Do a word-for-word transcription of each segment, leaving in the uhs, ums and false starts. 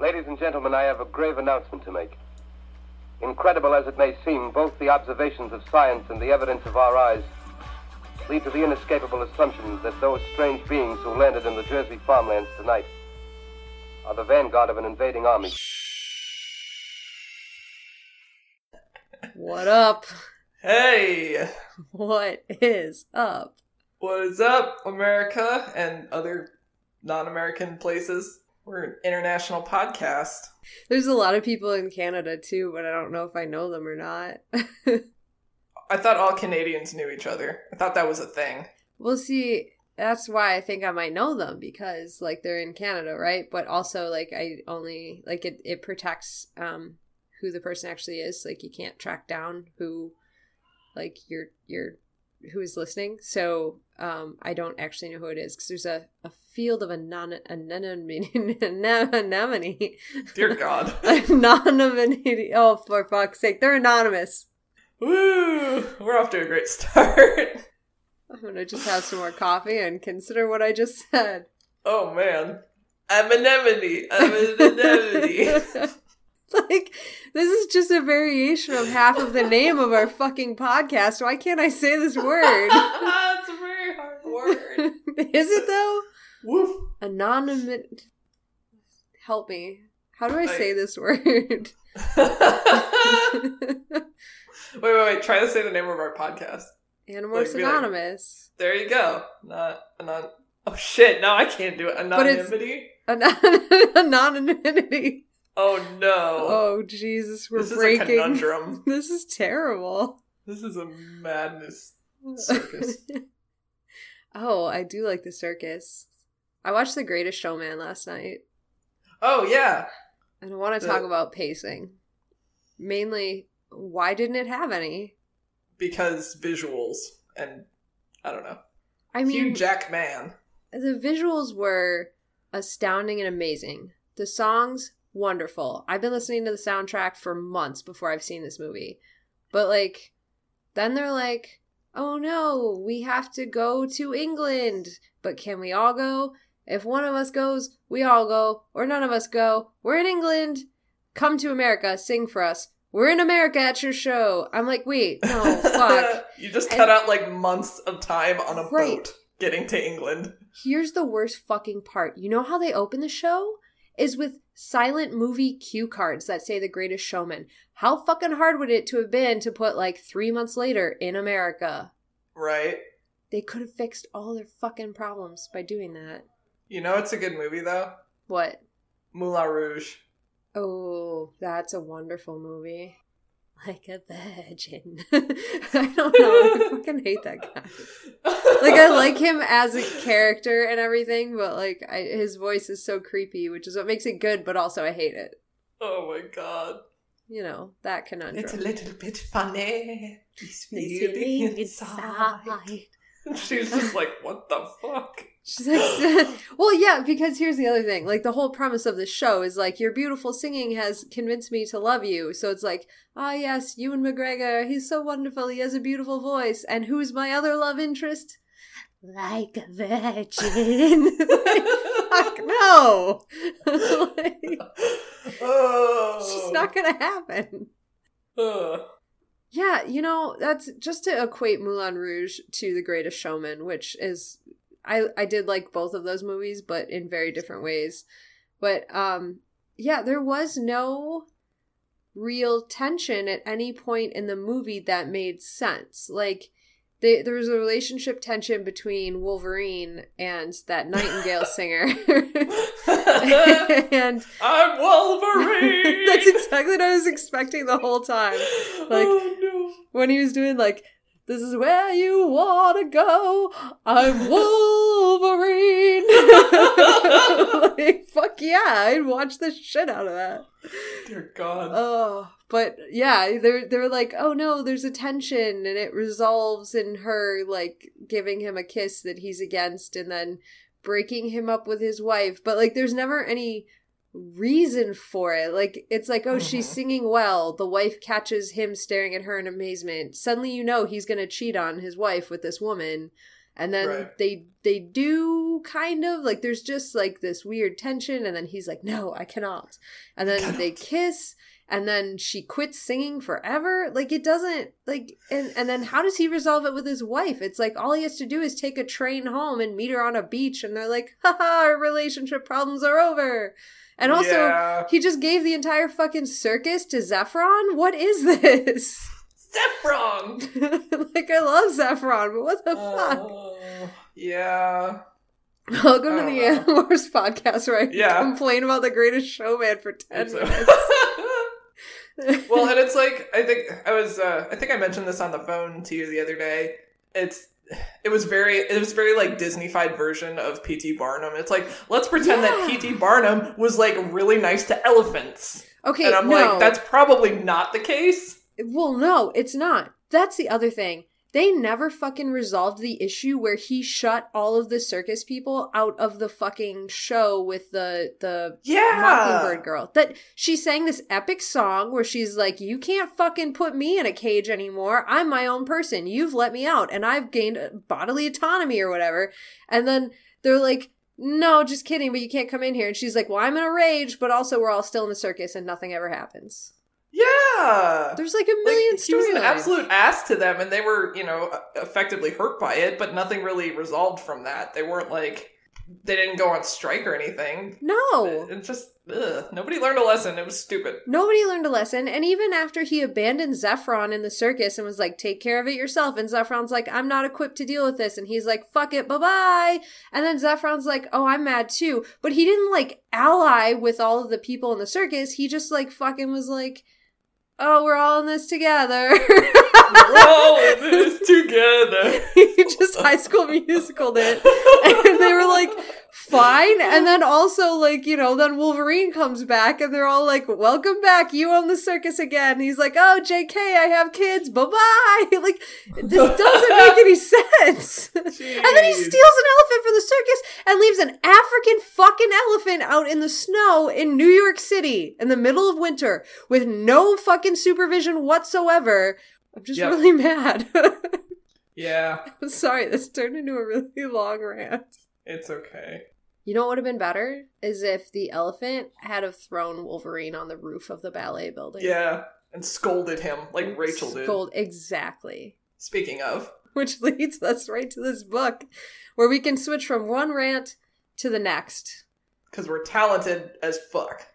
Ladies and gentlemen, I have a grave announcement to make. Incredible as it may seem, both the observations of science and the evidence of our eyes lead to the inescapable assumption that those strange beings who landed in the Jersey farmlands tonight are the vanguard of an invading army. What up? Hey! What is up? What is up, America and other non-American places? We're an international podcast. There's a lot of people in Canada, too, but I don't know if I know them or not. I thought all Canadians knew each other. I thought that was a thing. Well, see, that's why I think I might know them, because, like, they're in Canada, right? But also, like, I only, like, it, it protects um, who the person actually is. Like, you can't track down who, like, you're, you're, who is listening. So um, I don't actually know who it is, because there's a, a field of anon- anonymity. Anon- Dear God. Anonymity. Oh, for fuck's sake. They're anonymous. Woo! We're off to a great start. I'm going to just have some more coffee and consider what I just said. Oh, man. I'm anemone. I'm anemone. Like, this is just a variation of half of the name of our fucking podcast. Why can't I say this word? It's a very hard word. Is it, though? Woof. Anonymous. Help me. How do I, I... say this word? Wait, wait, wait. Try to say the name of our podcast. Animorphs like, Anonymous. Like, there you go. Not, anon- oh, shit. No, I can't do it. Anonymity? An- anonymity. Oh, no. Oh, Jesus. We're this breaking. This is a conundrum. This is terrible. This is a madness circus. Oh, I do like the circus. I watched The Greatest Showman last night. Oh, yeah. And I want to talk uh, about pacing. Mainly... why didn't it have any? Because visuals, and I don't know. I mean, Hugh Jackman. The visuals were astounding and amazing. The songs, wonderful. I've been listening to the soundtrack for months before I've seen this movie. But, like, then they're like, oh no, we have to go to England. But can we all go? If one of us goes, we all go. Or none of us go. We're in England. Come to America, sing for us. We're in America at your show. I'm like, wait, no, fuck. You just and, cut out, like, months of time on a right. boat getting to England. Here's the worst fucking part. You know how they open the show? Is with silent movie cue cards that say The Greatest Showman. How fucking hard would it to have been to put, like, three months later in America? Right. They could have fixed all their fucking problems by doing that. You know it's a good movie, though? What? Moulin Rouge. Oh, that's a wonderful movie. Like a virgin. I don't know. I fucking hate that guy. Like, I like him as a character and everything, but, like, I, his voice is so creepy, which is what makes it good, but also I hate it. Oh, my God. You know, that conundrum. It's a little bit funny. He's feeling inside. inside. She's just like, what the fuck? She's like, well, yeah, because here's the other thing. Like, the whole premise of this show is, like, your beautiful singing has convinced me to love you. So it's like, ah, oh, yes, Ewan McGregor, he's so wonderful. He has a beautiful voice. And who's my other love interest? Like a virgin. Like, fuck no. Like, oh. It's just not going to happen. Uh. Yeah, you know, that's just to equate Moulin Rouge to The Greatest Showman, which is... I, I did like both of those movies, but in very different ways. But, um, yeah, there was no real tension at any point in the movie that made sense. Like, they, there was a relationship tension between Wolverine and that Nightingale singer. And I'm Wolverine! That's exactly what I was expecting the whole time. Like, oh, no. When he was doing, like... This is where you want to go. I'm Wolverine. Like, fuck yeah, I'd watch the shit out of that. Dear God. Oh, but yeah, they're, they're like, oh no, there's a tension, and it resolves in her, like, giving him a kiss that he's against, and then breaking him up with his wife. But, like, there's never any reason for it. Like, it's like, oh, mm-hmm. she's singing well. The wife catches him staring at her in amazement. Suddenly, you know, he's going to cheat on his wife with this woman. And then right. they they do kind of, like, there's just, like, this weird tension. And then he's like, no, I cannot. And then cannot. They kiss. And then she quits singing forever. Like, it doesn't, like, and, and then how does he resolve it with his wife? It's like, all he has to do is take a train home and meet her on a beach. And they're like, haha, our relationship problems are over. And also, yeah. he just gave the entire fucking circus to Zephron? What is this? Zephron! Like, I love Zephron, but what the uh, fuck? Yeah. Welcome to the Animorphs podcast where I yeah. complain about The Greatest Showman for ten minutes. Well, and it's like, I think I was, uh, I think I mentioned this on the phone to you the other day. It's, it was very, it was very like Disney-fied version of P T Barnum. It's like, let's pretend yeah. that P T Barnum was like really nice to elephants. Okay. And I'm no. like, that's probably not the case. Well, no, it's not. That's the other thing. They never fucking resolved the issue where he shut all of the circus people out of the fucking show with the the yeah. Mockingbird girl. That she sang this epic song where she's like, you can't fucking put me in a cage anymore. I'm my own person. You've let me out and I've gained bodily autonomy or whatever. And then they're like, no, just kidding, but you can't come in here. And she's like, well, I'm in a rage, but also we're all still in the circus and nothing ever happens. Yeah, there's like a million like, storylines. He was an absolute ass to them, and they were, you know, effectively hurt by it. But nothing really resolved from that. They weren't like they didn't go on strike or anything. No, it, it just ugh. Nobody learned a lesson. It was stupid. Nobody learned a lesson, and even after he abandoned Zephron in the circus and was like, "Take care of it yourself," and Zephron's like, "I'm not equipped to deal with this," and he's like, "Fuck it, bye bye," and then Zephron's like, "Oh, I'm mad too," but he didn't like ally with all of the people in the circus. He just like fucking was like, oh, we're all in this together. We're all in this together. He just High School Musical'd it. And they were like, fine. And then also, like, you know, then Wolverine comes back and they're all like, welcome back. You own the circus again. And he's like, oh, J K, I have kids. Bye-bye. Like, this doesn't make any sense. Jeez. And then he steals an elephant from the circus and leaves an African fucking elephant out in the snow in New York City in the middle of winter with no fucking supervision whatsoever. I'm just yep. really mad. Yeah. I'm sorry. This turned into a really long rant. It's okay. You know what would have been better is if the elephant had have thrown Wolverine on the roof of the ballet building. Yeah, and scolded him like Rachel Scold- did. Scold exactly. Speaking of, which leads us right to this book, where we can switch from one rant to the next because we're talented as fuck.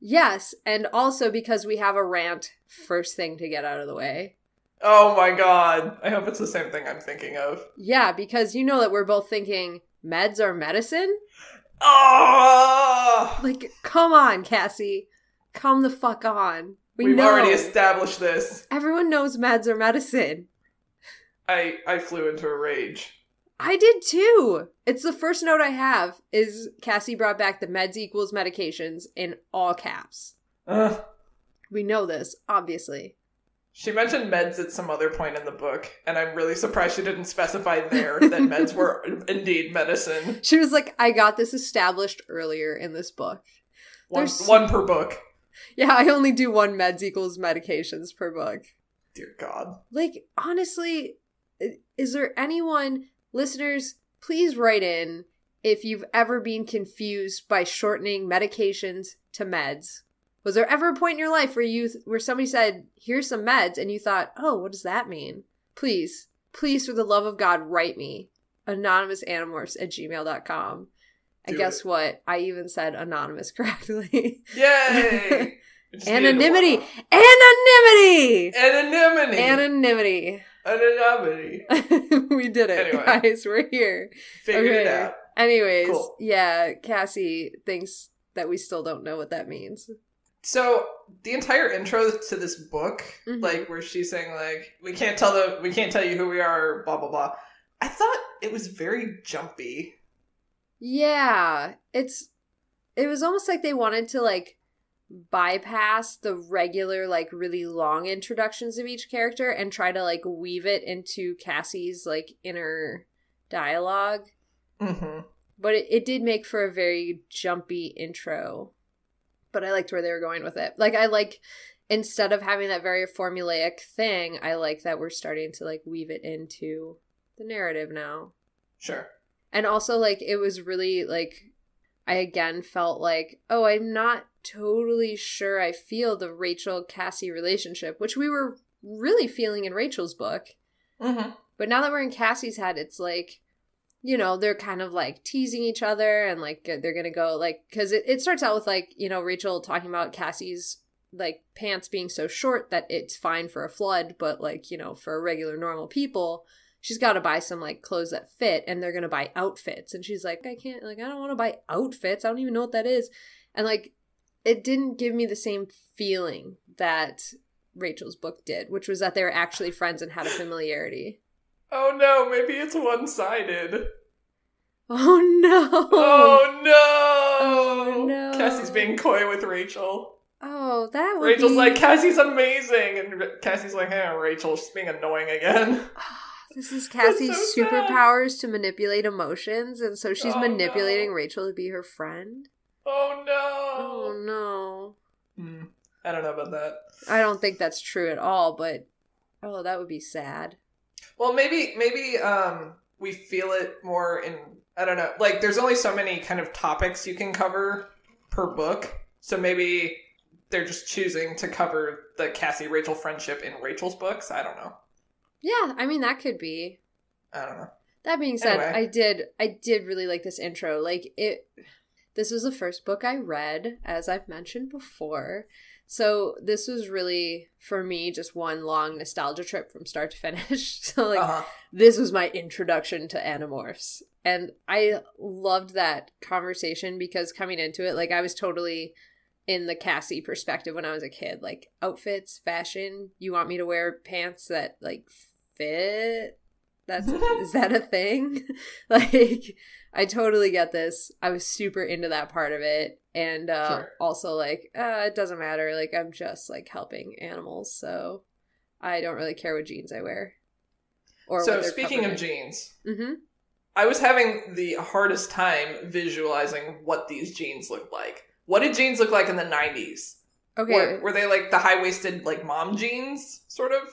Yes, and also because we have a rant first thing to get out of the way. Oh my God! I hope it's the same thing I'm thinking of. Yeah, because you know that we're both thinking. Meds are medicine? Oh! Like, come on, Cassie. Come the fuck on. We We've know. already established this. Everyone knows meds are medicine. I I flew into a rage. I did too. It's the first note I have is Cassie brought back the meds equals medications in all caps. Uh, we know this, obviously. She mentioned meds at some other point in the book, and I'm really surprised she didn't specify there that meds were indeed medicine. She was like, I got this established earlier in this book. One, one per book. Yeah, I only do one meds equals medications per book. Dear God. Like, honestly, is there anyone, listeners, please write in if you've ever been confused by shortening medications to meds. Was there ever a point in your life where you th- where somebody said, here's some meds, and you thought, oh, what does that mean? Please, please, for the love of God, write me, anonymous animorphs at gmail dot com. And guess what? I even said anonymous correctly. Yay! Anonymity! Anonymity! Anonymity! Anonymity. Anonymity. We did it, anyway. Guys. We're here. Figured okay. it out. Anyways, cool. Yeah, Cassie thinks that we still don't know what that means. So the entire intro to this book, mm-hmm. like where she's saying like, we can't tell the, we can't tell you who we are, blah, blah, blah. I thought it was very jumpy. Yeah. It's, it was almost like they wanted to like bypass the regular, like really long introductions of each character and try to like weave it into Cassie's like inner dialogue. Mm-hmm. But it, it did make for a very jumpy intro. But I liked where they were going with it. Like, I like, instead of having that very formulaic thing, I like that we're starting to, like, weave it into the narrative now. Sure. And also, like, it was really, like, I again felt like, oh, I'm not totally sure I feel the Rachel-Cassie relationship, which we were really feeling in Rachel's book. Mm-hmm. But now that we're in Cassie's head, it's like, you know, they're kind of, like, teasing each other and, like, they're going to go, like, because it, it starts out with, like, you know, Rachel talking about Cassie's, like, pants being so short that it's fine for a flood, but, like, you know, for regular normal people, she's got to buy some, like, clothes that fit, and they're going to buy outfits. And she's like, I can't, like, I don't want to buy outfits. I don't even know what that is. And, like, it didn't give me the same feeling that Rachel's book did, which was that they were actually friends and had a familiarity. Oh no, maybe it's one-sided. Oh no! Oh no! Oh no! Cassie's being coy with Rachel. Oh, that would Rachel's be... like, Cassie's amazing! And Cassie's like, hey, Rachel, she's being annoying again. This is Cassie's so superpowers to manipulate emotions, and so she's oh, manipulating no. Rachel to be her friend? Oh no! Oh no. Mm, I don't know about that. I don't think that's true at all, but oh, that would be sad. Well, maybe maybe um, we feel it more in, I don't know, like there's only so many kind of topics you can cover per book. So maybe they're just choosing to cover the Cassie-Rachel friendship in Rachel's books. I don't know. Yeah, I mean, that could be. I don't know. That being said, anyway. I did I did really like this intro. Like it, this was the first book I read, as I've mentioned before. So this was really, for me, just one long nostalgia trip from start to finish. So, like, uh-huh. This was my introduction to Animorphs. And I loved that conversation because coming into it, like, I was totally in the Cassie perspective when I was a kid. Like, outfits, fashion, you want me to wear pants that, like, fit? That's is that a thing? Like, I totally get this. I was super into that part of it. And uh, sure. also, like, uh, it doesn't matter. Like, I'm just, like, helping animals, so I don't really care what jeans I wear. Or so, speaking of in. jeans, mm-hmm. I was having the hardest time visualizing what these jeans looked like. What did jeans look like in the nineties? Okay. Were, were they, like, the high-waisted, like, mom jeans, sort of?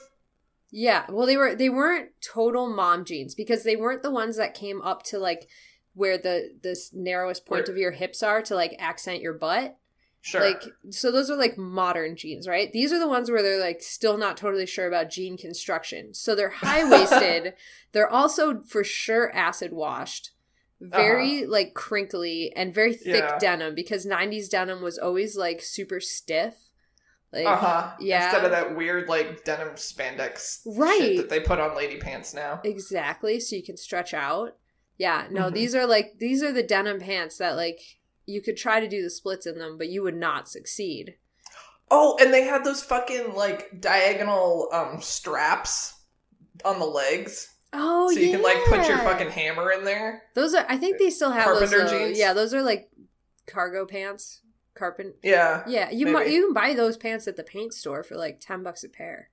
Yeah. Well, they, were, they weren't total mom jeans, because they weren't the ones that came up to, like... where the this narrowest point of your hips are to, like, accent your butt. Sure. Like, so those are, like, modern jeans, right? These are the ones where they're, like, still not totally sure about jean construction. So they're high-waisted. They're also, for sure, acid-washed. Very, uh-huh. like, crinkly and very thick yeah. denim, because nineties denim was always, like, super stiff. Like, uh-huh. Yeah. Instead of that weird, like, denim spandex right. shit that they put on lady pants now. Exactly. So you can stretch out. Yeah, no, mm-hmm. these are, like, these are the denim pants that, like, you could try to do the splits in them, but you would not succeed. Oh, and they had those fucking, like, diagonal um, straps on the legs. Oh, yeah. So you yeah. can, like, put your fucking hammer in there. Those are, I think they still have Carpenter those. Carpenter jeans? Yeah, those are, like, cargo pants. Carpenter. Yeah. Yeah, you, mu- you can buy those pants at the paint store for, like, ten bucks a pair.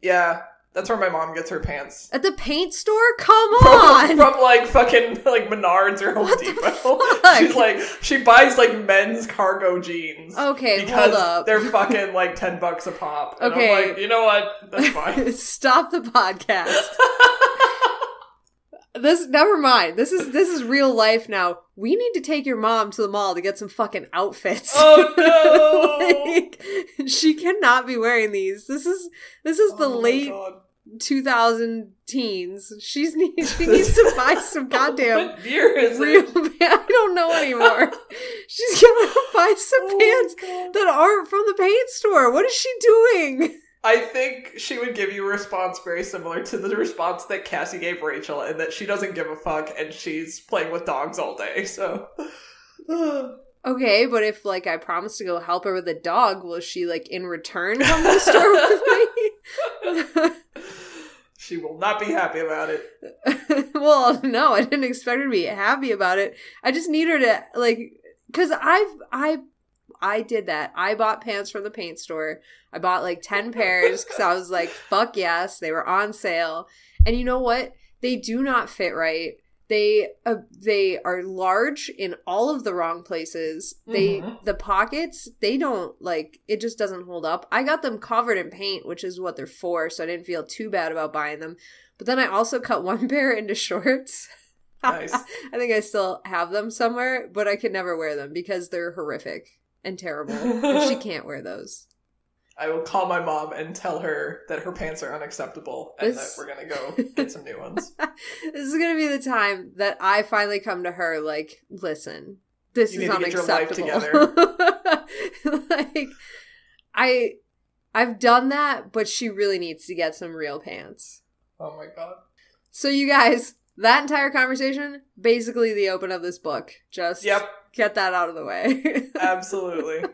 Yeah. That's where my mom gets her pants. At the paint store? Come on! From, from like, fucking, like, Menards or Home what Depot. The fuck? She's, like, she buys, like, men's cargo jeans. Okay, hold up. Because they're fucking, like, ten bucks a pop. And okay. I'm like, you know what? That's fine. Stop the podcast. This, never mind. This is, this is real life now. We need to take your mom to the mall to get some fucking outfits. Oh no! Like, she cannot be wearing these. This is, this is oh the late God. two thousand teens. She's need, she needs to buy some goddamn what year is real pants. I don't know anymore. She's gonna buy some oh pants that aren't from the paint store. What is she doing? I think she would give you a response very similar to the response that Cassie gave Rachel, and that she doesn't give a fuck and she's playing with dogs all day, so. okay, but if, like, I promise to go help her with a dog, will she, like, in return come to the store with me? She will not be happy about it. Well, no, I didn't expect her to be happy about it. I just need her to, like, because I've, I, I did that. I bought pants from the paint store. I bought, like, ten pairs because I was like, fuck yes, they were on sale. And you know what? They do not fit right. They uh, they are large in all of the wrong places. They mm-hmm. The pockets, they don't, like, it just doesn't hold up. I got them covered in paint, which is what they're for, so I didn't feel too bad about buying them. But then I also cut one pair into shorts. Nice. I think I still have them somewhere, but I could never wear them because they're horrific and terrible. And she can't wear those. I will call my mom and tell her that her pants are unacceptable and this... that we're going to go get some new ones. This is going to be the time that I finally come to her like, listen, this you is unacceptable. You need to get your life together. Like, I, I've done that, but she really needs to get some real pants. Oh my God. So you guys, that entire conversation, basically the open of this book. Just yep. Get that out of the way. Absolutely.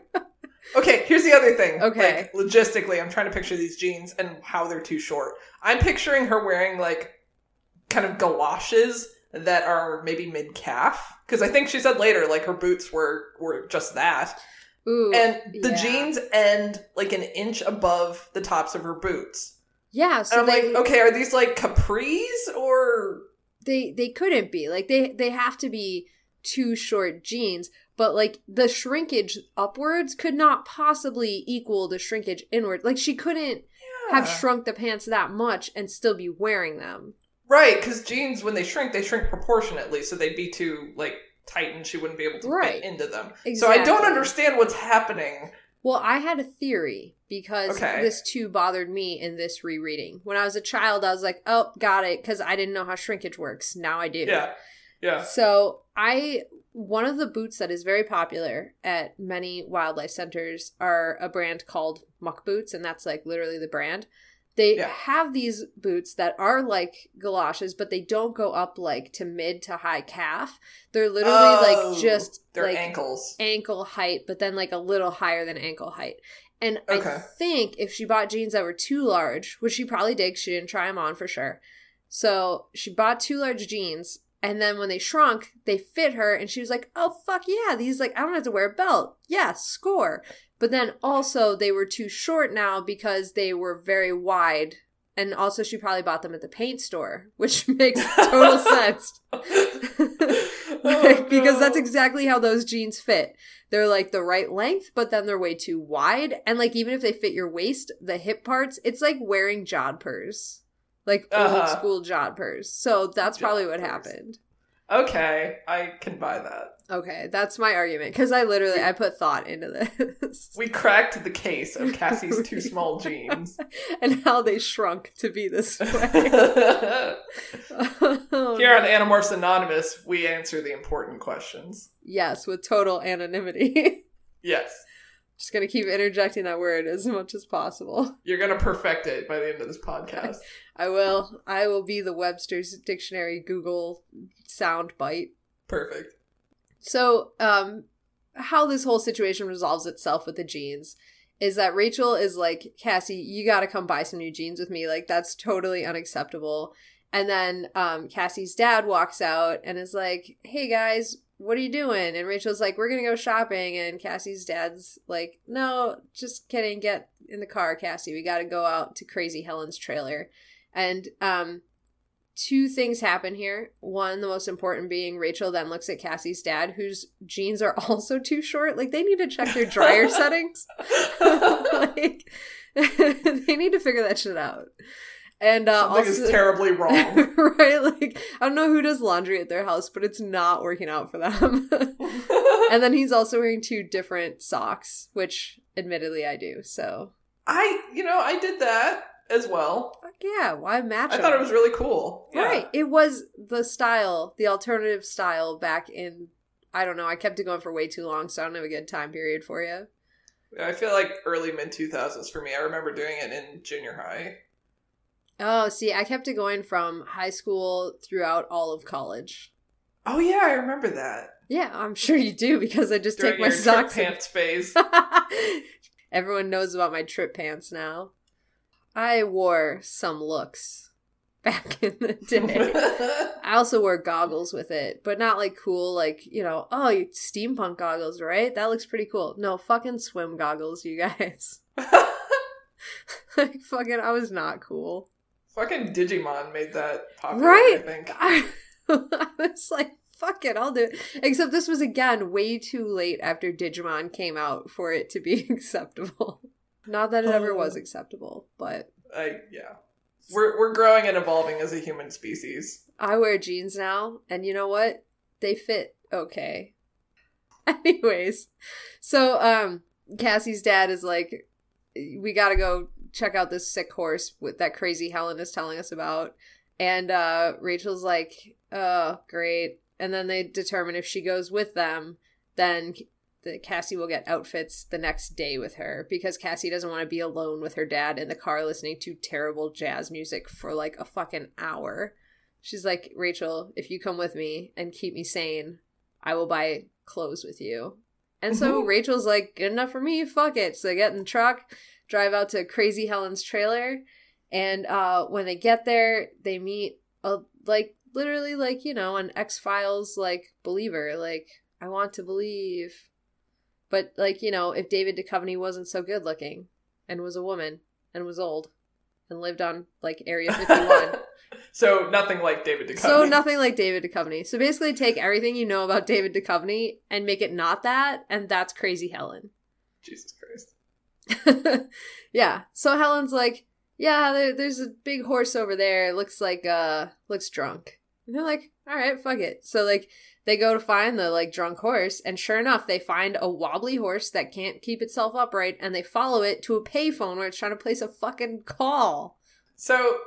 Okay, here's the other thing. Okay. Like, logistically, I'm trying to picture these jeans and how they're too short. I'm picturing her wearing, like, kind of galoshes that are maybe mid-calf. Because I think she said later, like, her boots were, were just that. Ooh, and the yeah. jeans end, like, an inch above the tops of her boots. Yeah, so and I'm they, like, okay, are these, like, capris or... They they couldn't be. Like, they they have to be too short jeans. But, like, the shrinkage upwards could not possibly equal the shrinkage inward. Like, she couldn't yeah. have shrunk the pants that much and still be wearing them. Right, because jeans, when they shrink, they shrink proportionately. So they'd be too, like, tight and she wouldn't be able to right. fit into them. Exactly. So I don't understand what's happening. Well, I had a theory because okay. this, too, bothered me in this rereading. When I was a child, I was like, oh, got it, because I didn't know how shrinkage works. Now I do. Yeah, yeah. So I... One of the boots that is very popular at many wildlife centers are a brand called Muck Boots, and that's, like, literally the brand. They yeah. have these boots that are like galoshes, but they don't go up, like, to mid to high calf. They're literally oh, like just they're like ankles. ankle height, but then, like, a little higher than ankle height. And okay. I think if she bought jeans that were too large, which she probably did, 'cause she didn't try them on for sure. So she bought two large jeans. And then when they shrunk, they fit her, and she was like, oh, fuck yeah, these, like, I don't have to wear a belt. Yeah, score. But then also they were too short now because they were very wide, and also she probably bought them at the paint store, which makes total sense. Like, oh, no. Because that's exactly how those jeans fit. They're, like, the right length, but then they're way too wide, and, like, even if they fit your waist, the hip parts, it's like wearing Jodhpurs. Like uh-huh. old school Jodhpurs. So that's Jodhpurs. Probably what happened. Okay. I can buy that. Okay. That's my argument. Because I literally, I put thought into this. We cracked the case of Cassie's too small jeans. And how they shrunk to be this way. Oh, Here no. on Animorphs Anonymous, we answer the important questions. Yes, with total anonymity. Yes. Just going to keep interjecting that word as much as possible. You're going to perfect it by the end of this podcast. I will. I will be the Webster's Dictionary Google sound bite. Perfect. So um, how this whole situation resolves itself with the jeans is that Rachel is like, Cassie, you got to come buy some new jeans with me. Like, that's totally unacceptable. And then um, Cassie's dad walks out and is like, hey, guys. What are you doing? And Rachel's like, we're going to go shopping. And Cassie's dad's like, no, just kidding. Get in the car, Cassie. We got to go out to Crazy Helen's trailer. And um, two things happen here. One, the most important being Rachel then looks at Cassie's dad, whose jeans are also too short. Like, they need to check their dryer settings. Like, they need to figure that shit out. And uh, something also, is terribly wrong. Right? Like, I don't know who does laundry at their house, but it's not working out for them. And then he's also wearing two different socks, which admittedly I do. So I, you know, I did that as well. Fuck yeah. Why match? I them? Thought it was really cool. Yeah. Right. It was the style, the alternative style back in, I don't know. I kept it going for way too long, so I don't have a good time period for you. I feel like early mid two thousands for me. I remember doing it in junior high. Oh, see, I kept it going from high school throughout all of college. Oh, yeah, I remember that. Yeah, I'm sure you do, because I just During take my your socks trip and... pants phase. Everyone knows about my trip pants now. I wore some looks back in the day. I also wore goggles with it, but not like cool, like, you know, oh, you steampunk goggles, right? That looks pretty cool. No, fucking swim goggles, you guys. Like, fucking, I was not cool. Fucking Digimon made that popular, right? I think. I, I was like, fuck it, I'll do it. Except this was, again, way too late after Digimon came out for it to be acceptable. Not that it ever was acceptable, but... I, yeah. We're we're growing and evolving as a human species. I wear jeans now, and you know what? They fit okay. Anyways, so um, Cassie's dad is like, we gotta go check out this sick horse with that Crazy Helen is telling us about. And uh, Rachel's like, oh, great. And then they determine if she goes with them, then... that Cassie will get outfits the next day with her, because Cassie doesn't want to be alone with her dad in the car listening to terrible jazz music for like a fucking hour. She's like, Rachel, if you come with me and keep me sane, I will buy clothes with you. And mm-hmm. so Rachel's like, good enough for me, fuck it. So they get in the truck, drive out to Crazy Helen's trailer, and uh, when they get there, they meet a like literally like, you know, an X-Files like believer, like, I want to believe. But, like, you know, if David Duchovny wasn't so good looking and was a woman and was old and lived on, like, Area fifty-one. So nothing like David Duchovny. So nothing like David Duchovny. So basically take everything you know about David Duchovny and make it not that, and that's Crazy Helen. Jesus Christ. Yeah. So Helen's like, yeah, there, there's a big horse over there. It looks like, uh, looks drunk. And they're like, all right, fuck it. So, like... they go to find the, like, drunk horse, and sure enough, they find a wobbly horse that can't keep itself upright, and they follow it to a payphone where it's trying to place a fucking call. So,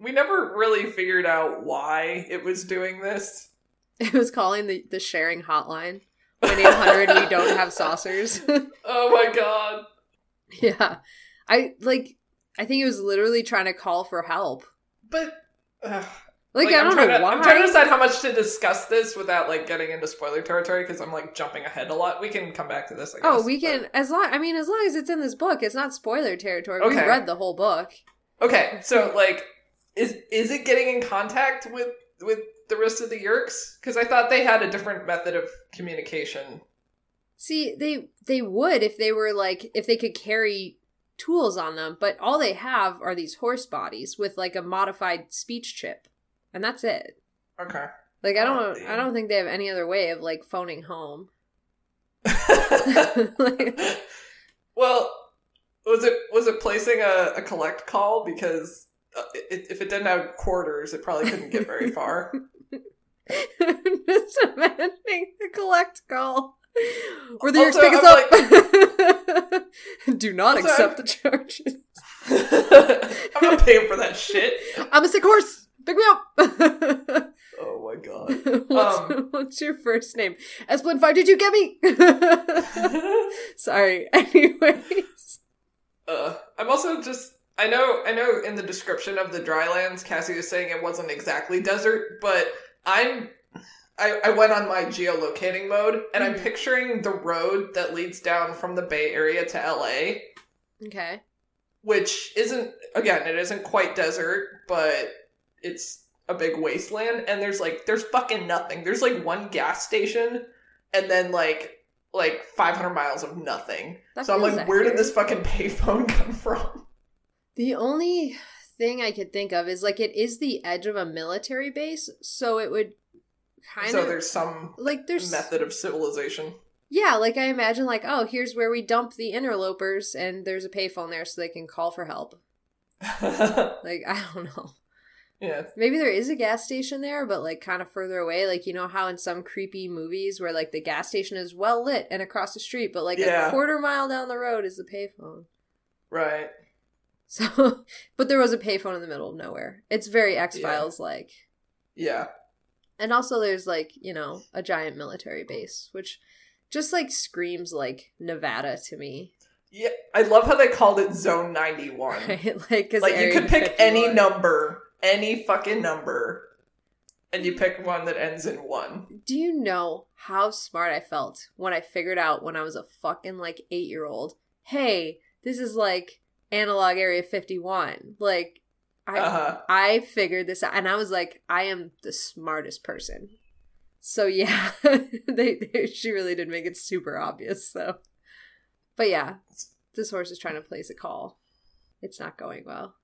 we never really figured out why it was doing this. It was calling the, the sharing hotline. one eight hundred we don't have saucers. Oh my god. Yeah. I, like, I think it was literally trying to call for help. But... Uh... Like, like, I don't know to, why. I'm trying to decide how much to discuss this without, like, getting into spoiler territory, because I'm, like, jumping ahead a lot. We can come back to this, I guess. Oh, we can. But... as long, I mean, as long as it's in this book, it's not spoiler territory. Okay. We've read the whole book. Okay, so, like, is is it getting in contact with, with the rest of the Yeerks? Because I thought they had a different method of communication. See, they they would if they were, like, if they could carry tools on them, but all they have are these horse bodies with, like, a modified speech chip. And that's it. Okay. Like, I don't, oh, I don't think they have any other way of, like, phoning home. Like, well, was it was it placing a, a collect call? Because it, if it didn't have quarters, it probably couldn't get very far. I'm just imagining the collect call. Or the also, Yeerks pick us up. Like, do not also, accept I'm... the charges. I'm not paying for that shit. I'm a sick horse. Pick me up! Oh my god. What's, um, what's your first name? S one five, did you get me? Sorry. Anyways. Uh, I'm also just... I know I know in the description of the drylands, Cassie was saying it wasn't exactly desert, but I'm... I, I went on my geolocating mode, and mm-hmm. I'm picturing the road that leads down from the Bay Area to L A. Okay. Which isn't... Again, it isn't quite desert, but... it's a big wasteland, and there's, like, there's fucking nothing. There's, like, one gas station, and then, like, like five hundred miles of nothing. That so I'm like, accurate. Where did this fucking payphone come from? The only thing I could think of is, like, it is the edge of a military base, so it would kind so of... So there's some like there's method of civilization. Yeah, like, I imagine, like, oh, here's where we dump the interlopers, and there's a payphone there so they can call for help. Like, I don't know. Yeah. Maybe there is a gas station there, but, like, kind of further away. Like, you know how in some creepy movies where, like, the gas station is well lit and across the street, but, like, yeah. a quarter mile down the road is the payphone. Right. So, but there was a payphone in the middle of nowhere. It's very X-Files like. Yeah. And also there's, like, you know, a giant military base, which just, like, screams, like, Nevada to me. Yeah, I love how they called it Zone ninety-one. Right? Like, like you could pick fifty-one. Any number. Any fucking number. And you pick one that ends in one. Do you know how smart I felt when I figured out when I was a fucking, like, eight-year-old, hey, this is, like, analog Area fifty-one. Like, I uh-huh. I figured this out. And I was like, I am the smartest person. So, yeah. they, they she really did make it super obvious, though. But, yeah. This horse is trying to place a call. It's not going well.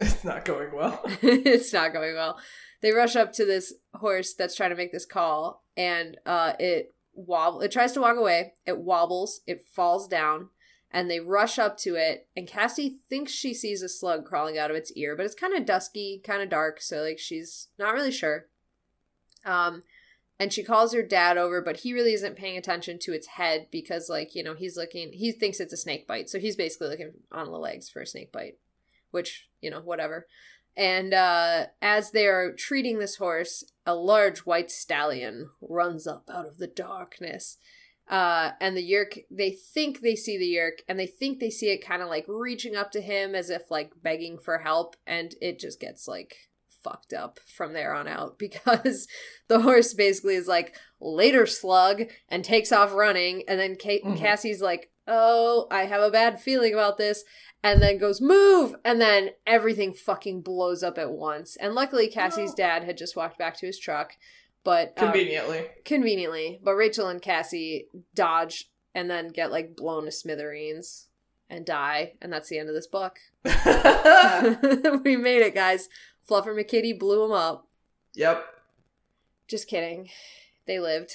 It's not going well. It's not going well. They rush up to this horse that's trying to make this call, and uh, it wobble. It tries to walk away. It wobbles. It falls down, and they rush up to it. And Cassie thinks she sees a slug crawling out of its ear, but it's kind of dusky, kind of dark, so like she's not really sure. Um, and she calls her dad over, but he really isn't paying attention to its head because, like, you know, he's looking. He thinks it's a snake bite, so he's basically looking on the legs for a snake bite, which, you know, whatever. And uh, as they are treating this horse, a large white stallion runs up out of the darkness. Uh, and the Yeerk, they think they see the Yeerk, and they think they see it kind of like reaching up to him as if like begging for help. And it just gets like fucked up from there on out because the horse basically is like, later slug, and takes off running. And then Kate, mm-hmm. Cassie's like, oh, I have a bad feeling about this. And then goes, move! And then everything fucking blows up at once. And luckily, Cassie's no. dad had just walked back to his truck. But Conveniently. Um, conveniently. But Rachel and Cassie dodge and then get, like, blown to smithereens and die. And that's the end of this book. We made it, guys. Fluffer McKitty blew him up. Yep. Just kidding. They lived.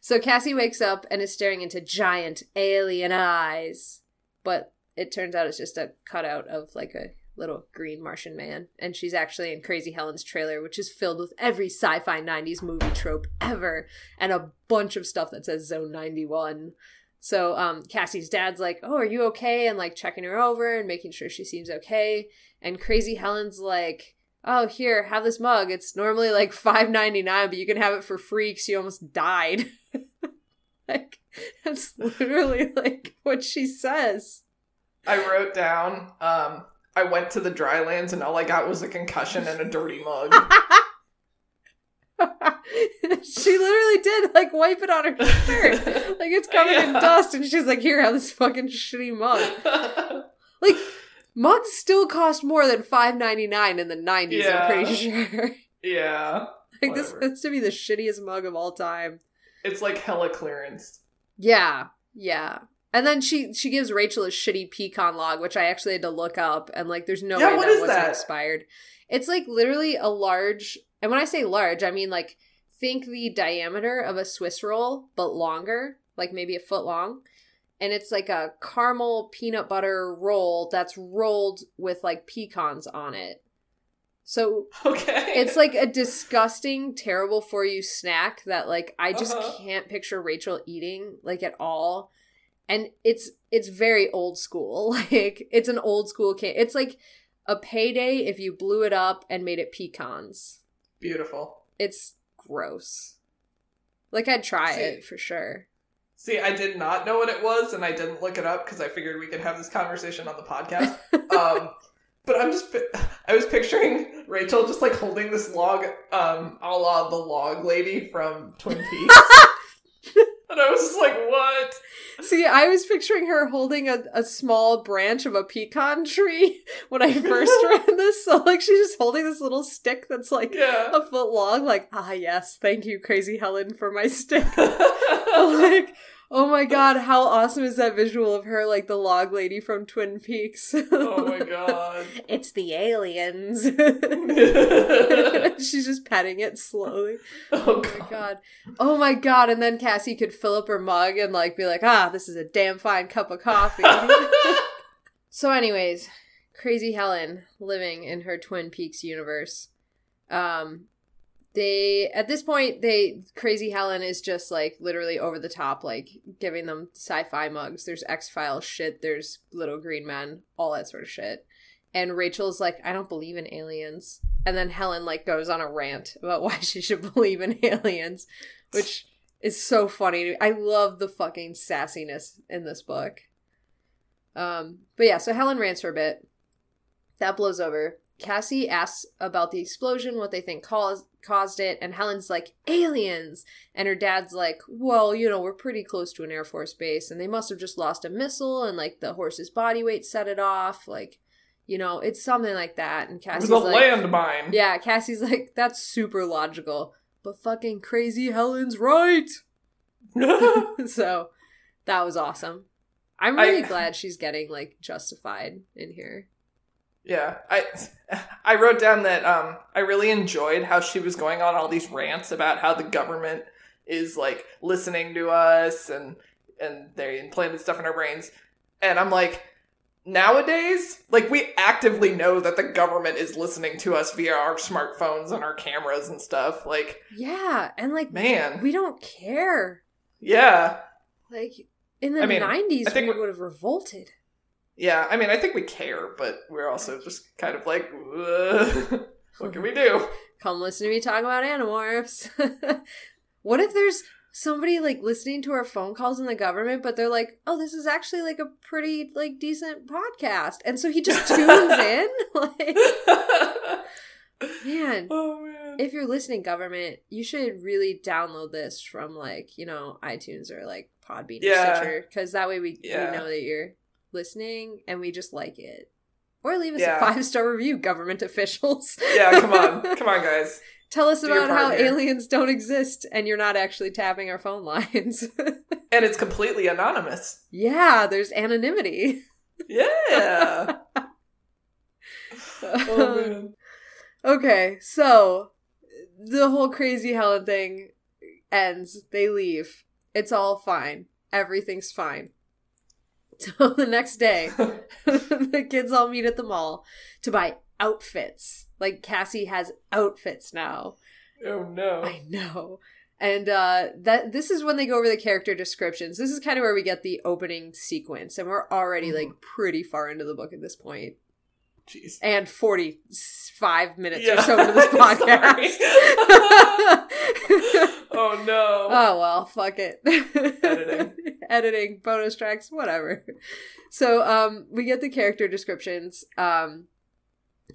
So Cassie wakes up and is staring into giant alien eyes. But it turns out it's just a cutout of, like, a little green Martian man. And she's actually in Crazy Helen's trailer, which is filled with every sci-fi nineties movie trope ever. And a bunch of stuff that says Zone ninety-one. So um, Cassie's dad's like, oh, are you okay? And, like, checking her over and making sure she seems okay. And Crazy Helen's like, oh, here, have this mug. It's normally, like, five dollars and ninety-nine cents, but you can have it for free because you almost died. Like, that's literally, like, what she says. I wrote down, um, I went to the drylands and all I got was a concussion and a dirty mug. She literally did, like, wipe it on her shirt. Like, it's covered yeah. in dust, and she's like, here, have this fucking shitty mug. Like, mugs still cost more than five dollars and ninety-nine cents in the nineties, yeah. I'm pretty sure. Yeah. Like, whatever. This has to be the shittiest mug of all time. It's like hella clearance. Yeah, yeah. And then she she gives Rachel a shitty pecan log, which I actually had to look up, and like there's no yeah, way that wasn't that? expired. It's like literally a large, and when I say large, I mean like think the diameter of a Swiss roll, but longer, like maybe a foot long. And it's like a caramel peanut butter roll that's rolled with like pecans on it. So okay. It's like a disgusting, terrible for you snack that like I just uh-huh. can't picture Rachel eating like at all. And it's it's very old school. Like it's an old school can. It's like a payday if you blew it up and made it pecans. Beautiful. It's gross. Like I'd try see, it for sure. See, I did not know what it was and I didn't look it up because I figured we could have this conversation on the podcast. Um But I'm just, I was picturing Rachel just like holding this log, um, a la the log lady from Twin Peaks. And I was just like, what? See, I was picturing her holding a, a small branch of a pecan tree when I first read this. So like she's just holding this little stick that's like yeah. a foot long. Like, ah, yes, thank you, Crazy Helen, for my stick. Like, oh my god, how awesome is that visual of her, like, the log lady from Twin Peaks. Oh my god. It's the aliens. She's just petting it slowly. Oh, oh my god. god. Oh my god, and then Cassie could fill up her mug and, like, be like, ah, this is a damn fine cup of coffee. So anyways, Crazy Helen living in her Twin Peaks universe. Um... They, at this point, they, Crazy Helen is just, like, literally over the top, like, giving them sci-fi mugs. There's X-Files shit, there's little green men, all that sort of shit. And Rachel's like, I don't believe in aliens. And then Helen, like, goes on a rant about why she should believe in aliens, which is so funny to me. I love the fucking sassiness in this book. Um, but yeah, so Helen rants for a bit. That blows over. Cassie asks about the explosion, what they think caused caused it, and Helen's like, aliens! And her dad's like, well, you know, we're pretty close to an Air Force base, and they must have just lost a missile, and, like, the horse's body weight set it off, like, you know, it's something like that. And Cassie's like... It was a like, landmine! Yeah, Cassie's like, that's super logical. But fucking Crazy Helen's right! So, that was awesome. I'm really I... glad she's getting, like, justified in here. Yeah, I I wrote down that um, I really enjoyed how she was going on all these rants about how the government is, like, listening to us and and they implanted stuff in our brains. And I'm like, nowadays, like, we actively know that the government is listening to us via our smartphones and our cameras and stuff. Like, yeah, and, like, man, we don't care. Yeah. Like, in the I mean, nineties, I think we would have revolted. Yeah, I mean, I think we care, but we're also just kind of like, what can we do? Come listen to me talk about Animorphs. What if there's somebody, like, listening to our phone calls in the government, but they're like, oh, this is actually, like, a pretty, like, decent podcast. And so he just tunes in? Like, man. Oh, man. If you're listening, government, you should really download this from, like, you know, iTunes or, like, Podbean yeah. or Stitcher. Because that way we, yeah. we know that you're... listening, and we just like it. Or leave us yeah. a five-star review, government officials. Yeah, come on. Come on, guys. Tell us Do about how here. aliens don't exist, and you're not actually tapping our phone lines. And it's completely anonymous. Yeah, there's anonymity. Yeah. Oh, man. Okay, so the whole Crazy Helen thing ends. They leave. It's all fine. Everything's fine. So the next day, the kids all meet at the mall to buy outfits. Like, Cassie has outfits now. Oh, no. I know. And uh, that this is when they go over the character descriptions. This is kind of where we get the opening sequence. And we're already, like, pretty far into the book at this point. Jeez. And forty-five minutes yeah. or so into this podcast. Oh, no. Oh, well, fuck it. Editing. Editing, bonus tracks, whatever. So um, we get the character descriptions. Um,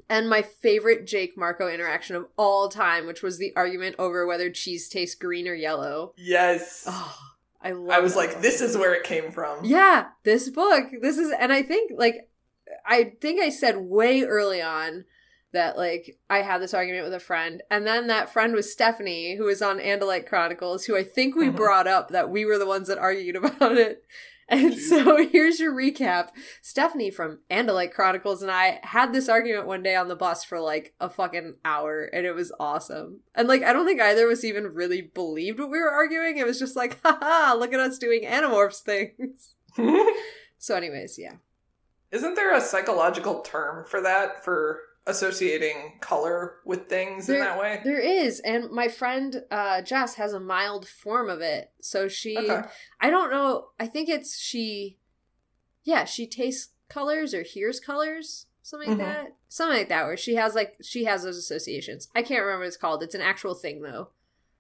and my favorite Jake Marco interaction of all time, which was the argument over whether cheese tastes green or yellow. Yes. Oh, I love I was like, book. This is where it came from. Yeah, this book. This is, and I think, like, I think I said way early on that, like, I had this argument with a friend, and then that friend was Stephanie, who was on Andalite Chronicles, who I think we mm-hmm. brought up that we were the ones that argued about it. And Jeez. So here's your recap. Stephanie from Andalite Chronicles and I had this argument one day on the bus for, like, a fucking hour, and it was awesome. And, like, I don't think either of us even really believed what we were arguing. It was just like, haha, look at us doing Animorphs things. So anyways, yeah. Isn't there a psychological term for that, for associating color with things there, in that way? There is. And my friend uh, Jess has a mild form of it. So she, okay. I don't know, I think it's she, yeah, she tastes colors or hears colors, something like mm-hmm. that. Something like that, where she has, like, she has those associations. I can't remember what it's called. It's an actual thing, though.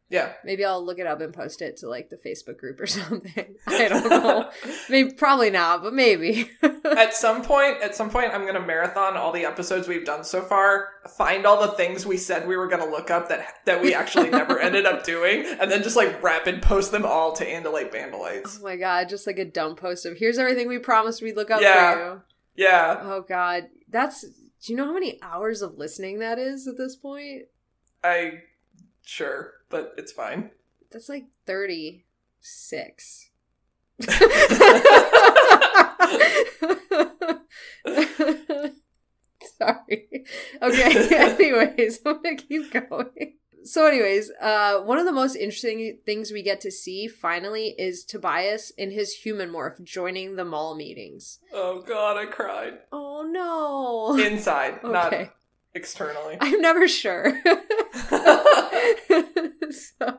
Yeah. Maybe I'll look it up and post it to, like, the Facebook group or something. I don't know. Maybe, probably not, but maybe. At some point, at some point, I'm going to marathon all the episodes we've done so far, find all the things we said we were going to look up that that we actually never ended up doing, and then just, like, rapid post them all to Andalite Bandalites. Oh, my God. Just, like, a dumb post of, here's everything we promised we'd look up yeah. for you. Yeah. Oh, God. That's, do you know how many hours of listening that is at this point? I... Sure, but it's fine. That's like thirty-six. Sorry. Okay, anyways, I'm going to keep going. So anyways, uh, one of the most interesting things we get to see finally is Tobias in his human morph joining the mall meetings. Oh, God, I cried. Oh, no. Inside, okay. not... externally. I'm never sure. So,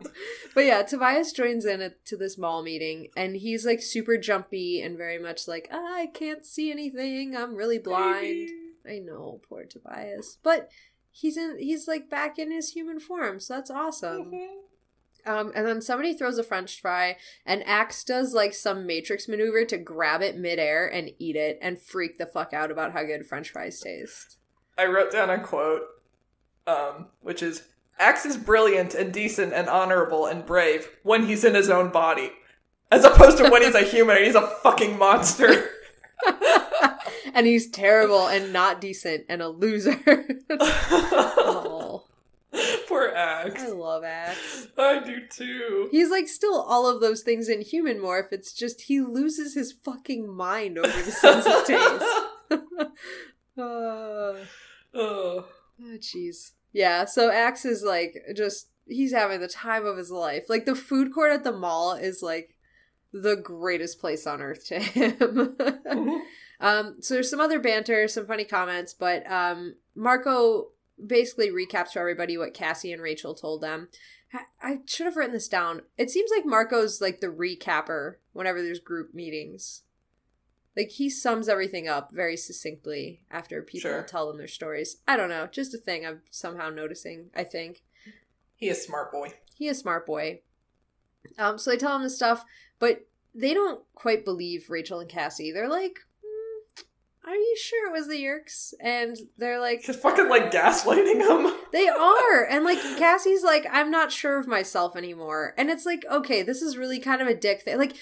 but yeah, Tobias joins in at, to this mall meeting, and he's, like, super jumpy and very much like, ah, I can't see anything. I'm really blind. Baby. I know, poor Tobias. But he's in. He's, like, back in his human form, so that's awesome. Mm-hmm. Um, and then somebody throws a French fry, and Ax does, like, some Matrix maneuver to grab it midair and eat it and freak the fuck out about how good French fries taste. I wrote down a quote, um, which is, Ax is brilliant and decent and honorable and brave when he's in his own body, as opposed to when he's a human and he's a fucking monster. And he's terrible and not decent and a loser. Oh. Poor Ax. I love Ax. I do too. He's like still all of those things in Human Morph. It's just he loses his fucking mind over the sense of taste. Oh. Oh, jeez. Yeah, so Ax is like just, he's having the time of his life. Like the food court at the mall is like the greatest place on earth to him. Mm-hmm. Um, so there's some other banter, some funny comments, but um, Marco basically recaps for everybody what Cassie and Rachel told them. I-, I should have written this down. It seems like Marco's like the recapper whenever there's group meetings. Like he sums everything up very succinctly after people sure. tell them their stories. I don't know, just a thing I'm somehow noticing, I think. He is smart boy. He is smart boy. Um, so they tell him this stuff, but they don't quite believe Rachel and Cassie. They're like, are you sure it was the Yeerks? And they're like... Just fucking, like, gaslighting them. They are. And, like, Cassie's like, I'm not sure of myself anymore. And it's like, okay, this is really kind of a dick thing. Like,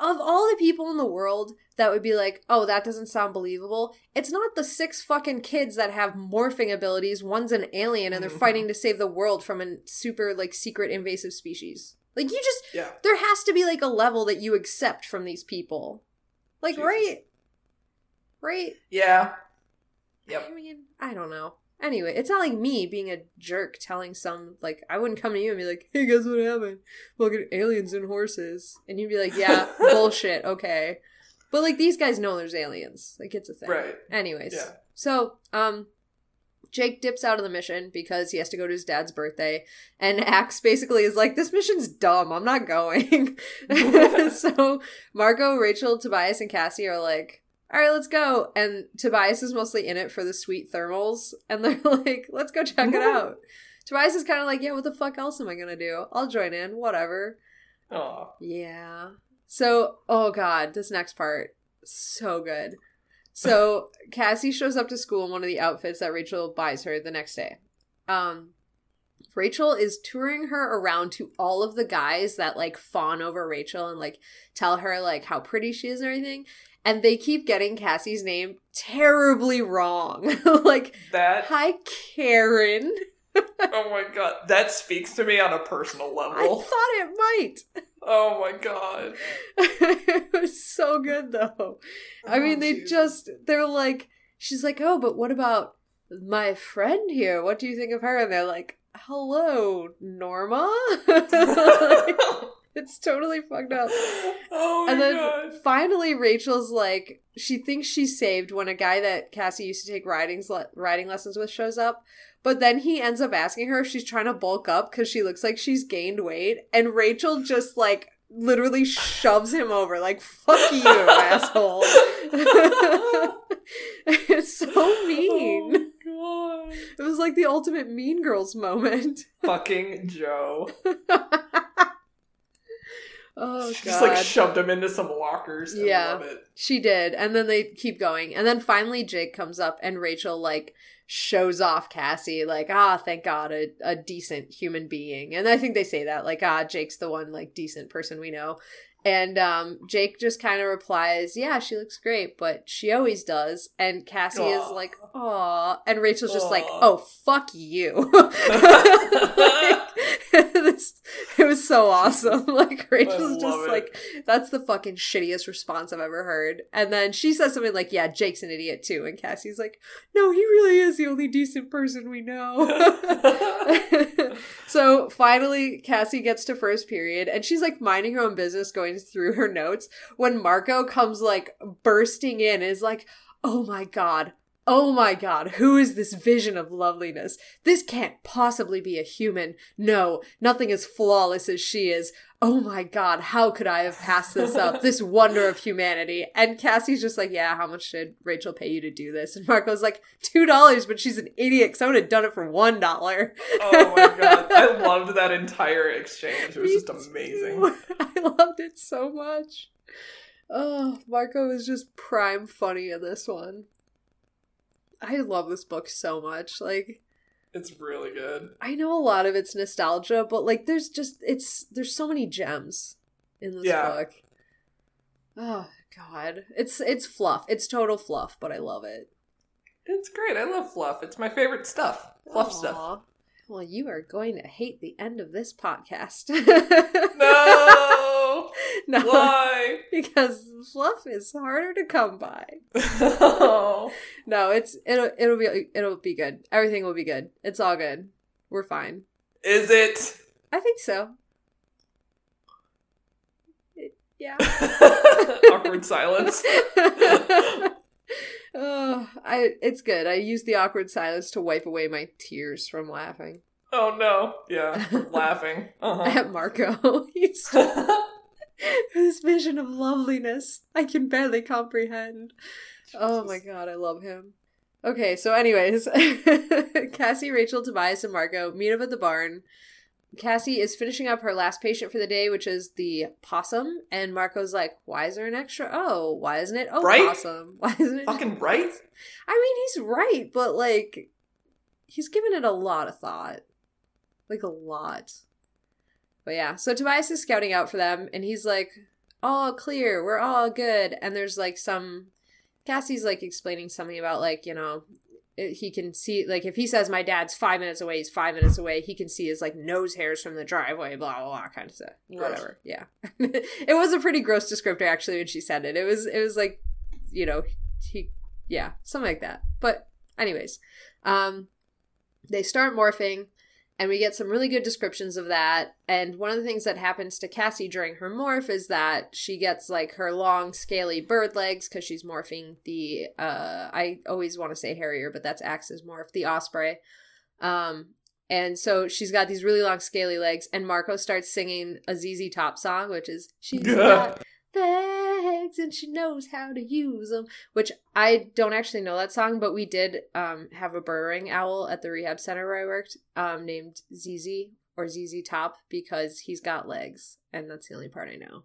of all the people in the world that would be like, oh, that doesn't sound believable, it's not the six fucking kids that have morphing abilities. One's an alien and they're mm-hmm. fighting to save the world from a super, like, secret invasive species. Like, you just... Yeah. There has to be, like, a level that you accept from these people. Like, Jesus. Right... Right? Yeah. Yep. I mean, I don't know. Anyway, it's not like me being a jerk telling some, like, I wouldn't come to you and be like, hey, guess what happened? Fucking aliens and horses. And you'd be like, yeah, bullshit, okay. But, like, these guys know there's aliens. Like, it's a thing. Right. Anyways. Yeah. So, um, Jake dips out of the mission because he has to go to his dad's birthday. And Ax basically is like, this mission's dumb. I'm not going. So, Marco, Rachel, Tobias, and Cassie are like, all right, let's go. And Tobias is mostly in it for the sweet thermals. And they're like, let's go check it out. Tobias is kind of like, yeah, what the fuck else am I going to do? I'll join in. Whatever. Oh. Yeah. So, oh God, this next part. So good. So Cassie shows up to school in one of the outfits that Rachel buys her the next day. Um, Rachel is touring her around to all of the guys that like fawn over Rachel and like tell her like how pretty she is and everything. And they keep getting Cassie's name terribly wrong. Like, that, hi, Karen. Oh, my God. That speaks to me on a personal level. I thought it might. Oh, my God. It was so good, though. I oh, mean, they geez. just, they're like, she's like, oh, but what about my friend here? What do you think of her? And they're like, hello, Norma. Like, it's totally fucked up. Oh my And then God. Finally Rachel's like, she thinks she's saved when a guy that Cassie used to take riding, le- riding lessons with shows up. But then he ends up asking her if she's trying to bulk up because she looks like she's gained weight. And Rachel just like literally shoves him over like, fuck you, asshole. It's so mean. Oh my God. It was like the ultimate Mean Girls moment. Fucking Joe. Oh, she God. Just, like, shoved him into some lockers. Yeah, love it. She did. And then they keep going. And then finally Jake comes up and Rachel, like, shows off Cassie. Like, ah, thank God, a, a decent human being. And I think they say that. Like, ah, Jake's the one, like, decent person we know. And um, Jake just kind of replies, yeah, she looks great, but she always does. And Cassie aww. Is like, aw. And Rachel's aww. Just like, oh, fuck you. Like, this, it was so awesome. Like, Rachel's just it. Like, that's the fucking shittiest response I've ever heard. And then she says something like, yeah, Jake's an idiot too. And Cassie's like, no, he really is the only decent person we know. So finally, Cassie gets to first period and she's like minding her own business, going through her notes when Marco comes like bursting in and is like, oh my God, oh my God, who is this vision of loveliness? This can't possibly be a human. No, nothing as flawless as she is. Oh my God, how could I have passed this up? This wonder of humanity. And Cassie's just like, yeah, how much should Rachel pay you to do this? And Marco's like, two dollars, but she's an idiot because I would have done it for one dollar. Oh my God. I loved that entire exchange. It was Me just amazing. Too. I loved it so much. Oh, Marco is just prime funny in this one. I love this book so much. Like, it's really good. I know a lot of it's nostalgia, but like there's just it's there's so many gems in this yeah. book. Oh God. It's it's fluff. It's total fluff, but I love it. It's great. I love fluff. It's my favorite stuff. Fluff Aww. Stuff. Well, you are going to hate the end of this podcast. No! No. Why? Because fluff is harder to come by. Oh. No, it's it'll it'll be it'll be good. Everything will be good. It's all good. We're fine. Is it? I think so. It, yeah. Awkward silence. Oh, I it's good. I used the awkward silence to wipe away my tears from laughing. Oh no. Yeah. Laughing. Uh-huh. At Marco. He's this vision of loveliness I can barely comprehend. Jesus. Oh my God, I love him. Okay, so anyways, Cassie, Rachel, Tobias, and Marco meet up at the barn. Cassie is finishing up her last patient for the day, which is the possum, and Marco's like, why is there an extra O? Why isn't it O right? possum? Why isn't it fucking right? Possum? I mean, he's right, but like, he's given it a lot of thought. Like, a lot. But yeah, so Tobias is scouting out for them, and he's like, all clear, we're all good, and there's like some, Cassie's like explaining something about like, you know, he can see, like, if he says my dad's five minutes away, he's five minutes away. He can see his, like, nose hairs from the driveway, blah, blah, blah, kind of stuff. Gross. Whatever. Yeah. It was a pretty gross descriptor, actually, when she said it. It was, it was like, you know, he, yeah, something like that. But anyways, um, they start morphing, and we get some really good descriptions of that. And one of the things that happens to Cassie during her morph is that she gets, like, her long, scaly bird legs because she's morphing the, uh, I always want to say Harrier, but that's Axe's morph, the Osprey. Um, and so she's got these really long, scaly legs, and Marco starts singing a Z Z Top song, which is, she's yeah. got legs and she knows how to use them, which I don't actually know that song, but we did um have a burrowing owl at the rehab center where I worked um named Z Z or Z Z Top because he's got legs, and that's the only part I know.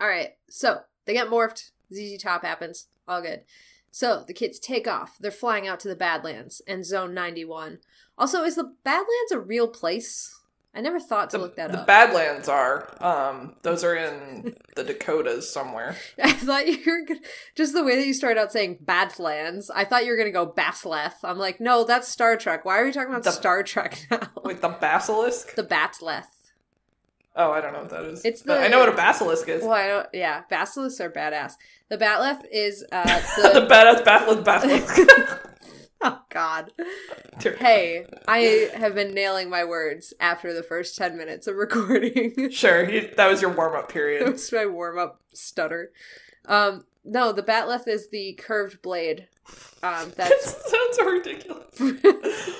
All right, so they get morphed, Z Z Top happens, all good. So the kids take off. They're flying out to the Badlands and Zone ninety-one. Also, is the Badlands a real place? I never thought to the, look that the up. The Badlands are. Um, those are in the Dakotas somewhere. I thought you were going to... Just the way that you started out saying Badlands, I thought you were going to go Bathleth. I'm like, no, that's Star Trek. Why are we talking about the, Star Trek now? Like the Basilisk? The Bathleth. Oh, I don't know what that is. It's the, I know what a basilisk is. Well, I don't, yeah, basilisks are badass. The Batleth is... Uh, the... the badass Batleth basilisk. Oh, God. Hey, I have been nailing my words after the first ten minutes of recording. Sure, you, that was your warm-up period. That was my warm-up stutter. Um, no, the Batleth is the curved blade. Um, that's... That sounds ridiculous.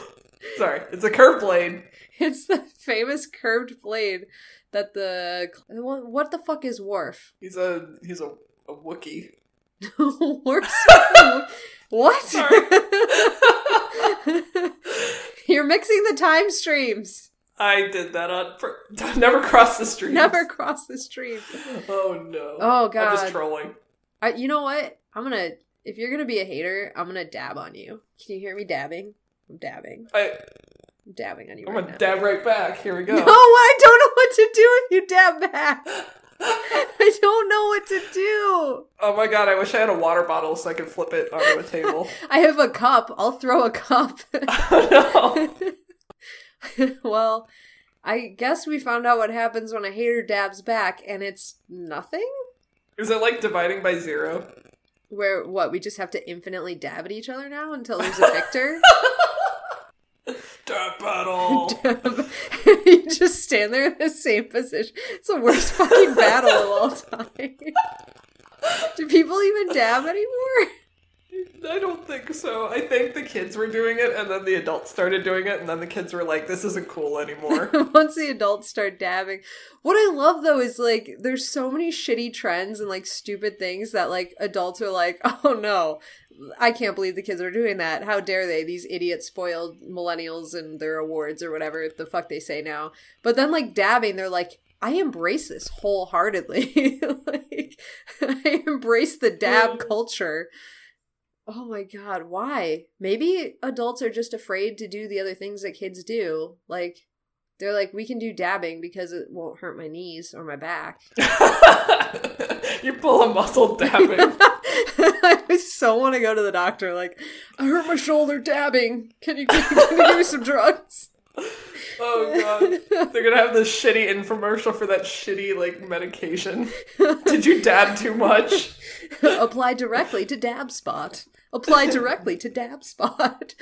Sorry, it's a curved blade. It's the famous curved blade that the... What the fuck is Worf? He's a, he's a, a Wookiee. Worf's a What? You're mixing the time streams. I did that on per- never cross the stream. Never cross the stream. Oh no. Oh God. I'm just trolling. I, you know what? I'm gonna. If you're gonna be a hater, I'm gonna dab on you. Can you hear me dabbing? I'm dabbing. I. I'm dabbing on you. I'm right gonna now. Dab right back. Here we go. No, I don't know what to do if you dab back. I don't know what to do. Oh my God, I wish I had a water bottle so I could flip it onto a table. I have a cup. I'll throw a cup. Oh no. Well, I guess we found out what happens when a hater dabs back, and it's nothing? Is it like dividing by zero? Where, what, we just have to infinitely dab at each other now until there's a victor? Dab battle. Dab. You just stand there in the same position. It's the worst fucking battle of all time. Do people even dab anymore? I don't think so. I think the kids were doing it, and then the adults started doing it, and then the kids were like, this isn't cool anymore. Once the adults start dabbing. What I love, though, is, like, there's so many shitty trends and, like, stupid things that, like, adults are like, oh, no. I can't believe the kids are doing that. How dare they? These idiot spoiled millennials and their awards or whatever the fuck they say now. But then, like, dabbing, they're like, I embrace this wholeheartedly. Like, I embrace the dab culture. Oh my God, why? Maybe adults are just afraid to do the other things that kids do. Like, they're like, we can do dabbing because it won't hurt my knees or my back. You pull a muscle dabbing. I so want to go to the doctor. Like, I hurt my shoulder dabbing. Can you, can you give me some drugs? Oh God. They're going to have this shitty infomercial for that shitty, like, medication. Did you dab too much? Apply directly to Dab Spot. Apply directly to Dab Spot.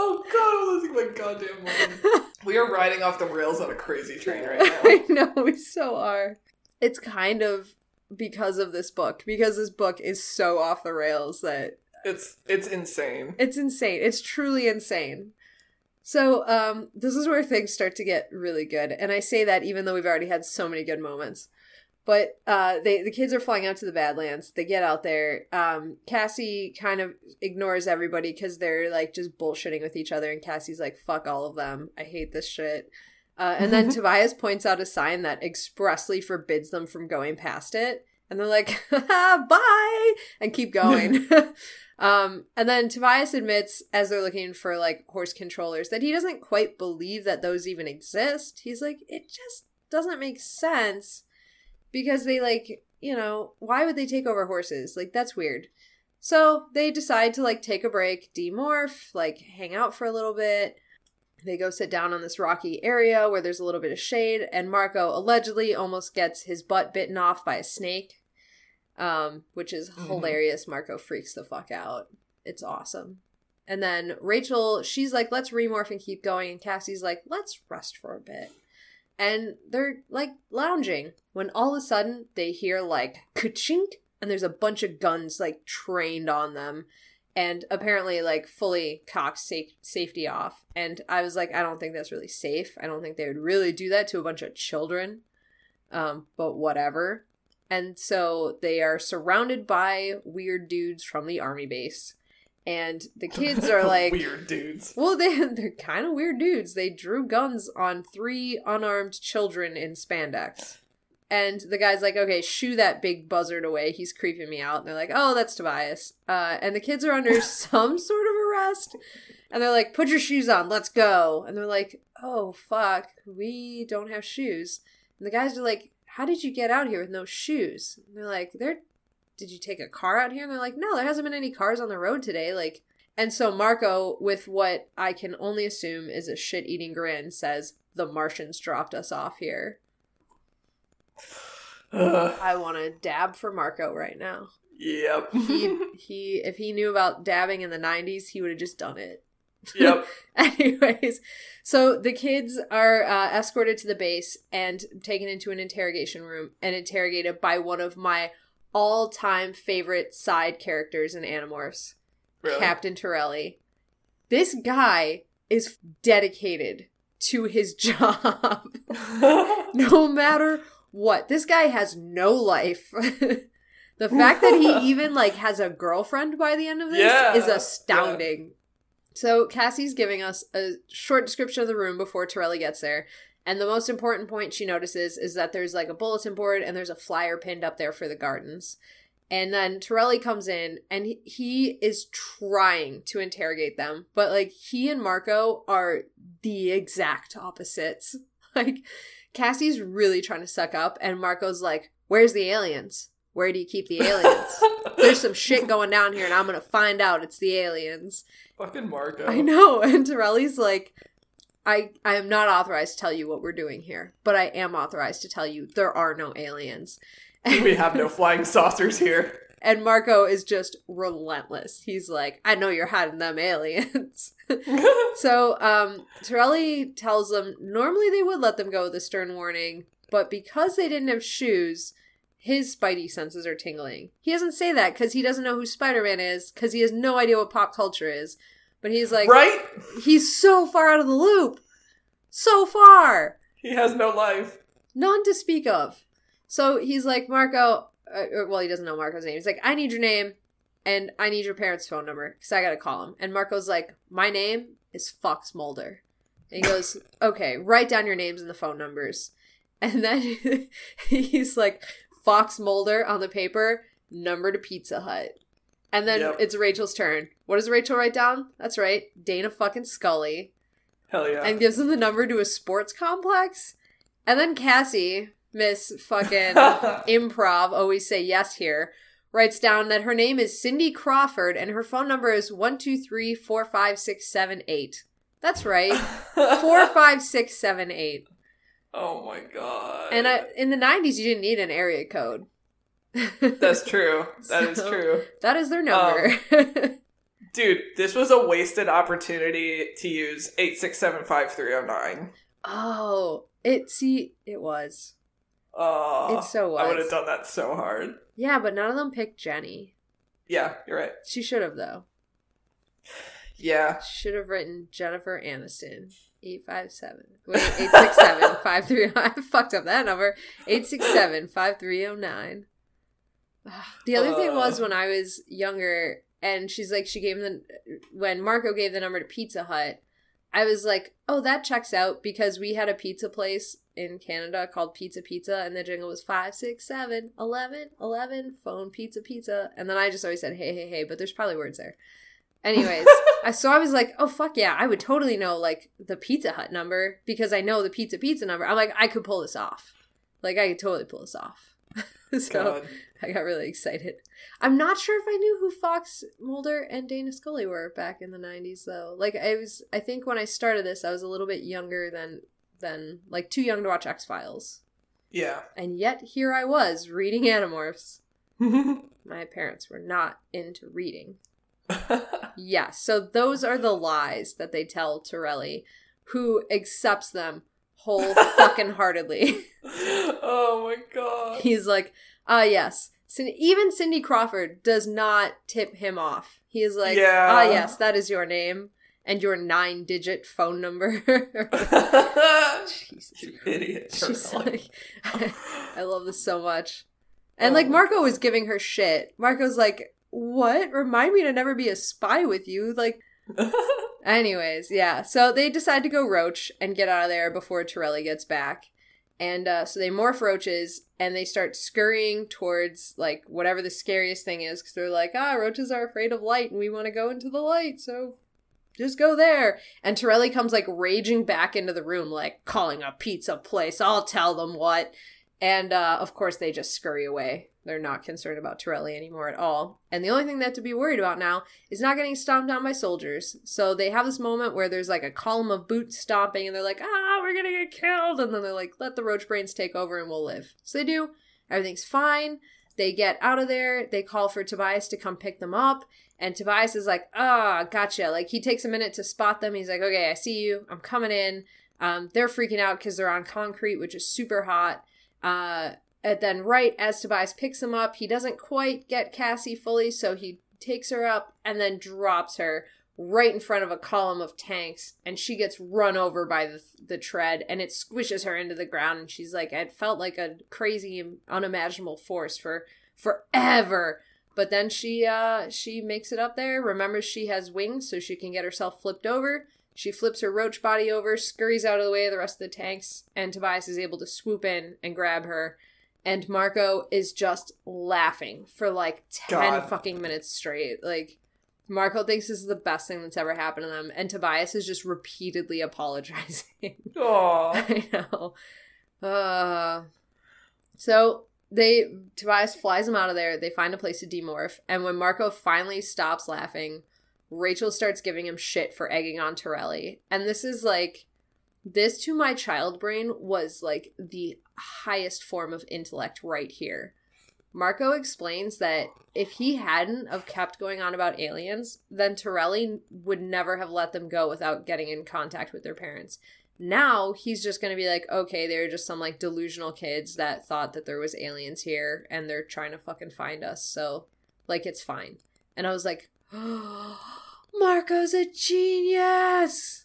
Oh God, I'm losing my goddamn mind. We are riding off the rails on a crazy train right now. I know, we so are. It's kind of because of this book, because this book is so off the rails that... It's it's insane. It's insane. It's truly insane. So um, this is where things start to get really good. And I say that even though we've already had so many good moments. But uh, they the kids are flying out to the Badlands. They get out there. Um, Cassie kind of ignores everybody because they're like just bullshitting with each other. And Cassie's like, fuck all of them. I hate this shit. Uh, and then Tobias points out a sign that expressly forbids them from going past it. And they're like, bye, and keep going. um, and then Tobias admits, as they're looking for, like, horse controllers, that he doesn't quite believe that those even exist. He's like, it just doesn't make sense because they, like, you know, why would they take over horses? Like, that's weird. So they decide to, like, take a break, demorph, like, hang out for a little bit. They go sit down on this rocky area where there's a little bit of shade, and Marco allegedly almost gets his butt bitten off by a snake, um, which is hilarious. Mm. Marco freaks the fuck out. It's awesome. And then Rachel, she's like, let's remorph and keep going, and Cassie's like, let's rest for a bit. And they're, like, lounging when all of a sudden they hear, like, ka-chink, and there's a bunch of guns, like, trained on them. And apparently, like, fully cocked safe- safety off. And I was like, I don't think that's really safe. I don't think they would really do that to a bunch of children. Um, but whatever. And so they are surrounded by weird dudes from the army base. And the kids are like... Weird dudes. Well, they, they're kind of weird dudes. They drew guns on three unarmed children in spandex. And the guy's like, okay, shoo that big buzzard away. He's creeping me out. And they're like, oh, that's Tobias. Uh, and the kids are under some sort of arrest. And they're like, put your shoes on. Let's go. And they're like, oh, fuck. We don't have shoes. And the guys are like, how did you get out here with no shoes? And they're like, "There, did you take a car out here? And they're like, no, there hasn't been any cars on the road today. Like, and so Marco, with what I can only assume is a shit-eating grin, says, the Martians dropped us off here. Uh, I want to dab for Marco right now. Yep. he, he, if he knew about dabbing in the nineties, he would have just done it. Yep. Anyways, so the kids are uh, escorted to the base and taken into an interrogation room and interrogated by one of my all-time favorite side characters in Animorphs, really? Captain Tirelli. This guy is dedicated to his job. No matter what. This guy has no life. The fact that he even, like, has a girlfriend by the end of this yeah, is astounding. Yeah. So Cassie's giving us a short description of the room before Tirelli gets there. And the most important point she notices is that there's, like, a bulletin board and there's a flyer pinned up there for the gardens. And then Tirelli comes in and he, he is trying to interrogate them. But, like, he and Marco are the exact opposites. Like... Cassie's really trying to suck up, and Marco's like, where's the aliens? Where do you keep the aliens? There's some shit going down here, and I'm going to find out it's the aliens. Fucking Marco. I know, and Tirelli's like, I, I am not authorized to tell you what we're doing here, but I am authorized to tell you there are no aliens. We have no flying saucers here. And Marco is just relentless. He's like, I know you're hiding them aliens. So um, Tirelli tells them normally they would let them go with a stern warning, but because they didn't have shoes, his spidey senses are tingling. He doesn't say that because he doesn't know who Spider-Man is because he has no idea what pop culture is. But he's like, right? He's so far out of the loop. So far. He has no life. None to speak of. So he's like, Marco... Uh, well, he doesn't know Marco's name. He's like, I need your name, and I need your parents' phone number, because I gotta call him. And Marco's like, my name is Fox Mulder. And he goes, okay, write down your names and the phone numbers. And then he's like, Fox Mulder on the paper, number to Pizza Hut. And then yep. It's Rachel's turn. What does Rachel write down? That's right. Dana fucking Scully. Hell yeah. And gives them the number to a sports complex. And then Cassie, Miss fucking improv, always say yes here, writes down that her name is Cindy Crawford and her phone number is one two three four five six seven eight. That's right. four five six seven eight. Oh my god. And I, in the nineties, you didn't need an area code. That's true. That so, is true. That is their number. Um, dude, this was a wasted opportunity to use eight six seven five three oh nine. Oh, it, see, it was. Oh, uh, it so was. I would have done that so hard. Yeah, but none of them picked Jenny. Yeah, you're right. She should have, though. Yeah. Should have written Jennifer Aniston. eight five seven. Wait, eight six seven five three oh nine. I fucked up that number. eight six seven five three oh nine. The other uh, thing was when I was younger, and she's like, she gave him the, when Marco gave the number to Pizza Hut, I was like, oh, that checks out, because we had a pizza place in Canada called Pizza Pizza, and the jingle was five six seven eleven eleven, phone pizza pizza. And then I just always said, hey, hey, hey, but there's probably words there. Anyways, so I was like, oh, fuck yeah, I would totally know, like, the Pizza Hut number, because I know the Pizza Pizza number. I'm like, I could pull this off. Like, I could totally pull this off. So God. I got really excited. I'm not sure if I knew who Fox Mulder and Dana Scully were back in the nineties, though. Like, I was, I think when I started this, I was a little bit younger than, than like, too young to watch X-Files. Yeah. And yet, here I was, reading Animorphs. My parents were not into reading. Yeah, so those are the lies that they tell Tirelli, who accepts them whole fucking heartedly. Oh my god. He's like, ah, uh, yes. Cindy, even Cindy Crawford does not tip him off. He is like, ah, yeah. uh, yes, that is your name and your nine-digit phone number. Jesus, you idiot. She's like, I, I love this so much. And oh, like Marco was giving her shit. Marco's like, what? Remind me to never be a spy with you. Like, anyways, yeah. So they decide to go roach and get out of there before Tirelli gets back. And uh, so they morph roaches and they start scurrying towards, like, whatever the scariest thing is. Because they're like, ah, roaches are afraid of light and we want to go into the light. So just go there. And Tirelli comes, like, raging back into the room, like, calling a pizza place. I'll tell them what. And, uh, of course, they just scurry away. They're not concerned about Tirelli anymore at all. And the only thing they have to be worried about now is not getting stomped on by soldiers. So they have this moment where there's like a column of boots stomping and they're like, ah, we're going to get killed. And then they're like, let the roach brains take over and we'll live. So they do. Everything's fine. They get out of there. They call for Tobias to come pick them up. And Tobias is like, ah, oh, gotcha. Like he takes a minute to spot them. He's like, okay, I see you. I'm coming in. Um, they're freaking out because they're on concrete, which is super hot. Uh, And then right as Tobias picks him up, he doesn't quite get Cassie fully, so he takes her up and then drops her right in front of a column of tanks, and she gets run over by the, the tread, and it squishes her into the ground, and she's like, it felt like a crazy, unimaginable force for forever. But then she, uh, she makes it up there, remembers she has wings, so she can get herself flipped over. She flips her roach body over, scurries out of the way of the rest of the tanks, and Tobias is able to swoop in and grab her. And Marco is just laughing for like ten God. fucking minutes straight. Like, Marco thinks this is the best thing that's ever happened to them. And Tobias is just repeatedly apologizing. Aww. I know. Uh, so they, Tobias flies them out of there. They find a place to demorph. And when Marco finally stops laughing, Rachel starts giving him shit for egging on Tirelli. And this is like, this to my child brain was like the highest form of intellect right here. Marco explains that if he hadn't have kept going on about aliens, then Tirelli would never have let them go without getting in contact with their parents. Now he's just going to be like, okay, they're just some like delusional kids that thought that there was aliens here and they're trying to fucking find us. So like, it's fine. And I was like, oh, Marco's a genius.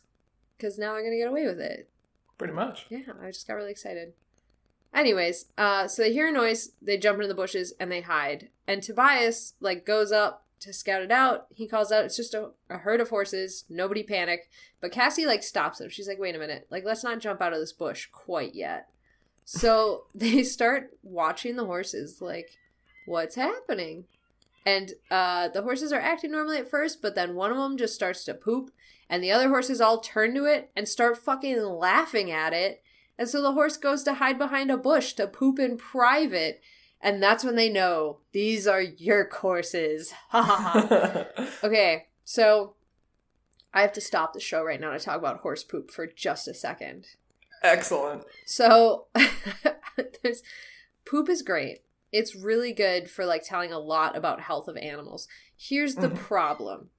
Because now I'm going to get away with it. Pretty much. Yeah, I just got really excited. Anyways, uh, so they hear a noise, they jump into the bushes, and they hide. And Tobias, like, goes up to scout it out. He calls out, it's just a, a herd of horses. Nobody panic. But Cassie, like, stops him. She's like, wait a minute. Like, let's not jump out of this bush quite yet. So they start watching the horses, like, what's happening? And uh, the horses are acting normally at first, but then one of them just starts to poop, and the other horses all turn to it and start fucking laughing at it. And so the horse goes to hide behind a bush to poop in private, and that's when they know these are Yeerk horses. Ha ha ha. Okay, so I have to stop the show right now to talk about horse poop for just a second. Excellent. So there's poop is great. It's really good for, like, telling a lot about health of animals. Here's the mm-hmm. problem.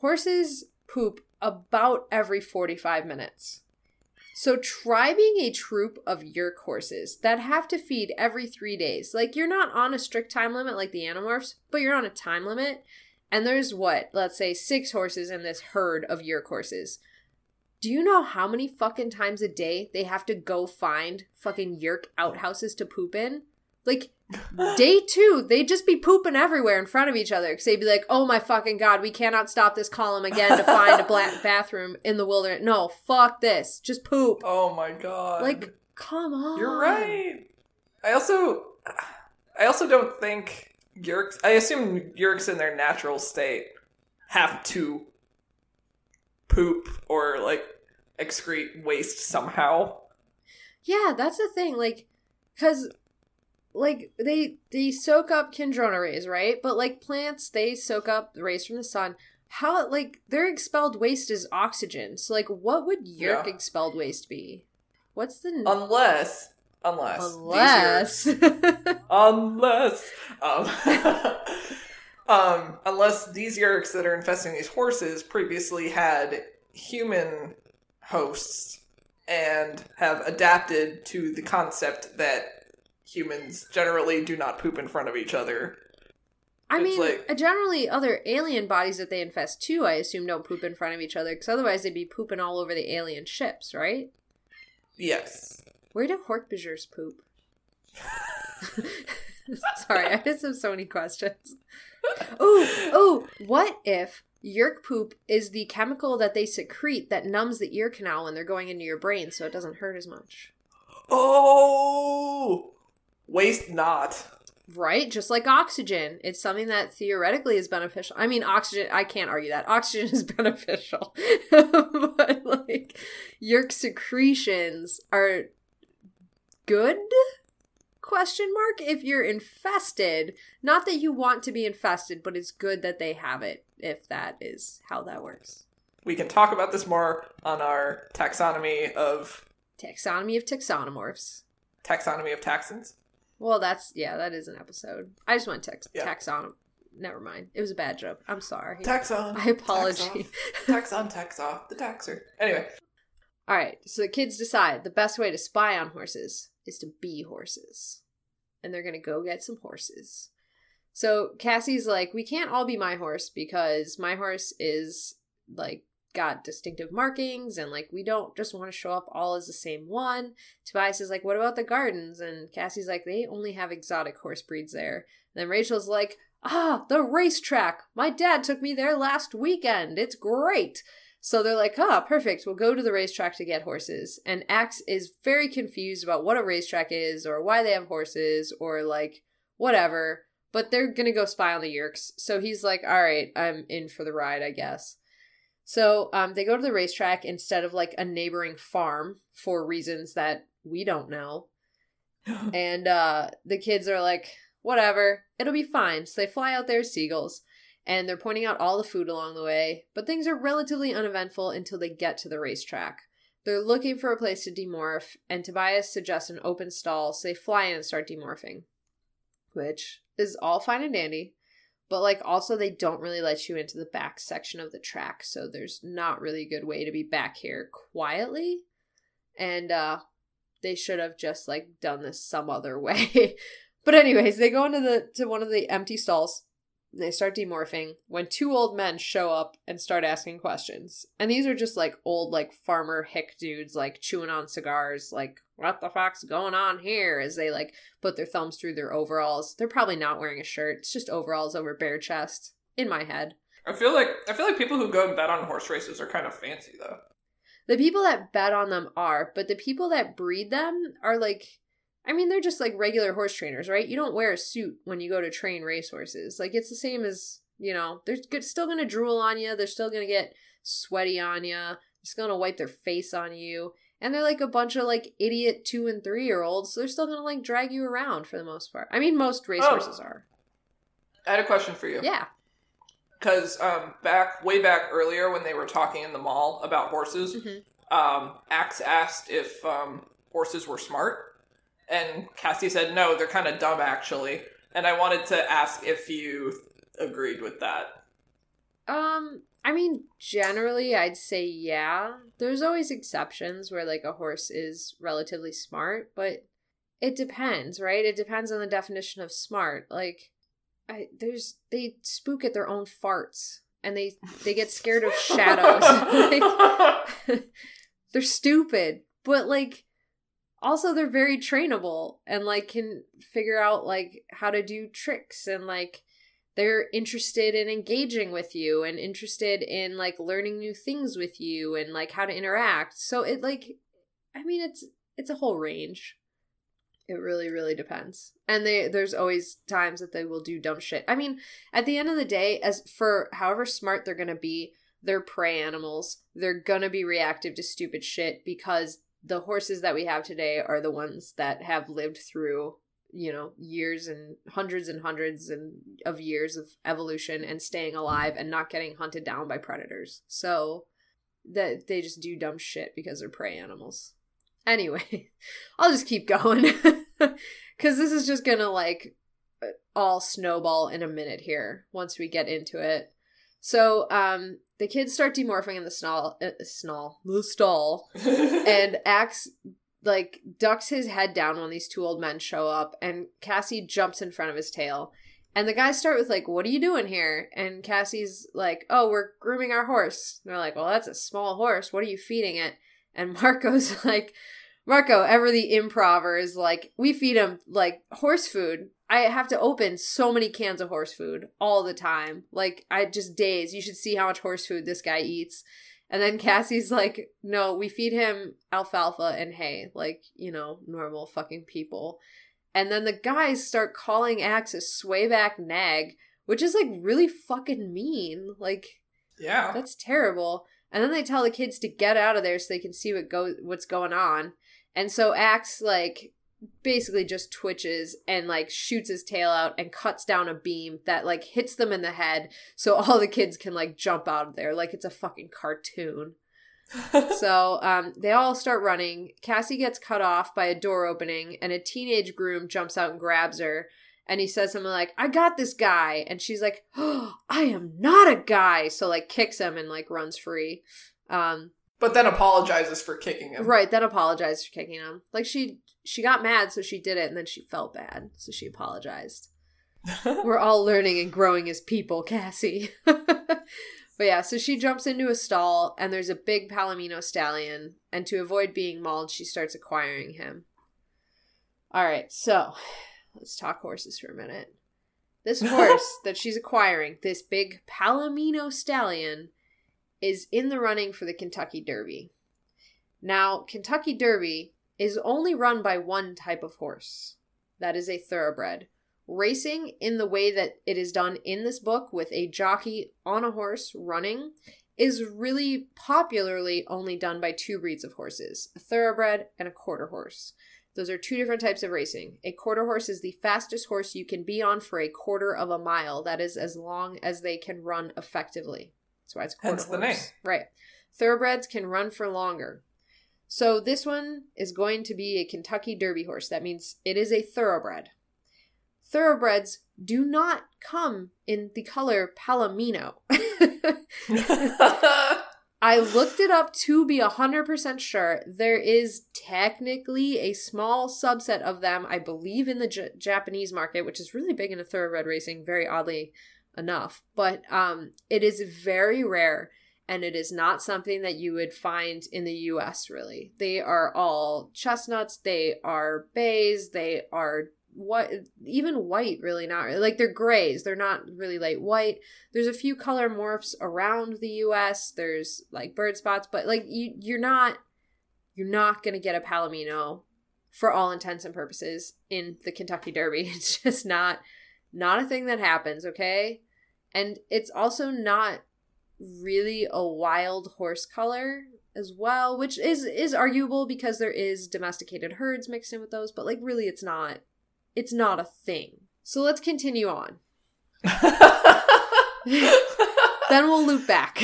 Horses poop about every forty-five minutes. So try being a troop of Yeerk horses that have to feed every three days. Like, you're not on a strict time limit like the Animorphs, but you're on a time limit. And there's, what, let's say six horses in this herd of Yeerk horses. Do you know how many fucking times a day they have to go find fucking Yeerk outhouses to poop in? Like, day two, they'd just be pooping everywhere in front of each other because they'd be like, oh my fucking God, we cannot stop this column again to find a black bathroom in the wilderness. No, fuck this. Just poop. Oh my God. Like, come on. You're right. I also, I also don't think Yeerks, I assume Yeerks in their natural state have to poop or, like, excrete waste somehow. Yeah, that's the thing. Like, because... Like, they they soak up Kindrona rays, right? But, like, plants, they soak up rays from the sun. How, like, their expelled waste is oxygen. So, like, what would Yeerk yeah. expelled waste be? What's the... Unless... Unless... Unless... These Yeerks, unless... Um, um, unless these Yeerks that are infesting these horses previously had human hosts and have adapted to the concept that humans generally do not poop in front of each other. I it's mean, like, generally other alien bodies that they infest too, I assume, don't poop in front of each other, because otherwise they'd be pooping all over the alien ships, right? Yes. Where do Hork-Bajirs poop? Sorry, I just have so many questions. Ooh, ooh, what if Yeerk poop is the chemical that they secrete that numbs the ear canal when they're going into your brain so it doesn't hurt as much? Oh! Waste not. Right? Just like oxygen. It's something that theoretically is beneficial. I mean, oxygen, I can't argue that. Oxygen is beneficial. But, like, Yeerk secretions are good? Question mark? If you're infested. Not that you want to be infested, but it's good that they have it, if that is how that works. We can talk about this more on our taxonomy of... Taxonomy of taxonomorphs. Taxonomy of taxons? Well, that's, yeah, that is an episode. I just went tex- yeah. taxon. Never mind. It was a bad joke. I'm sorry. Taxon. I apologize. Tax on, tax off, the taxer. Anyway. All right. So the kids decide the best way to spy on horses is to be horses. And they're going to go get some horses. So Cassie's like, we can't all be my horse because my horse is, like, got distinctive markings, and, like, we don't just want to show up all as the same one. Tobias is like, what about the gardens? And Cassie's like, they only have exotic horse breeds there. And then Rachel's like, ah, the racetrack. My dad took me there last weekend. It's great. So they're like, ah, perfect. We'll go to the racetrack to get horses. And Ax is very confused about what a racetrack is or why they have horses or, like, whatever. But they're going to go spy on the Yeerks. So he's like, all right, I'm in for the ride, I guess. So um, they go to the racetrack instead of, like, a neighboring farm for reasons that we don't know. And uh, the kids are like, whatever, it'll be fine. So they fly out there as seagulls, and they're pointing out all the food along the way. But things are relatively uneventful until they get to the racetrack. They're looking for a place to demorph, and Tobias suggests an open stall, so they fly in and start demorphing, which is all fine and dandy. But, like, also they don't really let you into the back section of the track, so there's not really a good way to be back here quietly. And uh, they should have just, like, done this some other way. But anyways, they go into the to one of the empty stalls, and they start demorphing, when two old men show up and start asking questions. And these are just, like, old, like, farmer hick dudes, like, chewing on cigars, like, what the fuck's going on here? As they, like, put their thumbs through their overalls. They're probably not wearing a shirt. It's just overalls over bare chest, in my head. I feel like I feel like people who go and bet on horse races are kind of fancy, though. The people that bet on them are, but the people that breed them are, like, I mean, they're just like regular horse trainers, right? You don't wear a suit when you go to train racehorses. Like, it's the same as, you know, they're still going to drool on you. They're still going to get sweaty on you. They're still going to wipe their face on you. And they're like a bunch of like idiot two and three year olds. So they're still going to like drag you around for the most part. I mean, most racehorses oh. are. I had a question for you. Yeah. Because um, back way back earlier when they were talking in the mall about horses, mm-hmm. um, Ax asked if um, horses were smart. And Cassie said, no, they're kind of dumb, actually. And I wanted to ask if you agreed with that. Um, I mean, generally, I'd say yeah. There's always exceptions where, like, a horse is relatively smart. But it depends, right? It depends on the definition of smart. Like, I, there's they spook at their own farts. And they, they get scared of shadows. Like, they're stupid. But, like... Also, they're very trainable and, like, can figure out, like, how to do tricks and, like, they're interested in engaging with you and interested in, like, learning new things with you and, like, how to interact. So it, like, I mean, it's it's a whole range. It really, really depends. And they there's always times that they will do dumb shit. I mean, at the end of the day, as for however smart they're going to be, they're prey animals. They're going to be reactive to stupid shit because the horses that we have today are the ones that have lived through, you know, years and hundreds and hundreds and of years of evolution and staying alive and not getting hunted down by predators. So that they just do dumb shit because they're prey animals. Anyway, I'll just keep going because this is just going to like all snowball in a minute here once we get into it. So, um, the kids start demorphing in the snall, uh, snall, the stall, and Ax, like, ducks his head down when these two old men show up, and Cassie jumps in front of his tail. And the guys start with, like, what are you doing here? And Cassie's like, oh, we're grooming our horse. And they're like, well, that's a small horse. What are you feeding it? And Marco's like, Marco, ever the improver, is like, we feed him, like, horse food. I have to open so many cans of horse food all the time. Like, I just daze. You should see how much horse food this guy eats. And then Cassie's like, no, we feed him alfalfa and hay, like, you know, normal fucking people. And then the guys start calling Ax a swayback nag, which is, like, really fucking mean. Like, yeah, that's terrible. And then they tell the kids to get out of there so they can see what go- what's going on. And so Ax, like... basically just twitches and like shoots his tail out and cuts down a beam that like hits them in the head so all the kids can like jump out of there like it's a fucking cartoon. So um they all start running. Cassie gets cut off by a door opening and a teenage groom jumps out and grabs her and he says something like, I got this guy, and she's like, oh, I am not a guy, so like kicks him and like runs free. um But then apologizes for kicking him. Right, then apologizes for kicking him. Like, she she got mad, so she did it, and then she felt bad, so she apologized. We're all learning and growing as people, Cassie. But yeah, so she jumps into a stall, and there's a big Palomino stallion, and to avoid being mauled, she starts acquiring him. All right, so let's talk horses for a minute. This horse that she's acquiring, this big Palomino stallion... is in the running for the Kentucky Derby. Now, Kentucky Derby is only run by one type of horse. That is a thoroughbred. Racing in the way that it is done in this book with a jockey on a horse running is really popularly only done by two breeds of horses, a thoroughbred and a quarter horse. Those are two different types of racing. A quarter horse is the fastest horse you can be on for a quarter of a mile. That is as long as they can run effectively. That's why it's quarter horse. That's the name. Right. Thoroughbreds can run for longer. So this one is going to be a Kentucky Derby horse. That means it is a thoroughbred. Thoroughbreds do not come in the color Palomino. I looked it up to be one hundred percent sure. There is technically a small subset of them, I believe, in the J- Japanese market, which is really big into thoroughbred racing, very oddly enough, but um it is very rare and it is not something that you would find in the U S really. They are all chestnuts, they are bays, they are what even white really not like they're grays, they're not really light white. There's a few color morphs around the U S. There's like bird spots, but like you you're not you're not gonna get a Palomino for all intents and purposes in the Kentucky Derby. It's just not, not a thing that happens, okay? And it's also not really a wild horse color as well, which is is arguable because there is domesticated herds mixed in with those, but like really it's not it's not a thing. So let's continue on. Then we'll loop back.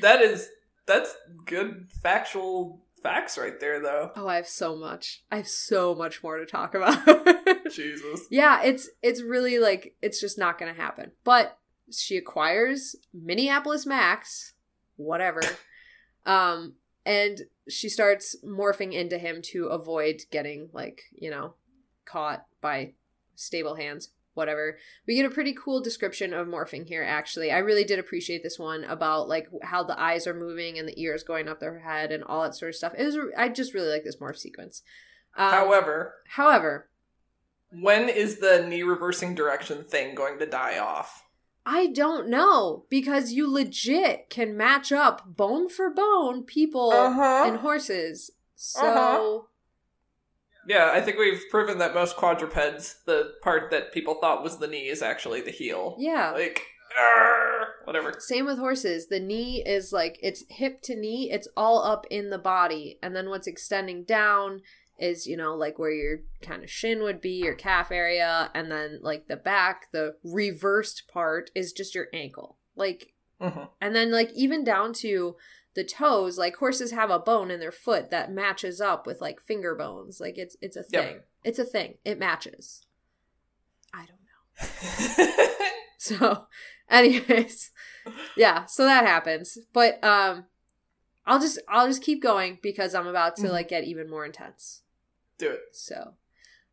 that is that's good factual facts right there though. Oh, I have so much. I have so much more to talk about. Jesus. Yeah, it's it's really like it's just not gonna happen. But she acquires Minneapolis Max, whatever. Um, and she starts morphing into him to avoid getting, like, you know, caught by stable hands, whatever. We get a pretty cool description of morphing here, actually. I really did appreciate this one about, like, how the eyes are moving and the ears going up their head and all that sort of stuff. It was, I just really like this morph sequence. Um, however. However. When is the knee reversing direction thing going to die off? I don't know, because you legit can match up bone for bone people uh-huh. and horses. So, uh-huh. yeah, I think we've proven that most quadrupeds, the part that people thought was the knee is actually the heel. Yeah, like argh, whatever. Same with horses. The knee is like it's hip to knee. It's all up in the body, and then what's extending down is, you know, like where your kind of shin would be, your calf area, and then like the back, the reversed part is just your ankle. Like, mm-hmm. and then like even down to the toes, like horses have a bone in their foot that matches up with like finger bones. Like it's it's a thing. Yep. It's a thing. It matches. I don't know. So anyways, yeah, so that happens. But um I'll just I'll just keep going because I'm about to like get even more intense. Do it. So,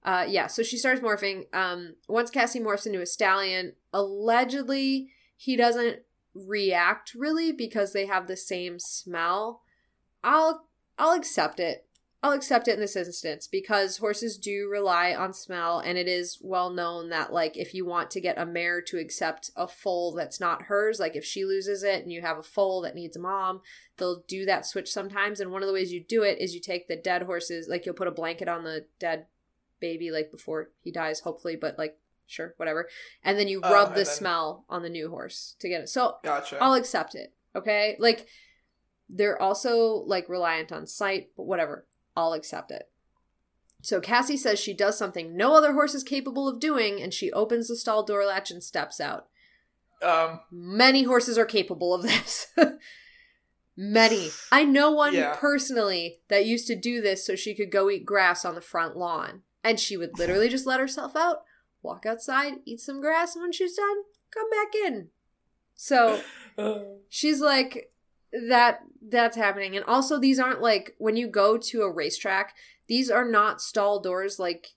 uh, yeah. So she starts morphing. Um, once Cassie morphs into a stallion, allegedly he doesn't react really because they have the same smell. I'll I'll accept it. I'll accept it in this instance because horses do rely on smell, and it is well known that like if you want to get a mare to accept a foal that's not hers, like if she loses it and you have a foal that needs a mom, they'll do that switch sometimes. And one of the ways you do it is you take the dead horses, like you'll put a blanket on the dead baby, like before he dies, hopefully, but like sure, whatever. And then you rub uh, the then... smell on the new horse to get it. So gotcha. I'll accept it. Okay. Like they're also like reliant on sight, but whatever. I'll accept it. So Cassie says she does something no other horse is capable of doing, and she opens the stall door latch and steps out. Um, Many horses are capable of this. Many. I know one yeah. personally that used to do this so she could go eat grass on the front lawn. And she would literally just let herself out, walk outside, eat some grass, and when she's done, come back in. So she's like... That that's happening. And also these aren't like when you go to a racetrack, these are not stall doors like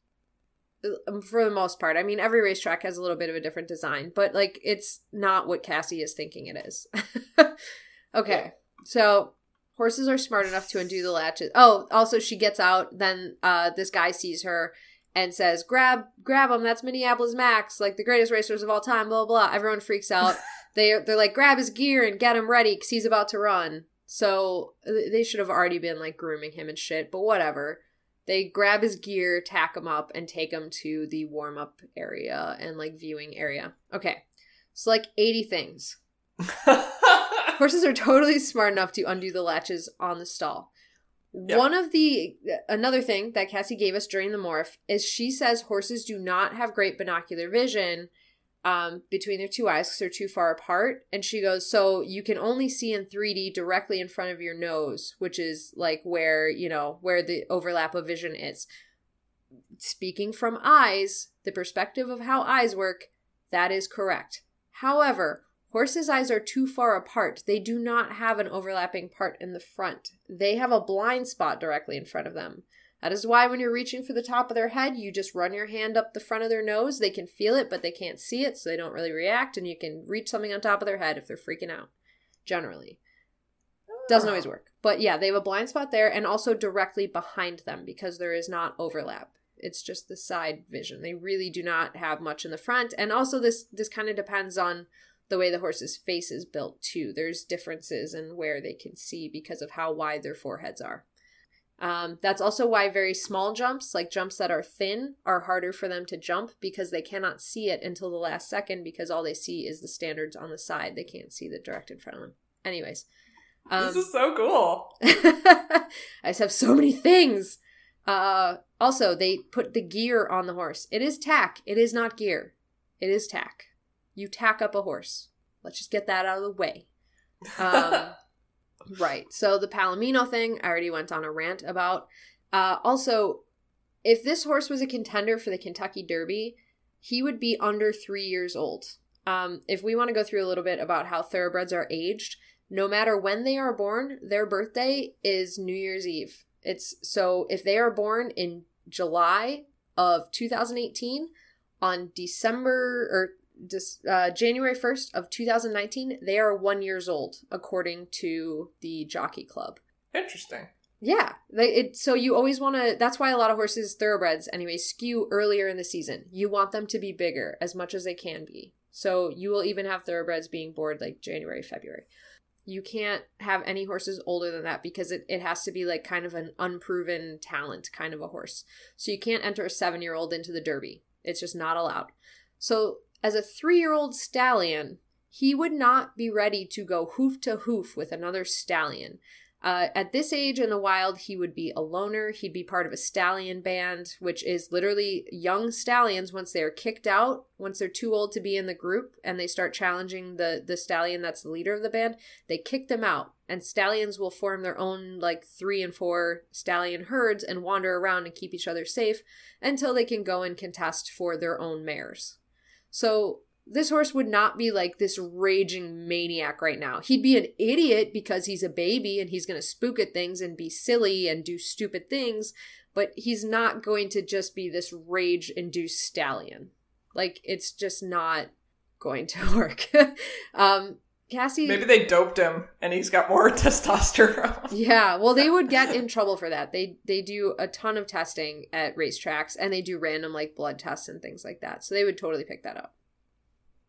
for the most part. I mean, every racetrack has a little bit of a different design, but like it's not what Cassie is thinking it is. Okay. Yeah. So horses are smart enough to undo the latches. Oh, also she gets out, then uh this guy sees her and says, Grab grab him, that's Minneapolis Max, like the greatest racers of all time, blah blah blah. Everyone freaks out. They, they're like, grab his gear and get him ready because he's about to run. So they should have already been, like, grooming him and shit, but whatever. They grab his gear, tack him up, and take him to the warm-up area and, like, viewing area. Okay. So, like, eighty things. Horses are totally smart enough to undo the latches on the stall. Yep. One of the, another thing that Cassie gave us during the morph is she says horses do not have great binocular vision Um, between their two eyes because they're too far apart. And she goes, so you can only see in three D directly in front of your nose, which is like where, you know, where the overlap of vision is. Speaking from eyes, the perspective of how eyes work, that is correct. However, horses' eyes are too far apart. They do not have an overlapping part in the front. They have a blind spot directly in front of them. That is why when you're reaching for the top of their head, you just run your hand up the front of their nose. They can feel it, but they can't see it, so they don't really react. And you can reach something on top of their head if they're freaking out, generally. Doesn't always work. But yeah, they have a blind spot there and also directly behind them because there is not overlap. It's just the side vision. They really do not have much in the front. And also this, this kind of depends on the way the horse's face is built, too. There's differences in where they can see because of how wide their foreheads are. Um, that's also why very small jumps, like jumps that are thin, are harder for them to jump because they cannot see it until the last second because all they see is the standards on the side. They can't see the direct in front of them. Anyways. Um, this is so cool. I just have so many things. Uh, also, they put the gear on the horse. It is tack. It is not gear. It is tack. You tack up a horse. Let's just get that out of the way. Um Right. So the Palomino thing, I already went on a rant about. Uh, also, if this horse was a contender for the Kentucky Derby, he would be under three years old. Um, if we want to go through a little bit about how thoroughbreds are aged, no matter when they are born, their birthday is New Year's Eve. It's so if they are born in July of two thousand eighteen, on December or Uh, January first of two thousand nineteen, they are one years old, according to the jockey club. Interesting. Yeah. They, it, so you always want to, that's why a lot of horses, thoroughbreds anyway, skew earlier in the season. You want them to be bigger as much as they can be. So you will even have thoroughbreds being born like January, February. You can't have any horses older than that because it, it has to be like kind of an unproven talent kind of a horse. So you can't enter a seven-year-old into the Derby. It's just not allowed. So as a three-year-old stallion, he would not be ready to go hoof to hoof with another stallion. Uh, at this age in the wild, he would be a loner. He'd be part of a stallion band, which is literally young stallions once they are kicked out, once they're too old to be in the group and they start challenging the, the stallion that's the leader of the band, they kick them out. And stallions will form their own like three and four stallion herds and wander around and keep each other safe until they can go and contest for their own mares. So this horse would not be like this raging maniac right now. He'd be an idiot because he's a baby and he's going to spook at things and be silly and do stupid things, but he's not going to just be this rage-induced stallion. Like, it's just not going to work. um, Cassie... Maybe they doped him and he's got more testosterone. Yeah, well, they would get in trouble for that. They they do a ton of testing at racetracks and they do random like blood tests and things like that. So they would totally pick that up.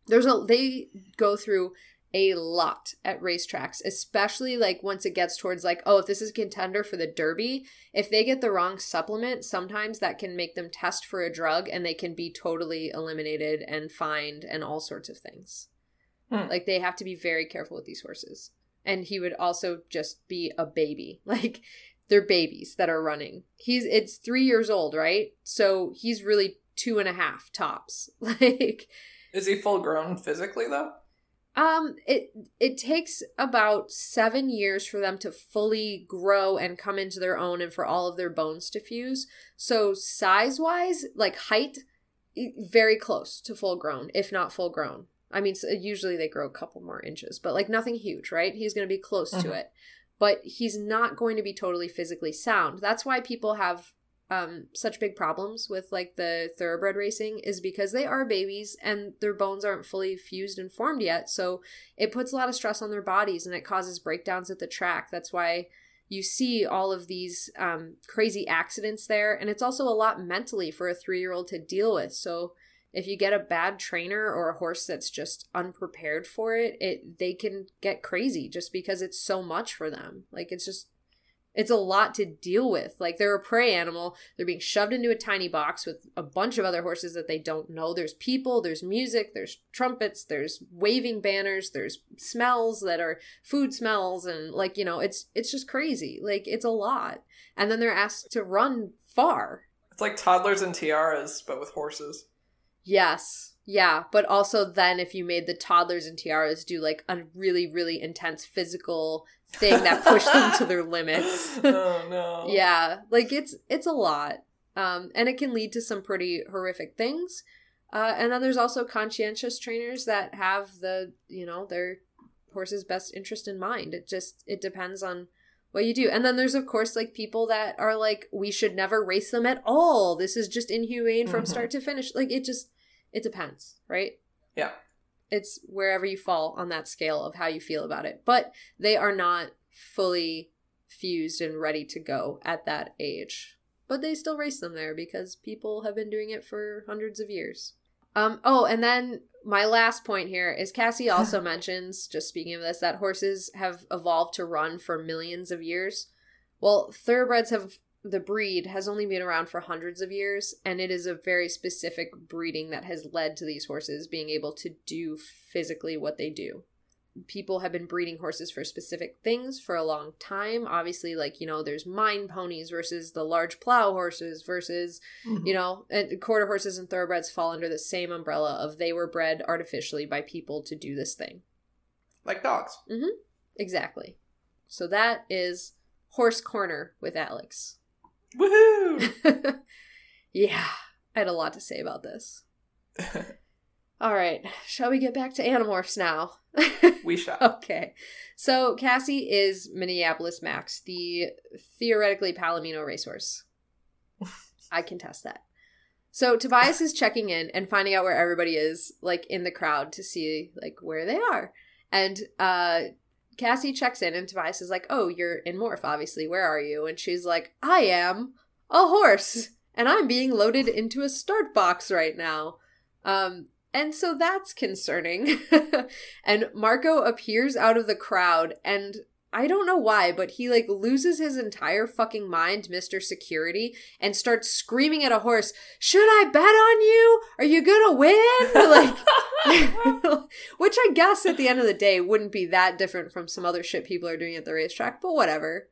There's a they go through a lot at racetracks, especially like once it gets towards like, oh, if this is a contender for the Derby, if they get the wrong supplement, sometimes that can make them test for a drug and they can be totally eliminated and fined and all sorts of things. Like, they have to be very careful with these horses. And he would also just be a baby. Like, they're babies that are running. He's It's three years old, right? So he's really two and a half tops. Like, is he full grown physically, though? Um, it it takes about seven years for them to fully grow and come into their own and for all of their bones to fuse. So size-wise, like height, very close to full grown, if not full grown. I mean, usually they grow a couple more inches, but like nothing huge, right? He's going to be close mm-hmm. to it, but he's not going to be totally physically sound. That's why people have um, such big problems with like the thoroughbred racing is because they are babies and their bones aren't fully fused and formed yet. So it puts a lot of stress on their bodies and it causes breakdowns at the track. That's why you see all of these um, crazy accidents there. And it's also a lot mentally for a three-year-old to deal with. So if you get a bad trainer or a horse that's just unprepared for it, it they can get crazy just because it's so much for them. Like, it's just, it's a lot to deal with. Like, they're a prey animal. They're being shoved into a tiny box with a bunch of other horses that they don't know. There's people, there's music, there's trumpets, there's waving banners, there's smells that are food smells. And like, you know, it's it's just crazy. Like, it's a lot. And then they're asked to run far. It's like toddlers and tiaras, but with horses. Yes. Yeah. But also then if you made the toddlers and tiaras do like a really, really intense physical thing that pushed them to their limits. Oh, no. Yeah. Like it's it's a lot. Um, and it can lead to some pretty horrific things. Uh, and then there's also conscientious trainers that have the, you know, their horse's best interest in mind. It just, it depends on what you do. And then there's, of course, like people that are like, we should never race them at all. This is just inhumane from mm-hmm. start to finish. Like it just... It depends, right? Yeah. It's wherever you fall on that scale of how you feel about it. But they are not fully fused and ready to go at that age. But they still race them there because people have been doing it for hundreds of years. Um. Oh, and then my last point here is Cassie also mentions, just speaking of this, that horses have evolved to run for millions of years. Well, thoroughbreds have the breed has only been around for hundreds of years, and it is a very specific breeding that has led to these horses being able to do physically what they do. People have been breeding horses for specific things for a long time. Obviously, like, you know, there's mine ponies versus the large plow horses versus, mm-hmm. you know, and quarter horses and thoroughbreds fall under the same umbrella of they were bred artificially by people to do this thing. Like dogs. Mm-hmm. Exactly. So that is Horse Corner with Alex. Woohoo! Yeah. I had a lot to say about this. All right. Shall we get back to Animorphs now? We shall. Okay. So Cassie is Minneapolis Max, the theoretically Palomino racehorse. I contest that. So Tobias is checking in and finding out where everybody is, like, in the crowd to see, like, where they are. And uh, Cassie checks in and Tobias is like, oh, you're in Morph, obviously. Where are you? And she's like, I am a horse, and I'm being loaded into a start box right now. Um... And so that's concerning. And Marco appears out of the crowd, and I don't know why, but he, like, loses his entire fucking mind, Mister Security, and starts screaming at a horse, should I bet on you? Are you gonna win? Like, which I guess at the end of the day wouldn't be that different from some other shit people are doing at the racetrack, but whatever.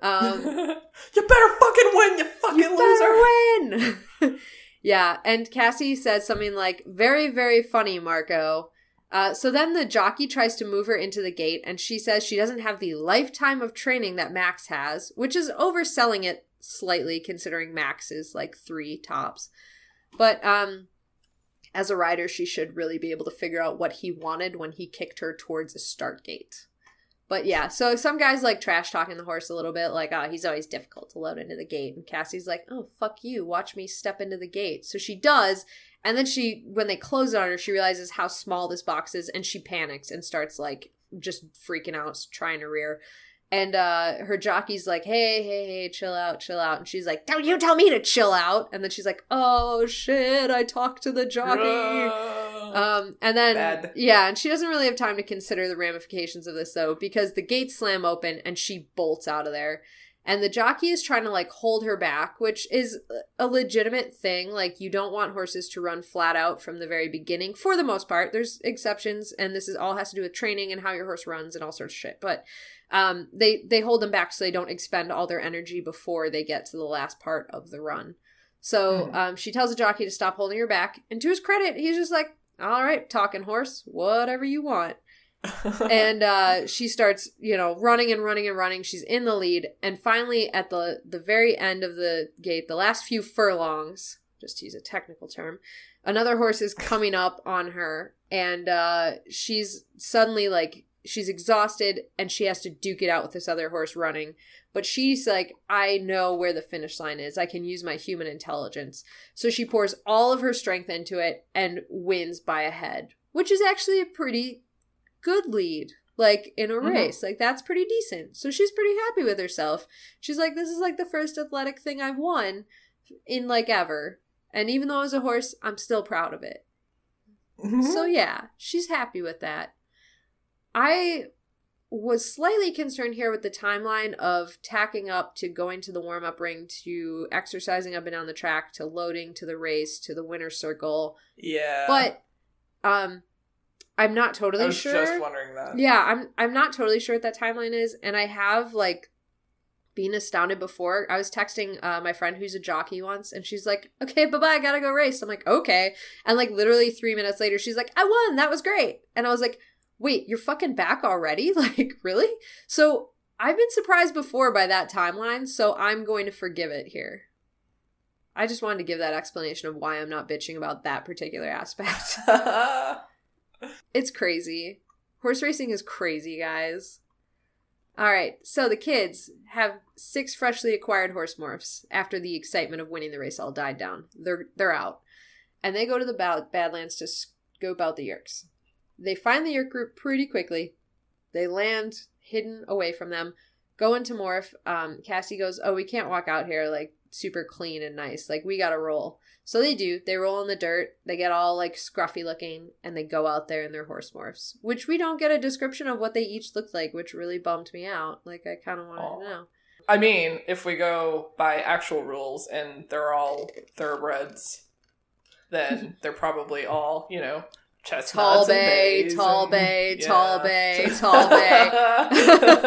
Um, you better fucking win, you fucking you loser. Win! Yeah, and Cassie says something like, very, very funny, Marco. Uh, so then the jockey tries to move her into the gate, and she says she doesn't have the lifetime of training that Max has, which is overselling it slightly, considering Max is, like, three tops. But um, as a rider, she should really be able to figure out what he wanted when he kicked her towards a start gate. But yeah, so some guy's, like, trash-talking the horse a little bit, like, oh, he's always difficult to load into the gate. And Cassie's like, oh, fuck you, watch me step into the gate. So she does, and then she, when they close it on her, she realizes how small this box is, and she panics and starts, like, just freaking out, trying to rear. And uh, her jockey's like, hey, hey, hey, chill out, chill out. And she's like, don't you tell me to chill out. And then she's like, oh, shit, I talked to the jockey. Whoa. Um, and then, Bad. yeah, and she doesn't really have time to consider the ramifications of this, though, because the gates slam open and she bolts out of there. And the jockey is trying to, like, hold her back, which is a legitimate thing. Like, you don't want horses to run flat out from the very beginning, for the most part. There's exceptions, and this is all has to do with training and how your horse runs and all sorts of shit. But um, they, they hold them back so they don't expend all their energy before they get to the last part of the run. So um, she tells the jockey to stop holding her back. And to his credit, he's just like, all right, talking horse, whatever you want. And uh, she starts, you know, running and running and running. She's in the lead. And finally, at the, the very end of the gate, the last few furlongs, just to use a technical term, another horse is coming up on her. And uh, she's suddenly, like, she's exhausted and she has to duke it out with this other horse running. But she's like, I know where the finish line is. I can use my human intelligence. So she pours all of her strength into it and wins by a head, which is actually a pretty good lead, like, in a mm-hmm. race. Like, that's pretty decent. So she's pretty happy with herself. She's like, this is, like, the first athletic thing I've won in, like, ever. And even though I was a horse, I'm still proud of it. Mm-hmm. So, yeah, she's happy with that. I was slightly concerned here with the timeline of tacking up to going to the warm-up ring to exercising up and down the track to loading to the race to the winner's circle. Yeah. But um, I'm not totally sure. I was sure. just wondering that. Yeah, I'm I'm not totally sure what that timeline is. And I have, like, been astounded before. I was texting uh, my friend who's a jockey once, and she's like, okay, bye-bye, I gotta go race. I'm like, okay. And, like, literally three minutes later, she's like, I won, that was great. And I was like, wait, you're fucking back already? Like, really? So I've been surprised before by that timeline, so I'm going to forgive it here. I just wanted to give that explanation of why I'm not bitching about that particular aspect. It's crazy. Horse racing is crazy, guys. All right, so the kids have six freshly acquired horse morphs after the excitement of winning the race all died down. They're they're out. And they go to the bad- Badlands to scope out the Yeerks. They find the Yeerk group pretty quickly. They land hidden away from them, go into Morph. Um, Cassie goes, oh, we can't walk out here, like, super clean and nice. Like, we gotta roll. So they do. They roll in the dirt. They get all, like, scruffy looking, and they go out there in their horse morphs, which we don't get a description of what they each looked like, which really bummed me out. Like, I kind of wanted Aww. to know. I mean, if we go by actual rules and they're all thoroughbreds, then they're probably all, you know, chestnuts tall bay, and tall, and, bay yeah. tall bay, tall bay, tall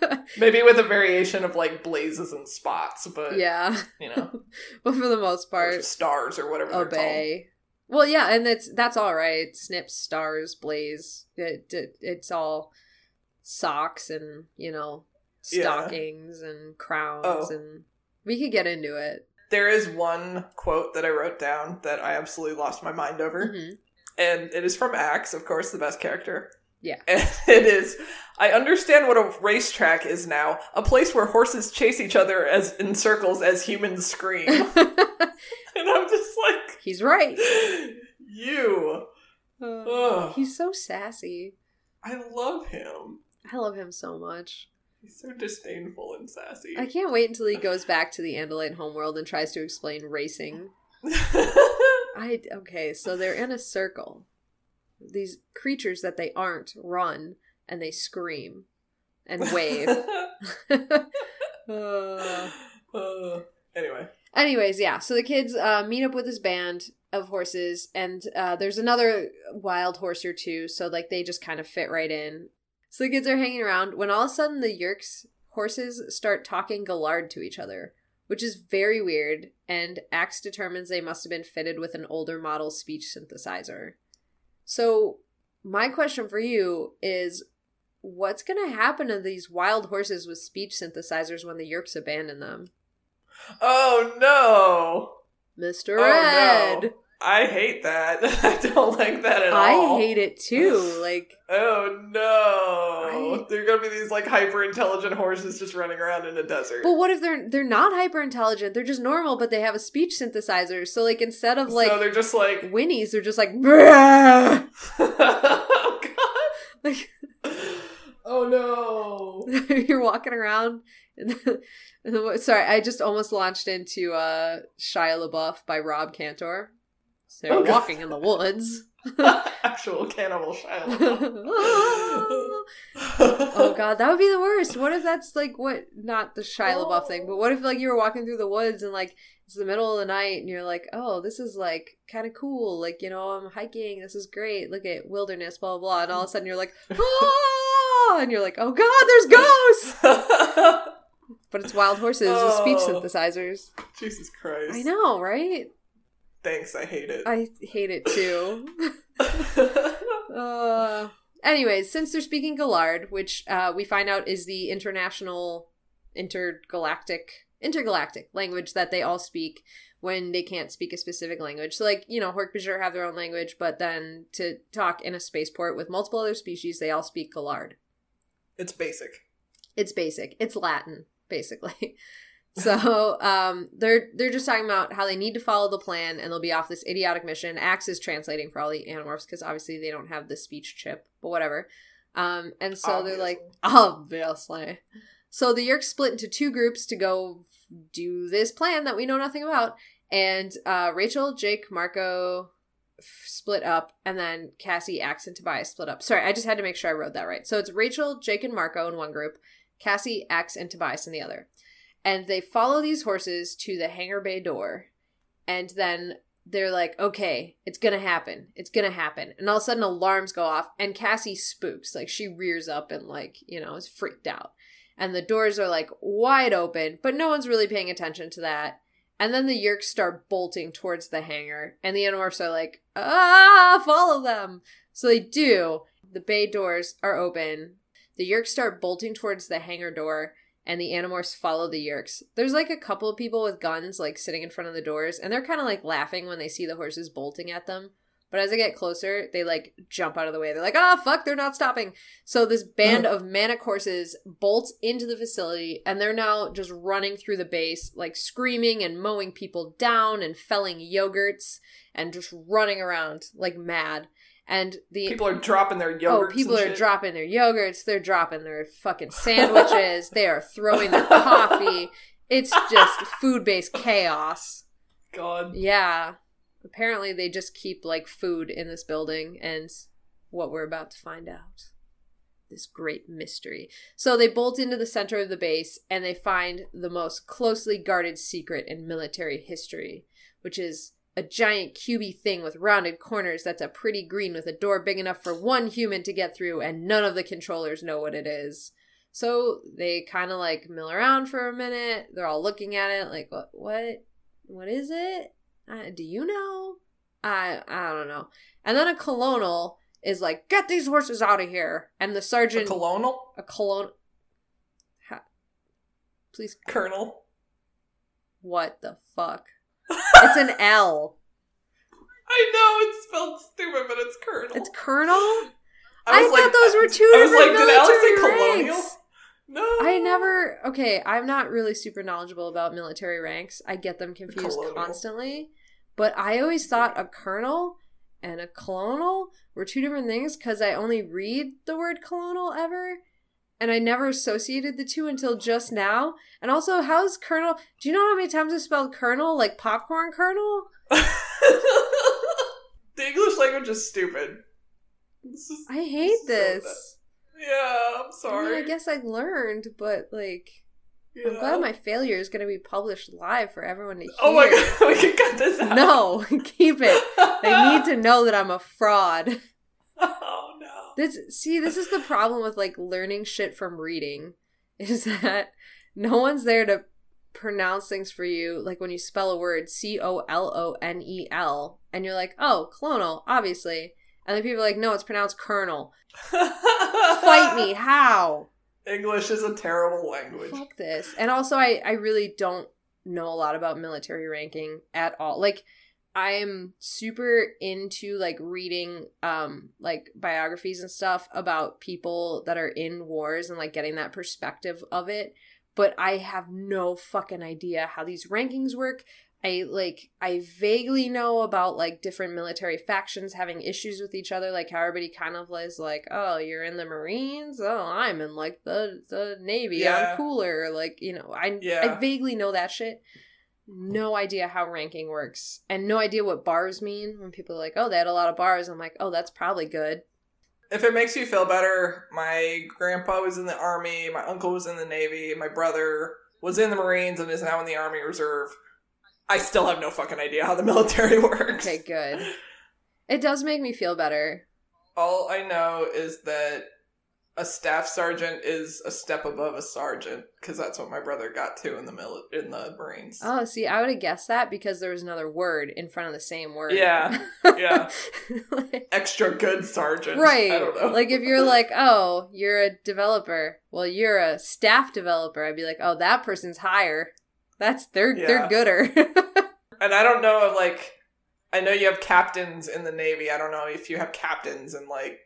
bay. Maybe with a variation of, like, blazes and spots, but, yeah, you know. Well, for the most part. Or stars or whatever they're bay. called. Well, yeah, and that's, that's all right. Snips, stars, blaze. It, it, it's all socks and, you know, stockings yeah. and crowns oh. and we could get into it. There is one quote that I wrote down that I absolutely lost my mind over. Mm-hmm. And it is from Ax, of course, the best character. Yeah. And it is, I understand what a racetrack is now, a place where horses chase each other as in circles as humans scream. And I'm just like... He's right. You. Uh, he's so sassy. I love him. I love him so much. He's so disdainful and sassy. I can't wait until he goes back to the Andalite homeworld and tries to explain racing. I, okay, so they're in a circle. These creatures that they aren't run, and they scream and wave. uh, uh, anyway. Anyways, yeah, so the kids uh, meet up with this band of horses, and uh, there's another wild horse or two, so, like, they just kind of fit right in. So the kids are hanging around when all of a sudden the Yeerk's horses start talking Gallard to each other, which is very weird, and Ax determines they must have been fitted with an older model speech synthesizer. So my question for you is, what's going to happen to these wild horses with speech synthesizers when the Yeerks abandon them? Oh, no. Mister Oh, Ed. No. I hate that. I don't like that at I all. I hate it too. Like, oh no, I... there are gonna be these like hyper intelligent horses just running around in a desert. But what if they're they're not hyper intelligent? They're just normal, but they have a speech synthesizer. So like instead of like, so they're just like whinnies. They're just like, oh god, like, oh no. You're walking around. And the, and the, sorry, I just almost launched into uh, Shia LaBeouf by Rob Cantor. So they're oh, walking God. in the woods. Actual cannibal child. Oh, God. That would be the worst. What if that's, like, what... Not the Shia LaBeouf oh. thing, but what if, like, you were walking through the woods and, like, it's the middle of the night and you're like, oh, this is, like, kind of cool. Like, you know, I'm hiking. This is great. Look at wilderness, blah, blah, blah. And all of a sudden you're like, ah! And you're like, oh, God, there's ghosts! But it's wild horses oh. with speech synthesizers. Jesus Christ. I know, right? Thanks, I hate it. I hate it too. uh, anyways, since they're speaking Gallard, which uh, we find out is the international, intergalactic, intergalactic language that they all speak when they can't speak a specific language. So, like, you know, Hork-Bajir have their own language, but then to talk in a spaceport with multiple other species, they all speak Gallard. It's basic. It's basic. It's Latin, basically. So um, they're they're just talking about how they need to follow the plan and they'll be off this idiotic mission. Ax is translating for all the Animorphs because obviously they don't have the speech chip, but whatever. Um, and so obviously. They're like, obviously. So the Yeerks split into two groups to go do this plan that we know nothing about. And uh, Rachel, Jake, Marco f- split up, and then Cassie, Ax, and Tobias split up. Sorry, I just had to make sure I wrote that right. So it's Rachel, Jake, and Marco in one group, Cassie, Ax, and Tobias in the other. And they follow these horses to the hangar bay door. And then they're like, okay, it's going to happen. It's going to happen. And all of a sudden alarms go off and Cassie spooks. Like she rears up and like, you know, is freaked out. And the doors are like wide open, but no one's really paying attention to that. And then the Yeerks start bolting towards the hangar. And the Animorphs are like, ah, follow them. So they do. The bay doors are open. The Yeerks start bolting towards the hangar door. And the Animorphs follow the Yeerks. There's, like, a couple of people with guns, like, sitting in front of the doors. And they're kind of, like, laughing when they see the horses bolting at them. But as they get closer, they, like, jump out of the way. They're like, ah, oh, fuck, they're not stopping. So this band of manic horses bolts into the facility. And they're now just running through the base, like, screaming and mowing people down and felling yogurts. And just running around, like, mad. And the people are dropping their yogurts. Oh, people and shit. are dropping their yogurts. They're dropping their fucking sandwiches. They are throwing their coffee. It's just food-based chaos. God. Yeah. Apparently, they just keep like food in this building, and what we're about to find out this great mystery. So they bolt into the center of the base and they find the most closely guarded secret in military history, which is a giant cubey thing with rounded corners that's a pretty green with a door big enough for one human to get through, and none of the controllers know what it is. So they kind of like mill around for a minute. They're all looking at it like, what, what, what is it? Uh, do you know? I I don't know. And then a colonel is like, get these horses out of here. And the sergeant... A colonel? A colonel... Ha- Please... Colonel? What the fuck? It's an L. I know, it's spelled stupid, but it's colonel. It's colonel? I, I like, thought those were two different military ranks. I was like, did Alex say colonial? No. I never... Okay, I'm not really super knowledgeable about military ranks. I get them confused colonial. Constantly. But I always thought a colonel... and a colonel were two different things because I only read the word colonel ever, and I never associated the two until just now. And also, how's colonel? Do you know how many times I spelled colonel? Like popcorn colonel? The English language is stupid. This is, I hate this. this. Yeah, I'm sorry. I, mean, I guess I learned, but like, yeah. I'm glad my failure is going to be published live for everyone to hear. Oh my god, we can cut this out. No, keep it. They need to know that I'm a fraud. Oh no. This see, this is the problem with like learning shit from reading, is that no one's there to pronounce things for you. Like when you spell a word, C O L O N E L, and you're like, oh, colonel, obviously. And then people are like, no, it's pronounced colonel. Fight me, how? English is a terrible language. Fuck this. And also, I, I really don't know a lot about military ranking at all. Like, I'm super into, like, reading, um, like, biographies and stuff about people that are in wars and, like, getting that perspective of it. But I have no fucking idea how these rankings work. I, like, I vaguely know about, like, different military factions having issues with each other, like, how everybody kind of is like, oh, you're in the Marines? Oh, I'm in, like, the, the Navy. Yeah. I'm cooler. Like, you know, I, yeah. I vaguely know that shit. No idea how ranking works. And no idea what bars mean. When people are like, oh, they had a lot of bars. I'm like, oh, that's probably good. If it makes you feel better, my grandpa was in the Army, my uncle was in the Navy, my brother was in the Marines and is now in the Army Reserve. I still have no fucking idea how the military works. Okay, good. It does make me feel better. All I know is that a staff sergeant is a step above a sergeant, because that's what my brother got to in the mil- in the Marines. Oh, see, I would have guessed that because there was another word in front of the same word. Yeah, yeah. Like, extra good sergeant. Right. I don't know. Like, if you're like, oh, you're a developer. Well, you're a staff developer. I'd be like, oh, that person's higher. That's, they're, yeah. they're gooder. And I don't know if, like, I know you have captains in the Navy. I don't know if you have captains in, like,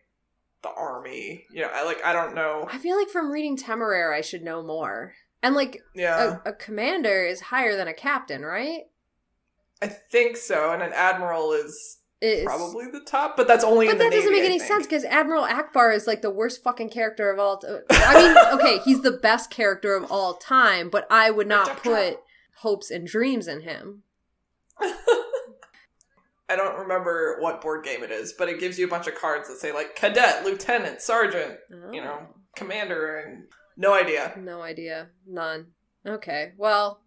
the Army. You know, I, like, I don't know. I feel like from reading Temeraire, I should know more. And, like, yeah. a, a commander is higher than a captain, right? I think so. And an admiral is... Is. Probably the top, but that's only but in the But that Navy, doesn't make I any think. sense, because Admiral Akbar is like the worst fucking character of all time. I mean, okay, he's the best character of all time, but I would not put hopes and dreams in him. I don't remember what board game it is, but it gives you a bunch of cards that say, like, cadet, lieutenant, sergeant, oh. you know, commander, and no idea. No idea. None. Okay, well,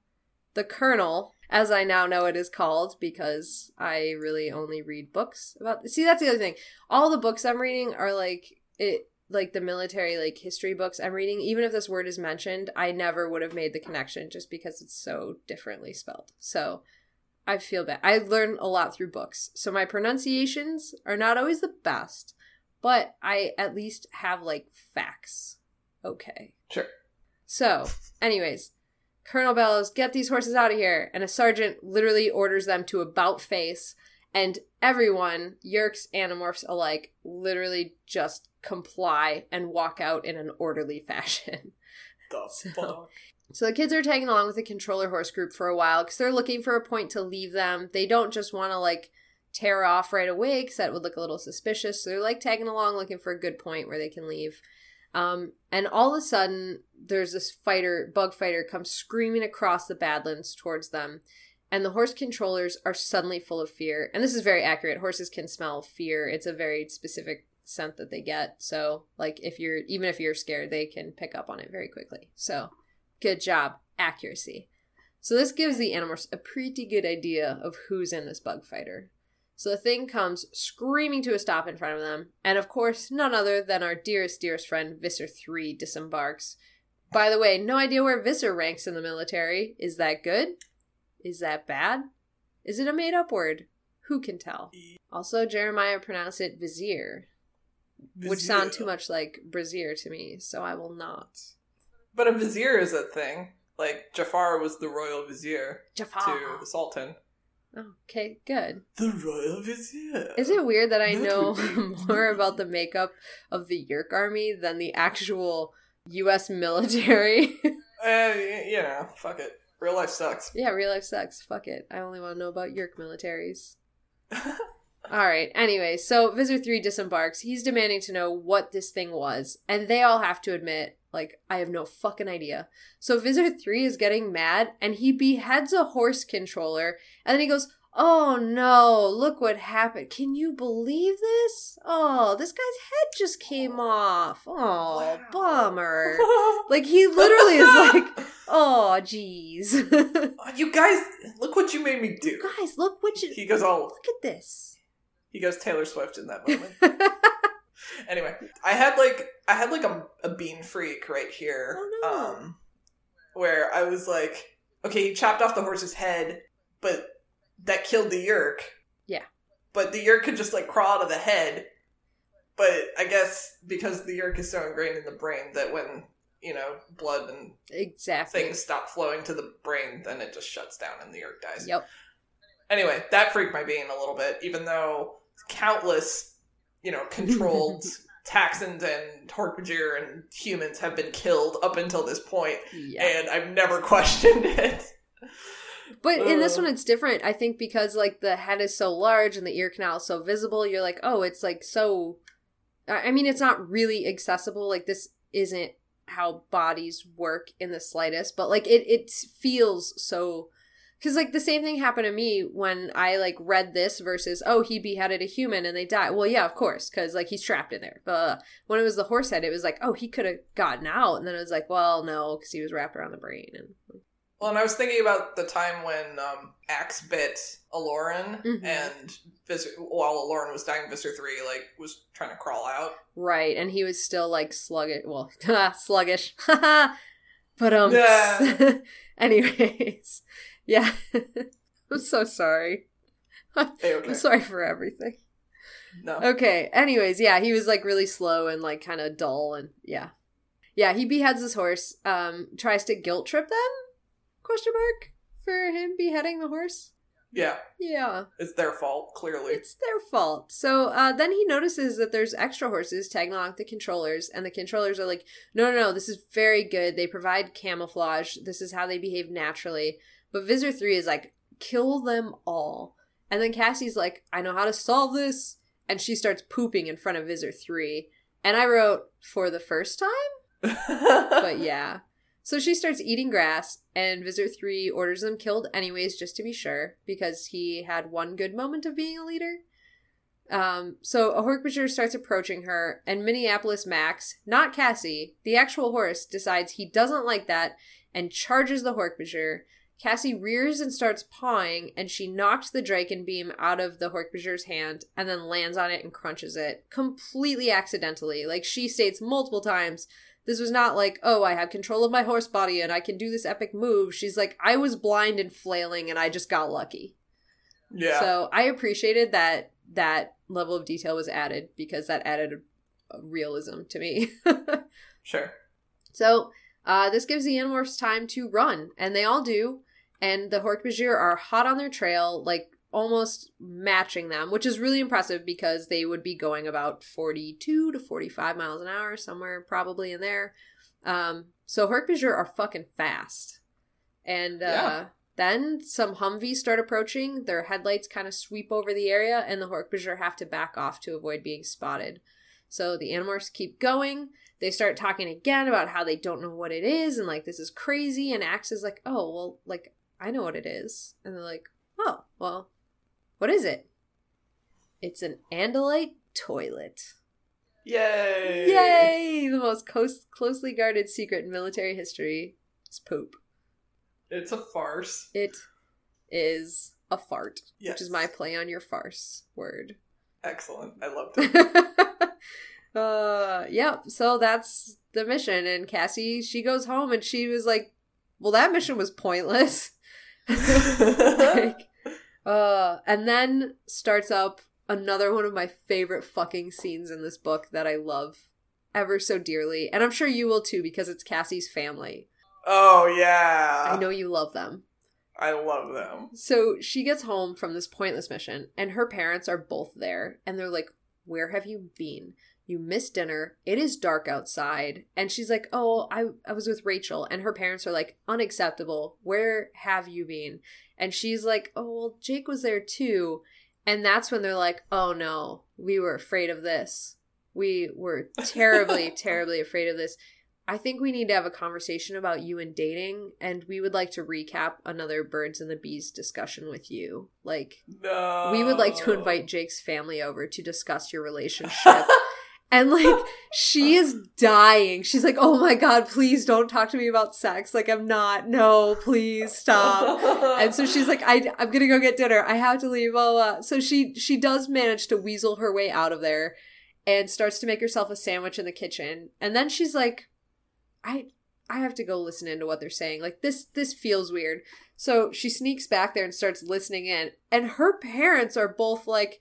the colonel... as I now know it is called, because I really only read books about... See, that's the other thing. All the books I'm reading are, like, it, like the military, like, history books I'm reading. Even if this word is mentioned, I never would have made the connection just because it's so differently spelled. So, I feel bad. I learn a lot through books. So, my pronunciations are not always the best, but I at least have, like, facts. Okay. Sure. So, anyways... Colonel bellows, get these horses out of here. And a sergeant literally orders them to about face. And everyone, Yeerks, Animorphs alike, literally just comply and walk out in an orderly fashion. The so, fuck? So the kids are tagging along with the controller horse group for a while because they're looking for a point to leave them. They don't just want to, like, tear off right away because that would look a little suspicious. So they're, like, tagging along looking for a good point where they can leave. Um, and all of a sudden, there's this fighter, bug fighter, comes screaming across the Badlands towards them. And the horse controllers are suddenly full of fear. And this is very accurate. Horses can smell fear. It's a very specific scent that they get. So like if you're, even if you're scared, they can pick up on it very quickly. So good job. Accuracy. So this gives the Animorphs a pretty good idea of who's in this bug fighter. So the thing comes screaming to a stop in front of them. And of course, none other than our dearest, dearest friend, Visser Three, disembarks. By the way, no idea where Visser ranks in the military. Is that good? Is that bad? Is it a made-up word? Who can tell? Also, Jeremiah pronounced it vizier, vizier, which sound too much like brazier to me, so I will not. But a vizier is a thing. Like, Jafar was the royal vizier Jafar. To the Sultan. Okay, good. The royal vizier. Is it weird that I that know be- more about the makeup of the Yeerk army than the actual U S military? uh, you know, fuck it. Real life sucks. Yeah, real life sucks. Fuck it. I only want to know about Yeerk militaries. All right. Anyway, so Visser Three disembarks. He's demanding to know what this thing was, and they all have to admit, like, I have no fucking idea. So Visser Three is getting mad, and he beheads a horse controller, and then he goes, "Oh no! Look what happened! Can you believe this? Oh, this guy's head just came off. Oh, wow. Bummer!" Like, he literally is like, "Oh, jeez." You guys, look what you made me do. You guys, look what you. He goes all. Look at this. He goes Taylor Swift in that moment. Anyway, I had like I had like a, a bean freak right here, oh, no. um, where I was like, okay, he chopped off the horse's head, but. That killed the Yeerk. Yeah. But the Yeerk could just, like, crawl out of the head. But I guess because the Yeerk is so ingrained in the brain that when, you know, blood and exactly. things stop flowing to the brain, then it just shuts down and the Yeerk dies. Yep. Anyway, that freaked my being a little bit, even though countless, you know, controlled taxons and Hork-Bajir and humans have been killed up until this point, yeah. and I've never questioned it. But in this one, it's different, I think, because, like, the head is so large and the ear canal is so visible, you're like, oh, it's, like, so... I mean, it's not really accessible. Like, this isn't how bodies work in the slightest, but, like, it, it feels so... Because, like, the same thing happened to me when I, like, read this versus, oh, he beheaded a human and they died. Well, yeah, of course, because, like, he's trapped in there. But when it was the horse head, it was like, oh, he could have gotten out. And then it was like, well, no, because he was wrapped around the brain and... Well, and I was thinking about the time when um, Ax bit Aloran, mm-hmm. and Visser, while Aloran was dying, Visser Three, like, was trying to crawl out. Right, and he was still, like, sluggish. Well, sluggish. But, um, yeah. Anyways. Yeah. I'm so sorry. Hey, okay. I'm sorry for everything. No. Okay, anyways, yeah, he was, like, really slow and, like, kind of dull, and, yeah. Yeah, he beheads his horse, um, tries to guilt trip them? Question mark for him beheading the horse. Yeah. Yeah. It's their fault, clearly. It's their fault. So uh, then he notices that there's extra horses tagging along the controllers, and the controllers are like, no, no, no, this is very good. They provide camouflage. This is how they behave naturally. But Visser Three is like, kill them all. And then Cassie's like, I know how to solve this. And she starts pooping in front of Visser Three. And I wrote, for the first time? But yeah. So she starts eating grass, and Visser Three orders them killed anyways, just to be sure, because he had one good moment of being a leader. Um, so a Hork-Bajir starts approaching her, and Minneapolis Max, not Cassie, the actual horse, decides he doesn't like that and charges the Hork-Bajir. Cassie rears and starts pawing, and she knocks the Draken Beam out of the Hork-Bajir's hand and then lands on it and crunches it, completely accidentally. Like, she states multiple times, this was not like, oh, I have control of my horse body and I can do this epic move. She's like, I was blind and flailing and I just got lucky. Yeah. So I appreciated that that level of detail was added because that added a realism to me. Sure. So uh, this gives the Animorphs time to run, and they all do. And the Hork-Bajir are hot on their trail, like almost matching them, which is really impressive because they would be going about forty-two to forty-five miles an hour, somewhere probably in there. Um, so Hork-Bajir are fucking fast. And uh, yeah. Then some Humvees start approaching. Their headlights kind of sweep over the area, and the Hork-Bajir have to back off to avoid being spotted. So the Animorphs keep going. They start talking again about how they don't know what it is, and, like, this is crazy. And Ax is like, oh, well, like, I know what it is. And they're like, oh, well, what is it? It's an Andalite toilet. Yay! Yay! The most coast- closely guarded secret in military history is poop. It's a farce. It is a fart, yes. Which is my play on your farce word. Excellent. I loved it. uh, yeah, so that's the mission. And Cassie, she goes home and she was like, well, that mission was pointless. like, uh, and then starts up another one of my favorite fucking scenes in this book that I love ever so dearly. And I'm sure you will too, because it's Cassie's family. Oh, yeah. I know you love them. I love them. So she gets home from this pointless mission, and her parents are both there. And they're like, where have you been? You missed dinner. It is dark outside. And she's like, oh, I, I was with Rachel. And her parents are like, unacceptable. Where have you been? And she's like, oh, well, Jake was there too. And that's when they're like, oh, no, we were afraid of this. We were terribly, terribly afraid of this. I think we need to have a conversation about you and dating, and we would like to recap another Birds and the Bees discussion with you. Like, no. We would like to invite Jake's family over to discuss your relationship. And, like, she is dying. She's like, oh, my God, please don't talk to me about sex. Like, I'm not. No, please stop. And so she's like, I, I'm going to go get dinner. I have to leave. Blah, blah. So she, she does manage to weasel her way out of there and starts to make herself a sandwich in the kitchen. And then she's like, I I have to go listen into what they're saying. Like, this this feels weird. So she sneaks back there and starts listening in. And her parents are both like,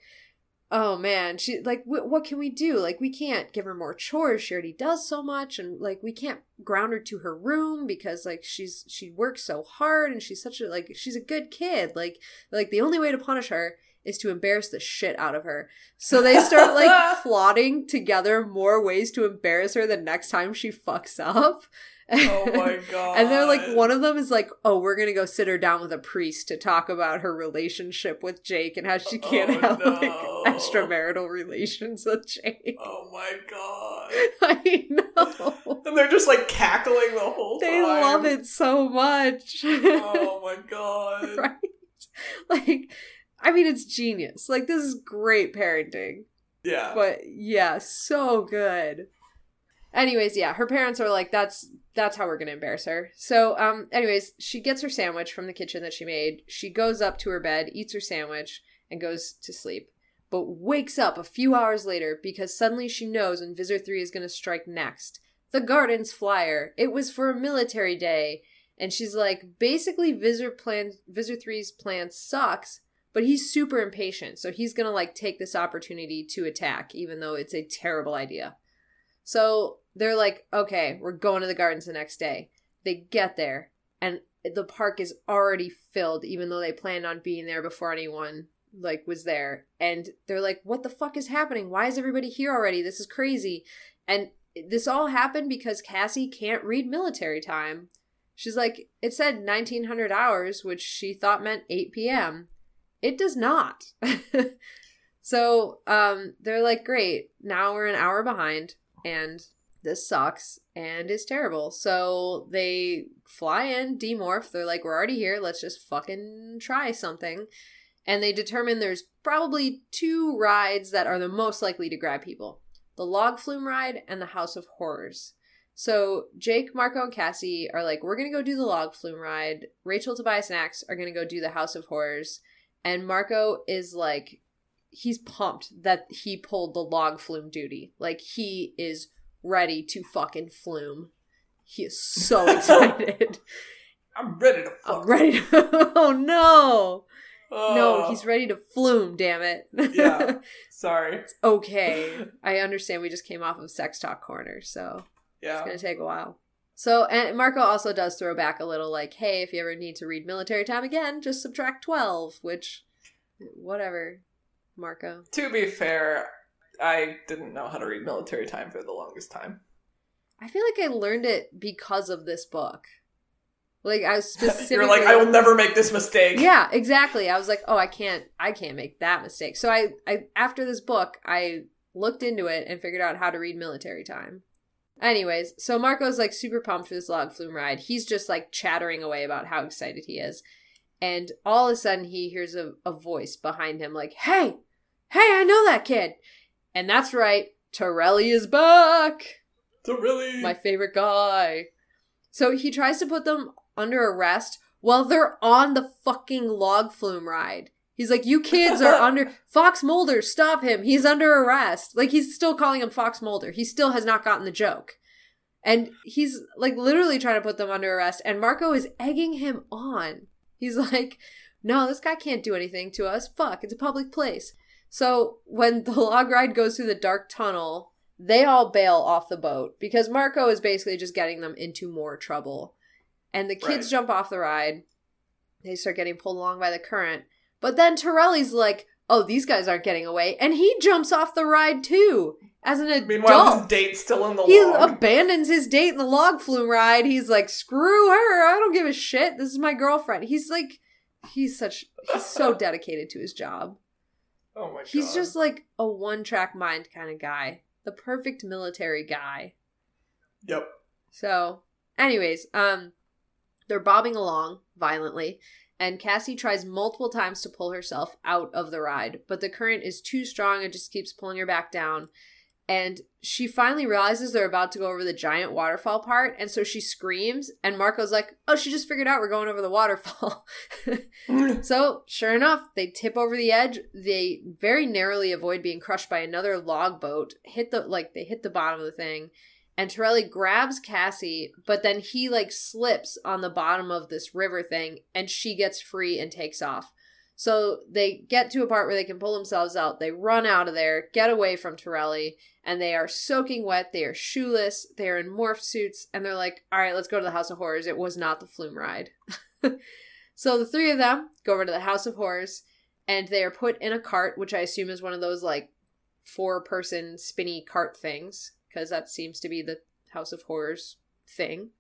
oh, man. She like, w- what can we do? Like, we can't give her more chores. She already does so much. And, like, we can't ground her to her room because, like, she's she works so hard. And she's such a, like, she's a good kid. Like, like the only way to punish her is to embarrass the shit out of her. So they start, like, plotting together more ways to embarrass her the next time she fucks up. Oh, my God. And they're, like, one of them is, like, oh, we're going to go sit her down with a priest to talk about her relationship with Jake and how she can't oh, have, no. like, extramarital relations with Jake. Oh, my God. I know. And they're just, like, cackling the whole they time. They love it so much. Oh, my God. Right? Like, I mean, it's genius. Like, this is great parenting. Yeah. But, yeah, so good. Anyways, yeah, her parents are like, that's that's how we're going to embarrass her. So, um, anyways, she gets her sandwich from the kitchen that she made. She goes up to her bed, eats her sandwich, and goes to sleep. But wakes up a few hours later because suddenly she knows when Visser Three is going to strike next. The Garden's flyer. It was for a military day. And she's like, basically, Visser plan- Visser Three's plan sucks. But he's super impatient, so he's going to, like, take this opportunity to attack, even though it's a terrible idea. So they're like, okay, we're going to the Gardens the next day. They get there, and the park is already filled, even though they planned on being there before anyone, like, was there. And they're like, what the fuck is happening? Why is everybody here already? This is crazy. And this all happened because Cassie can't read military time. She's like, it said nineteen hundred hours, which she thought meant eight p.m., it does not. So um, they're like, great, now we're an hour behind, and this sucks, and it's terrible. So they fly in, demorph. They're like, we're already here. Let's just fucking try something. And they determine there's probably two rides that are the most likely to grab people. The Log Flume Ride and the House of Horrors. So Jake, Marco, and Cassie are like, we're going to go do the Log Flume Ride. Rachel, Tobias, and Ax are going to go do the House of Horrors. And Marco is, like, he's pumped that he pulled the log flume duty. Like, he is ready to fucking flume. He is so excited. I'm ready to fuck. I'm ready to... Oh, no. Oh. No, he's ready to flume, damn it. Yeah, sorry. It's okay. I understand we just came off of Sex Talk Corner, so yeah. It's going to take a while. So, and Marco also does throw back a little, like, hey, if you ever need to read military time again, just subtract twelve, which, whatever, Marco. To be fair, I didn't know how to read military time for the longest time. I feel like I learned it because of this book. Like, I was specifically... You're like, I will never make this mistake. Yeah, exactly. I was like, oh, I can't, I can't make that mistake. So I, I after this book, I looked into it and figured out how to read military time. Anyways, so Marco's, like, super pumped for this log flume ride. He's just, like, chattering away about how excited he is. And all of a sudden, he hears a, a voice behind him, like, hey, hey, I know that kid. And that's right. Tirelli is back! Tirelli! My favorite guy. So he tries to put them under arrest while they're on the fucking log flume ride. He's like, you kids are under... Fox Mulder, stop him. He's under arrest. Like, he's still calling him Fox Mulder. He still has not gotten the joke. And he's, like, literally trying to put them under arrest. And Marco is egging him on. He's like, no, this guy can't do anything to us. Fuck, it's a public place. So when the log ride goes through the dark tunnel, they all bail off the boat because Marco is basically just getting them into more trouble. And the kids right. jump off the ride. They start getting pulled along by the current. But then Torelli's like, oh, these guys aren't getting away. And he jumps off the ride, too, as an adult. Meanwhile, his date's still in the he log. He abandons his date in the log flume ride. He's like, screw her. I don't give a shit. This is my girlfriend. He's like, he's such, he's so dedicated to his job. Oh, my God. He's just like a one-track mind kind of guy. The perfect military guy. Yep. So, anyways, um, they're bobbing along violently. And Cassie tries multiple times to pull herself out of the ride, but the current is too strong and just keeps pulling her back down. And she finally realizes they're about to go over the giant waterfall part, and so she screams, and Marco's like, oh, she just figured out we're going over the waterfall. So, sure enough, they tip over the edge. They very narrowly avoid being crushed by another log boat, hit the like they hit the bottom of the thing, and Tirelli grabs Cassie, but then he, like, slips on the bottom of this river thing, and she gets free and takes off. So they get to a part where they can pull themselves out. They run out of there, get away from Tirelli, and they are soaking wet. They are shoeless. They are in morph suits, and they're like, all right, let's go to the House of Horrors. It was not the flume ride. So the three of them go over to the House of Horrors, and they are put in a cart, which I assume is one of those, like, four-person spinny cart things. Because that seems to be the House of Horrors thing.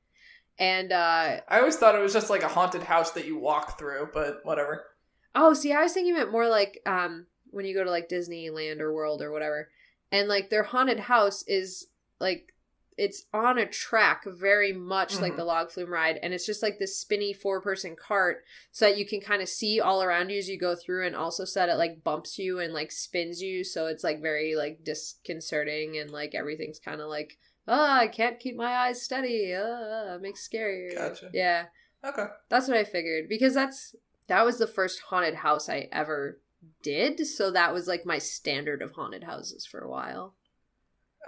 And, uh... I always thought it was just, like, a haunted house that you walk through, but whatever. Oh, see, I was thinking it more like, um, when you go to, like, Disneyland or World or whatever. And, like, their haunted house is, like, it's on a track very much mm-hmm. like the log flume ride. And it's just, like, this spinny four-person cart so that you can kind of see all around you as you go through, and also so that it, like, bumps you and, like, spins you. So it's, like, very, like, disconcerting, and, like, everything's kind of like, ah, oh, I can't keep my eyes steady. Ah, oh, it makes scarier. Gotcha. Yeah. Okay. That's what I figured, because that's, that was the first haunted house I ever did. So that was, like, my standard of haunted houses for a while.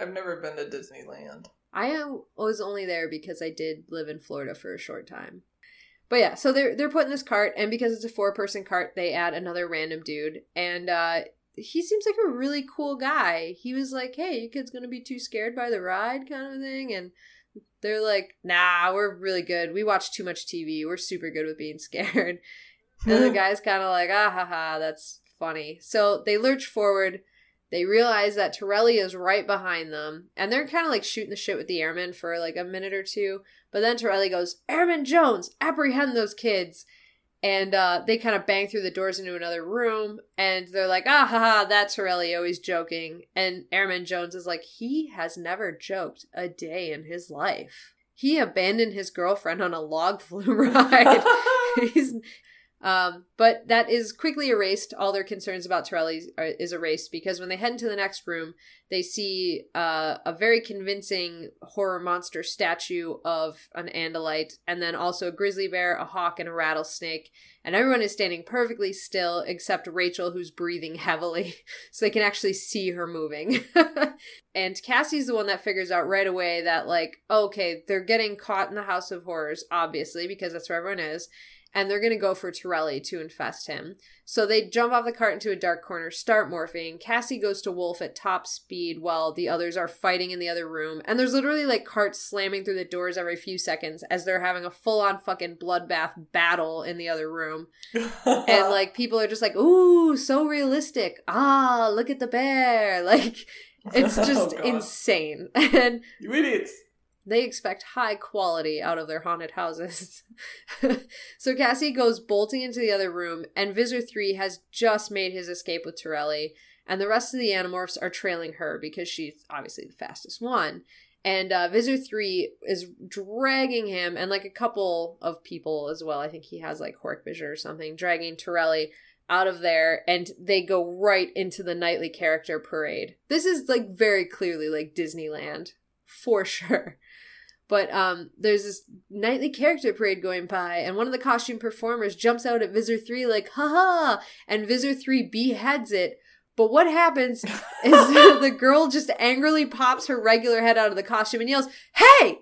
I've never been to Disneyland. I was only there because I did live in Florida for a short time. But yeah, so they're, they're put in this cart, and because it's a four-person cart, they add another random dude, and uh, he seems like a really cool guy. He was like, hey, you kids gonna be too scared by the ride kind of thing? And they're like, nah, we're really good. We watch too much T V. We're super good with being scared. And the guy's kind of like, ah, ha, ha, that's funny. So they lurch forward. They realize that Tirelli is right behind them, and they're kind of, like, shooting the shit with the airmen for, like, a minute or two, but then Tirelli goes, Airman Jones, apprehend those kids, and uh, they kind of bang through the doors into another room, and they're like, ah, ha, ha, that's Tirelli, always joking, and Airman Jones is like, he has never joked a day in his life. He abandoned his girlfriend on a log flume ride. He's... Um, but that is quickly erased. All their concerns about Tirelli is erased, because when they head into the next room, they see uh, a very convincing horror monster statue of an Andalite, and then also a grizzly bear, a hawk, and a rattlesnake. And everyone is standing perfectly still except Rachel, who's breathing heavily, so they can actually see her moving. And Cassie's the one that figures out right away that, like, okay, they're getting caught in the House of Horrors, obviously, because that's where everyone is. And they're going to go for Tirelli to infest him. So they jump off the cart into a dark corner, start morphing. Cassie goes to Wolf at top speed while the others are fighting in the other room. And there's literally, like, carts slamming through the doors every few seconds as they're having a full-on fucking bloodbath battle in the other room. And, like, people are just like, ooh, so realistic. Ah, look at the bear. Like, it's just oh, insane. And you idiots. They expect high quality out of their haunted houses. So Cassie goes bolting into the other room, and Visser Three has just made his escape with Tirelli, and the rest of the Animorphs are trailing her because she's obviously the fastest one. And uh, Visser Three is dragging him, and, like, a couple of people as well. I think he has, like, Hork-Bajir or something, dragging Tirelli out of there, and they go right into the nightly character parade. This is, like, very clearly, like, Disneyland, for sure. But um, there's this nightly character parade going by, and one of the costume performers jumps out at Visser Three, like, haha, and Visser Three beheads it. But what happens is the girl just angrily pops her regular head out of the costume and yells, hey!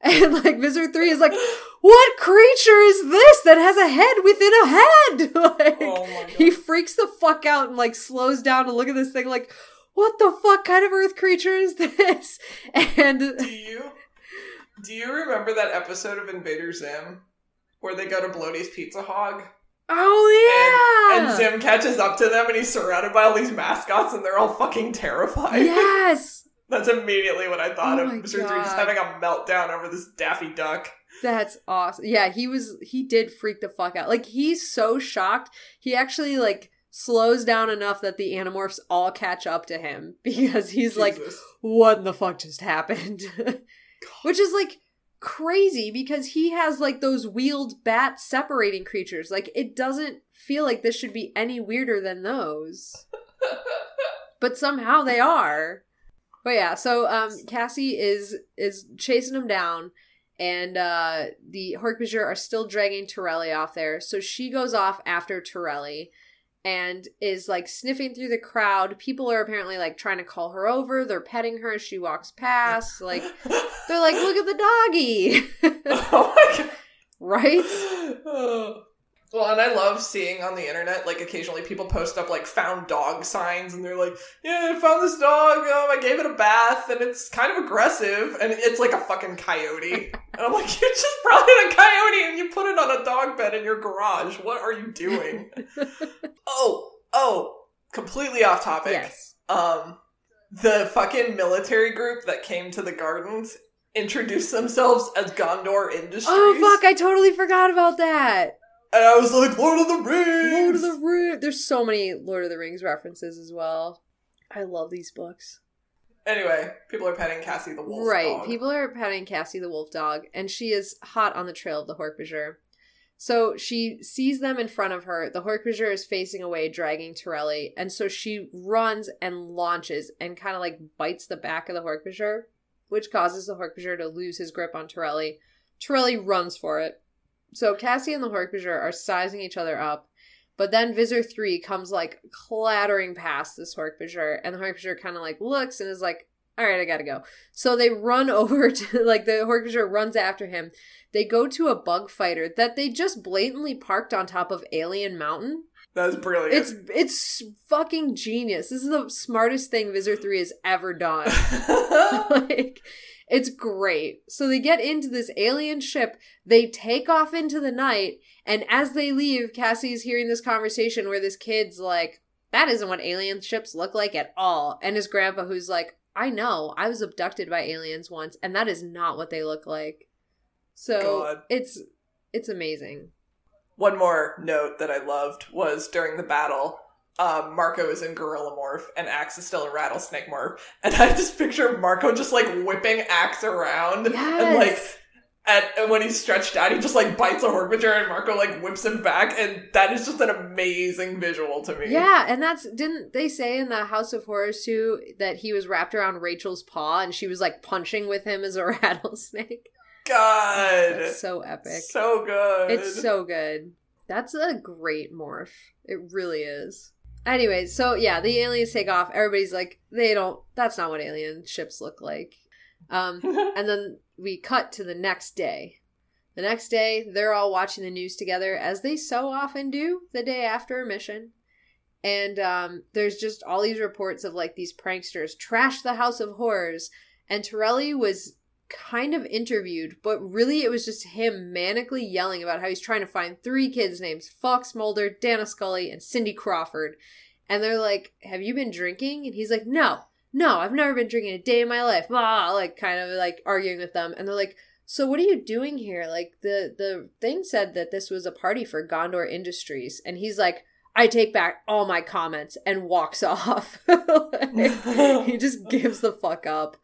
And, like, Visser Three is like, what creature is this that has a head within a head? Like, oh my God. He freaks the fuck out and, like, slows down to look at this thing like, what the fuck kind of earth creature is this? And do you do you remember that episode of Invader Zim where they go to Bloney's Pizza Hog? Oh, yeah! And, and Zim catches up to them and he's surrounded by all these mascots and they're all fucking terrified. Yes! That's immediately what I thought oh of. Mister Three just having a meltdown over this Daffy Duck. That's awesome. Yeah, he was, he did freak the fuck out. Like, he's so shocked. He actually, like, slows down enough that the Animorphs all catch up to him because he's Jesus. Like, what in the fuck just happened? Which is, like, crazy because he has, like, those wheeled bat separating creatures. Like, it doesn't feel like this should be any weirder than those. But somehow they are. But yeah, so um, Cassie is is chasing him down, and uh, the Hork-Bajir are still dragging Tirelli off there. So she goes off after Tirelli and is, like, sniffing through the crowd. People are apparently, like, trying to call her over. They're petting her as she walks past. Like, they're like, look at the doggy. Oh my God. Right? Well, and I love seeing on the internet, like, occasionally people post up, like, found dog signs, and they're like, yeah, I found this dog, um, I gave it a bath, and it's kind of aggressive, and it's like a fucking coyote. And I'm like, you just brought in a coyote, and you put it on a dog bed in your garage. What are you doing? oh, oh, completely off topic. Yes. Um, the fucking military group that came to the gardens introduced themselves as Gondor Industries. Oh, fuck, I totally forgot about that. And I was like, Lord of the Rings! Lord of the Rings! There's so many Lord of the Rings references as well. I love these books. Anyway, people are petting Cassie the wolf right, dog. Right, people are petting Cassie the wolf dog, and she is hot on the trail of the Hork-Bajir. So she sees them in front of her. The Hork-Bajir is facing away, dragging Tirelli, and so she runs and launches and kind of, like, bites the back of the Hork-Bajir, which causes the Hork-Bajir to lose his grip on Tirelli. Tirelli runs for it. So Cassie and the Hork-Bajir are sizing each other up, but then Visser Three comes, like, clattering past this Hork-Bajir, and the Hork-Bajir kind of, like, looks and is like, all right, I gotta go. So they run over to, like, the Hork-Bajir runs after him. They go to a bug fighter that they just blatantly parked on top of Alien Mountain. That's brilliant. It's it's fucking genius. This is the smartest thing Visser Three has ever done. Like... It's great. So they get into this alien ship. They take off into the night. And as they leave, Cassie's hearing this conversation where this kid's like, that isn't what alien ships look like at all. And his grandpa, who's like, I know. I was abducted by aliens once, and that is not what they look like. So God. it's it's amazing. One more note that I loved was during the battle, Um, Marco is in Gorilla Morph, and Ax is still in Rattlesnake Morph. And I just picture Marco just, like, whipping Ax around. Yes. And, like, at, and when he's stretched out, he just, like, bites a Hork-Bajir, and Marco, like, whips him back. And that is just an amazing visual to me. Yeah, and that's... Didn't they say in the House of Horrors, too, that he was wrapped around Rachel's paw, and she was, like, punching with him as a rattlesnake? God! Oh, that's so epic. So good. It's so good. That's a great morph. It really is. Anyway, so yeah, the aliens take off. Everybody's like, they don't, that's not what alien ships look like. Um, and then we cut to the next day. The next day, they're all watching the news together, as they so often do the day after a mission. And um, there's just all these reports of, like, these pranksters trashed the House of Horrors. And Tirelli was kind of interviewed, but really it was just him manically yelling about how he's trying to find three kids' names: Fox Mulder, Dana Scully, and Cindy Crawford. And they're like, have you been drinking? And he's like, no, no, I've never been drinking a day in my life. Ah, like, kind of, like, arguing with them. And they're like, so what are you doing here? Like, the, the thing said that this was a party for Gondor Industries. And he's like, I take back all my comments, and walks off. Like, he just gives the fuck up.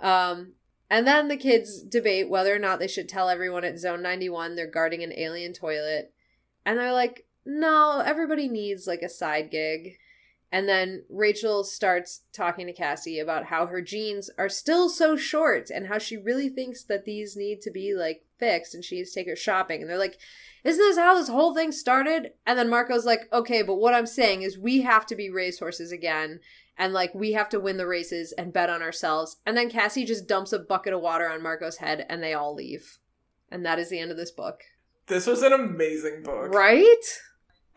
Um... And then the kids debate whether or not they should tell everyone at Zone ninety-one they're guarding an alien toilet. And they're like, no, everybody needs like a side gig. And then Rachel starts talking to Cassie about how her jeans are still so short and how she really thinks that these need to be, like, fixed, and she needs to take her shopping. And they're like, isn't this how this whole thing started? And then Marco's like, okay, but what I'm saying is we have to be racehorses again, and, like, we have to win the races and bet on ourselves. And then Cassie just dumps a bucket of water on Marco's head, and they all leave. And that is the end of this book. This was an amazing book. Right?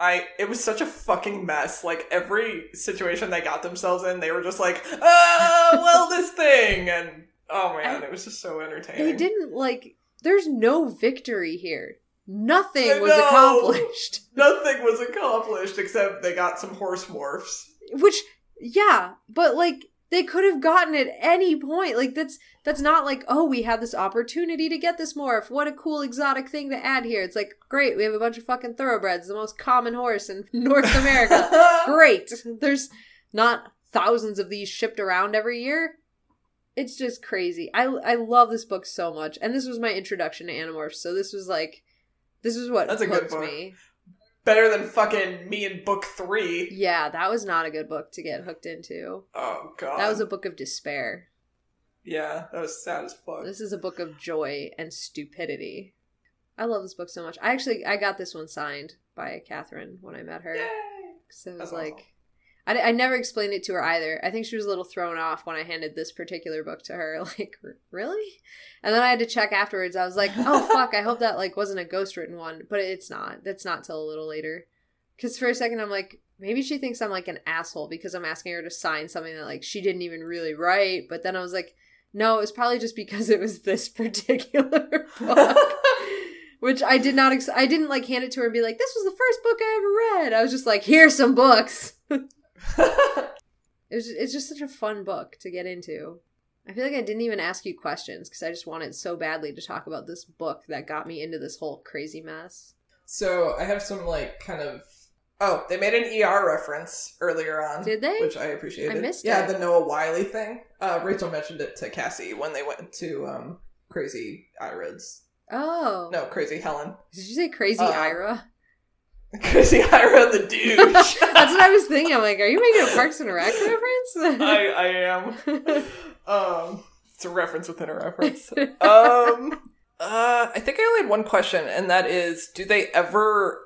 I, it was such a fucking mess. Like, every situation they got themselves in, they were just like, oh, well, this thing. And, oh, man, I, it was just so entertaining. They didn't, like, there's no victory here. Nothing I was know. accomplished. Nothing was accomplished, except they got some horse morphs. Which, yeah, but, like, they could have gotten at any point. Like, that's that's not like, oh, we had this opportunity to get this morph. What a cool exotic thing to add here. It's like, great, we have a bunch of fucking thoroughbreds, the most common horse in North America. Great. There's not thousands of these shipped around every year. It's just crazy. I, I love this book so much. And this was my introduction to Animorphs, so this was like, this is what that's hooked a good book. me. Better than fucking me in book three. Yeah, that was not a good book to get hooked into. Oh, God. That was a book of despair. Yeah, that was sad as fuck. This is a book of joy and stupidity. I love this book so much. I actually, I got this one signed by Catherine when I met her. Yay! So it was That's like, awesome. I, I never explained it to her either. I think she was a little thrown off when I handed this particular book to her. Like, really? And then I had to check afterwards. I was like, oh, fuck, I hope that, like, wasn't a ghostwritten one. But it's not. That's not till a little later. Because for a second, I'm like, maybe she thinks I'm, like, an asshole because I'm asking her to sign something that, like, she didn't even really write. But then I was like, no, it was probably just because it was this particular book. Which I did not, ex- I didn't, like, hand it to her and be like, this was the first book I ever read. I was just like, here's some books. It was, it's just such a fun book to get into. I feel like I didn't even ask you questions because I just wanted so badly to talk about this book that got me into this whole crazy mess. So I have some like kind of oh they made an E R reference earlier on. Did they? Which I appreciated. I missed yeah, it. Yeah, the Noah Wiley thing. Uh, Rachel mentioned it to Cassie when they went to um, Crazy Ira's. Oh no, Crazy Helen. Did you say Crazy uh, Ira? Crazy Ira the douche. That's what I was thinking. I'm like, are you making a Parks and Rec reference? I, I am. Um, it's a reference within a reference. Um, uh, I think I only had one question, and that is, do they ever...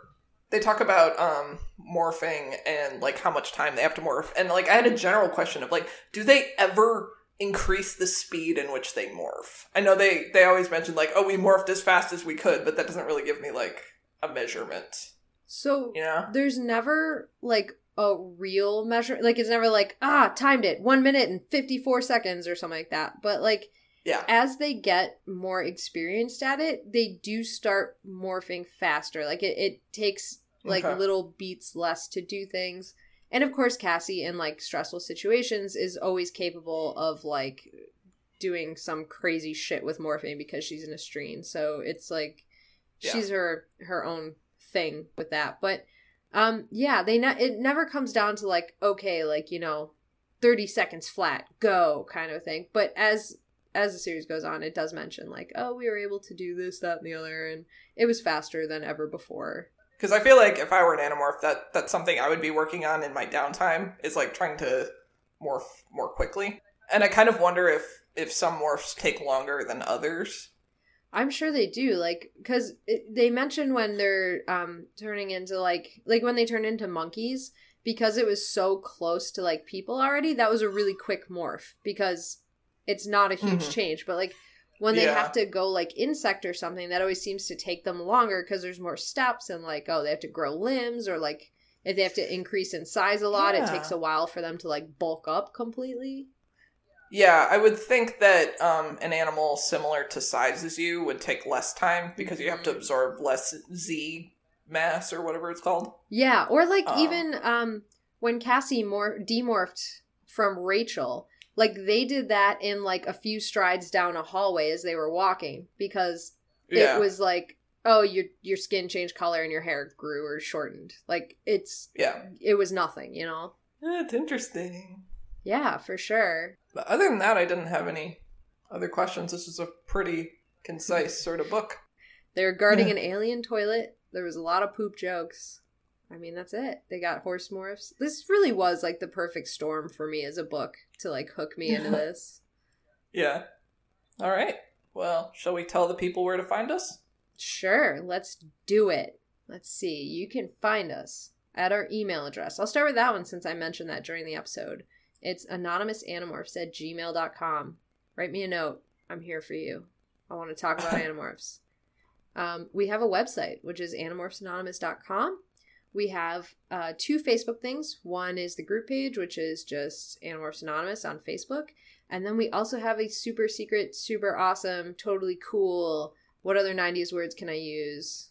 They talk about um, morphing and, like, how much time they have to morph. And, like, I had a general question of, like, do they ever increase the speed in which they morph? I know they, they always mention, like, oh, we morphed as fast as we could, but that doesn't really give me, like, a measurement. So yeah. There's never, like, a real measure. Like, it's never like, ah, timed it. One minute and fifty-four seconds or something like that. But, like, yeah. As they get more experienced at it, they do start morphing faster. Like, it, it takes, like, okay. little beats less to do things. And, of course, Cassie in, like, stressful situations is always capable of, like, doing some crazy shit with morphing because she's an estrine. So it's, like, yeah. she's her, her own... thing with that, but um yeah they ne- it never comes down to like, okay, like, you know, thirty seconds flat, go, kind of thing. But as as the series goes on, it does mention like, oh, we were able to do this, that, and the other, and it was faster than ever before. Because I feel like if I were an Animorph, that that's something I would be working on in my downtime, is like trying to morph more quickly. And I kind of wonder if if some morphs take longer than others. I'm sure they do, like, because they mention when they're um, turning into, like, like, when they turn into monkeys, because it was so close to, like, people already, that was a really quick morph, because it's not a huge mm-hmm. change. But, like, when they yeah. have to go, like, insect or something, that always seems to take them longer, because there's more steps, and, like, oh, they have to grow limbs, or, like, if they have to increase in size a lot, yeah. it takes a while for them to, like, bulk up completely. Yeah, I would think that um, an animal similar to size as you would take less time because you have to absorb less Z mass or whatever it's called. Yeah, or like um, even um, when Cassie mor- demorphed from Rachel, like they did that in like a few strides down a hallway as they were walking because yeah. it was like, oh, your your skin changed color and your hair grew or shortened. Like it's, yeah, it was nothing, you know? That's interesting. Yeah, for sure. But other than that, I didn't have any other questions. This was a pretty concise sort of book. They were guarding an alien toilet. There was a lot of poop jokes. I mean, that's it. They got horse morphs. This really was like the perfect storm for me as a book to like hook me into this. Yeah. All right. Well, shall we tell the people where to find us? Sure. Let's do it. Let's see. You can find us at our email address. I'll start with that one since I mentioned that during the episode. It's anonymous animorphs at gmail dot com. Write me a note. I'm here for you. I want to talk about Animorphs. Um, we have a website, which is animorphs anonymous dot com. We have uh, two Facebook things. One is the group page, which is just Animorphs Anonymous on Facebook. And then we also have a super secret, super awesome, totally cool, what other nineties words can I use?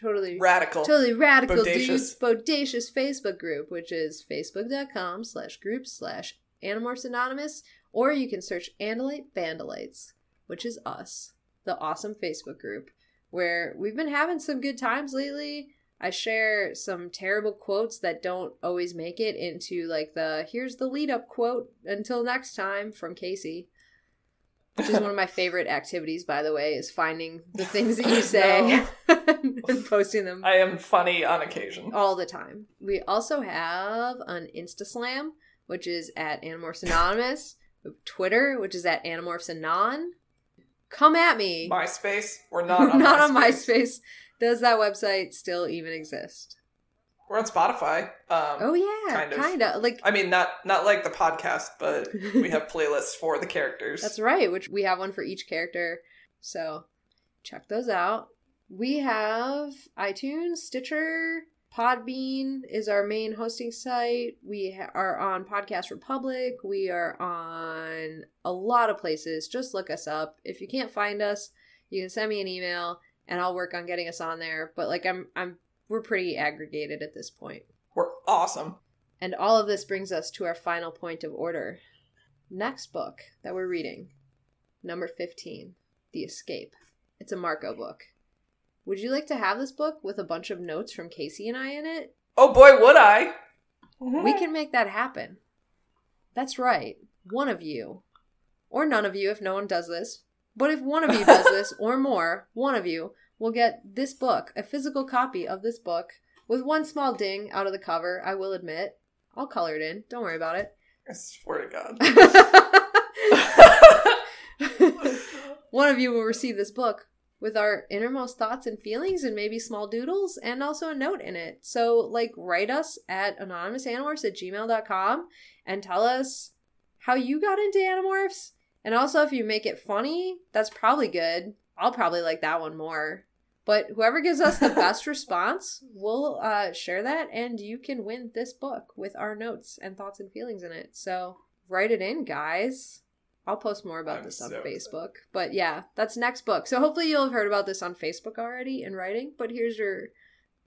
Totally radical. Totally radical, bodacious. Dude, bodacious Facebook group, which is facebook.com slash group slash Animorphs Anonymous. Or you can search Andalite Bandalites, which is us, the awesome Facebook group, where we've been having some good times lately. I share some terrible quotes that don't always make it into, like, the here's the lead-up quote until next time from Casey, which is one of my favorite activities, by the way, is finding the things that you say and posting them. I am funny on occasion. All the time. We also have an Instaslam, which is at Animorphs Anonymous, Twitter, which is at Animorphs Anon. Come at me. MySpace? We're not on not MySpace. on MySpace. Does that website still even exist? We're on Spotify. Um, oh, yeah. Kind of. Kind of. Like, I mean, not not like the podcast, but we have playlists for the characters. That's right, which we have one for each character. So check those out. We have iTunes, Stitcher, Podbean is our main hosting site. We ha- are on Podcast Republic. We are on a lot of places. Just look us up. If you can't find us, you can send me an email. And I'll work on getting us on there. But like I'm I'm we're pretty aggregated at this point. We're awesome. And all of this brings us to our final point of order. Next book that we're reading, number fifteen, The Escape. It's a Marco book. Would you like to have this book with a bunch of notes from Casey and I in it? Oh boy, would I? Mm-hmm. We can make that happen. That's right. One of you. Or none of you if no one does this. But if one of you does this, or more, one of you will get this book, a physical copy of this book, with one small ding out of the cover, I will admit. I'll color it in. Don't worry about it. I swear to God. One of you will receive this book with our innermost thoughts and feelings and maybe small doodles and also a note in it. So, like, write us at anonymousanimorphs at gmail dot com and tell us how you got into Animorphs. And also, if you make it funny, that's probably good. I'll probably like that one more. But whoever gives us the best response, we'll uh, share that. And you can win this book with our notes and thoughts and feelings in it. So write it in, guys. I'll post more about I'm this on so Facebook. Excited. But yeah, that's next book. So hopefully you'll have heard about this on Facebook already in writing. But here's your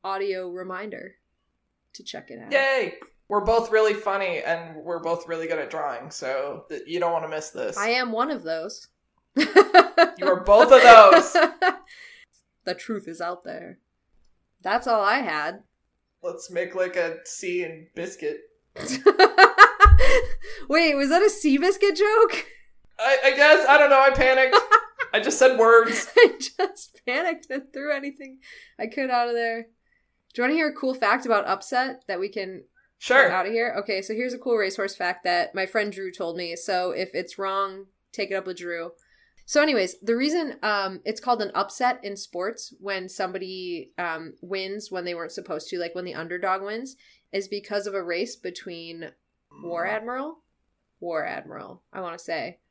audio reminder to check it out. Yay! We're both really funny, and we're both really good at drawing, so th- you don't want to miss this. I am one of those. You are both of those. The truth is out there. That's all I had. Let's make, like, a sea and biscuit. Wait, was that a sea biscuit joke? I, I guess. I don't know. I panicked. I just said words. I just panicked and threw anything I could out of there. Do you want to hear a cool fact about Upset that we can... Sure. Out of here. Okay, so here's a cool racehorse fact that my friend Drew told me. So if it's wrong, take it up with Drew. So anyways, the reason um, it's called an upset in sports when somebody um, wins when they weren't supposed to, like when the underdog wins, is because of a race between War Admiral. War Admiral, I want to say.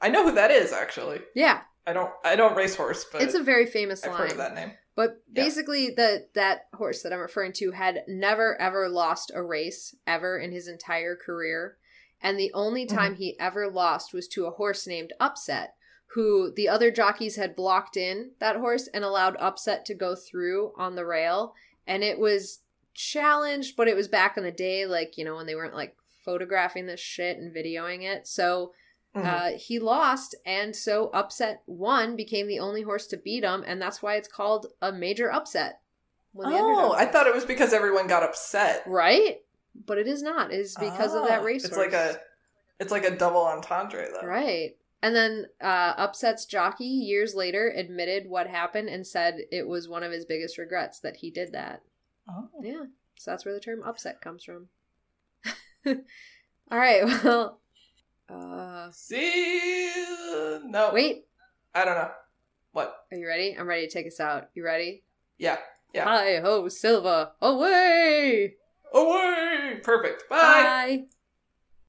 I know who that is, actually. Yeah. I don't I don't racehorse, but it's a very famous I've line. I've heard of that name. But basically, yeah. the, that horse that I'm referring to had never, ever lost a race ever in his entire career. And the only time mm-hmm. he ever lost was to a horse named Upset, who the other jockeys had blocked in that horse and allowed Upset to go through on the rail. And it was challenged, but it was back in the day, like, you know, when they weren't, like, photographing this shit and videoing it. So... Uh, he lost, and so Upset One became the only horse to beat him, and that's why it's called a major upset. When the oh, I thought it was because everyone got upset, right? But it is not. It is because oh, of that racehorse. It's like a, it's like a double entendre, though, right? And then uh, Upset's jockey years later admitted what happened and said it was one of his biggest regrets that he did that. Oh, yeah, So that's where the term upset comes from. All right, well... Uh, See... No. Wait. I don't know. What? Are you ready? I'm ready to take us out. You ready? Yeah. Yeah. Hi-ho, Silva. Away! Away! Perfect. Bye! Bye!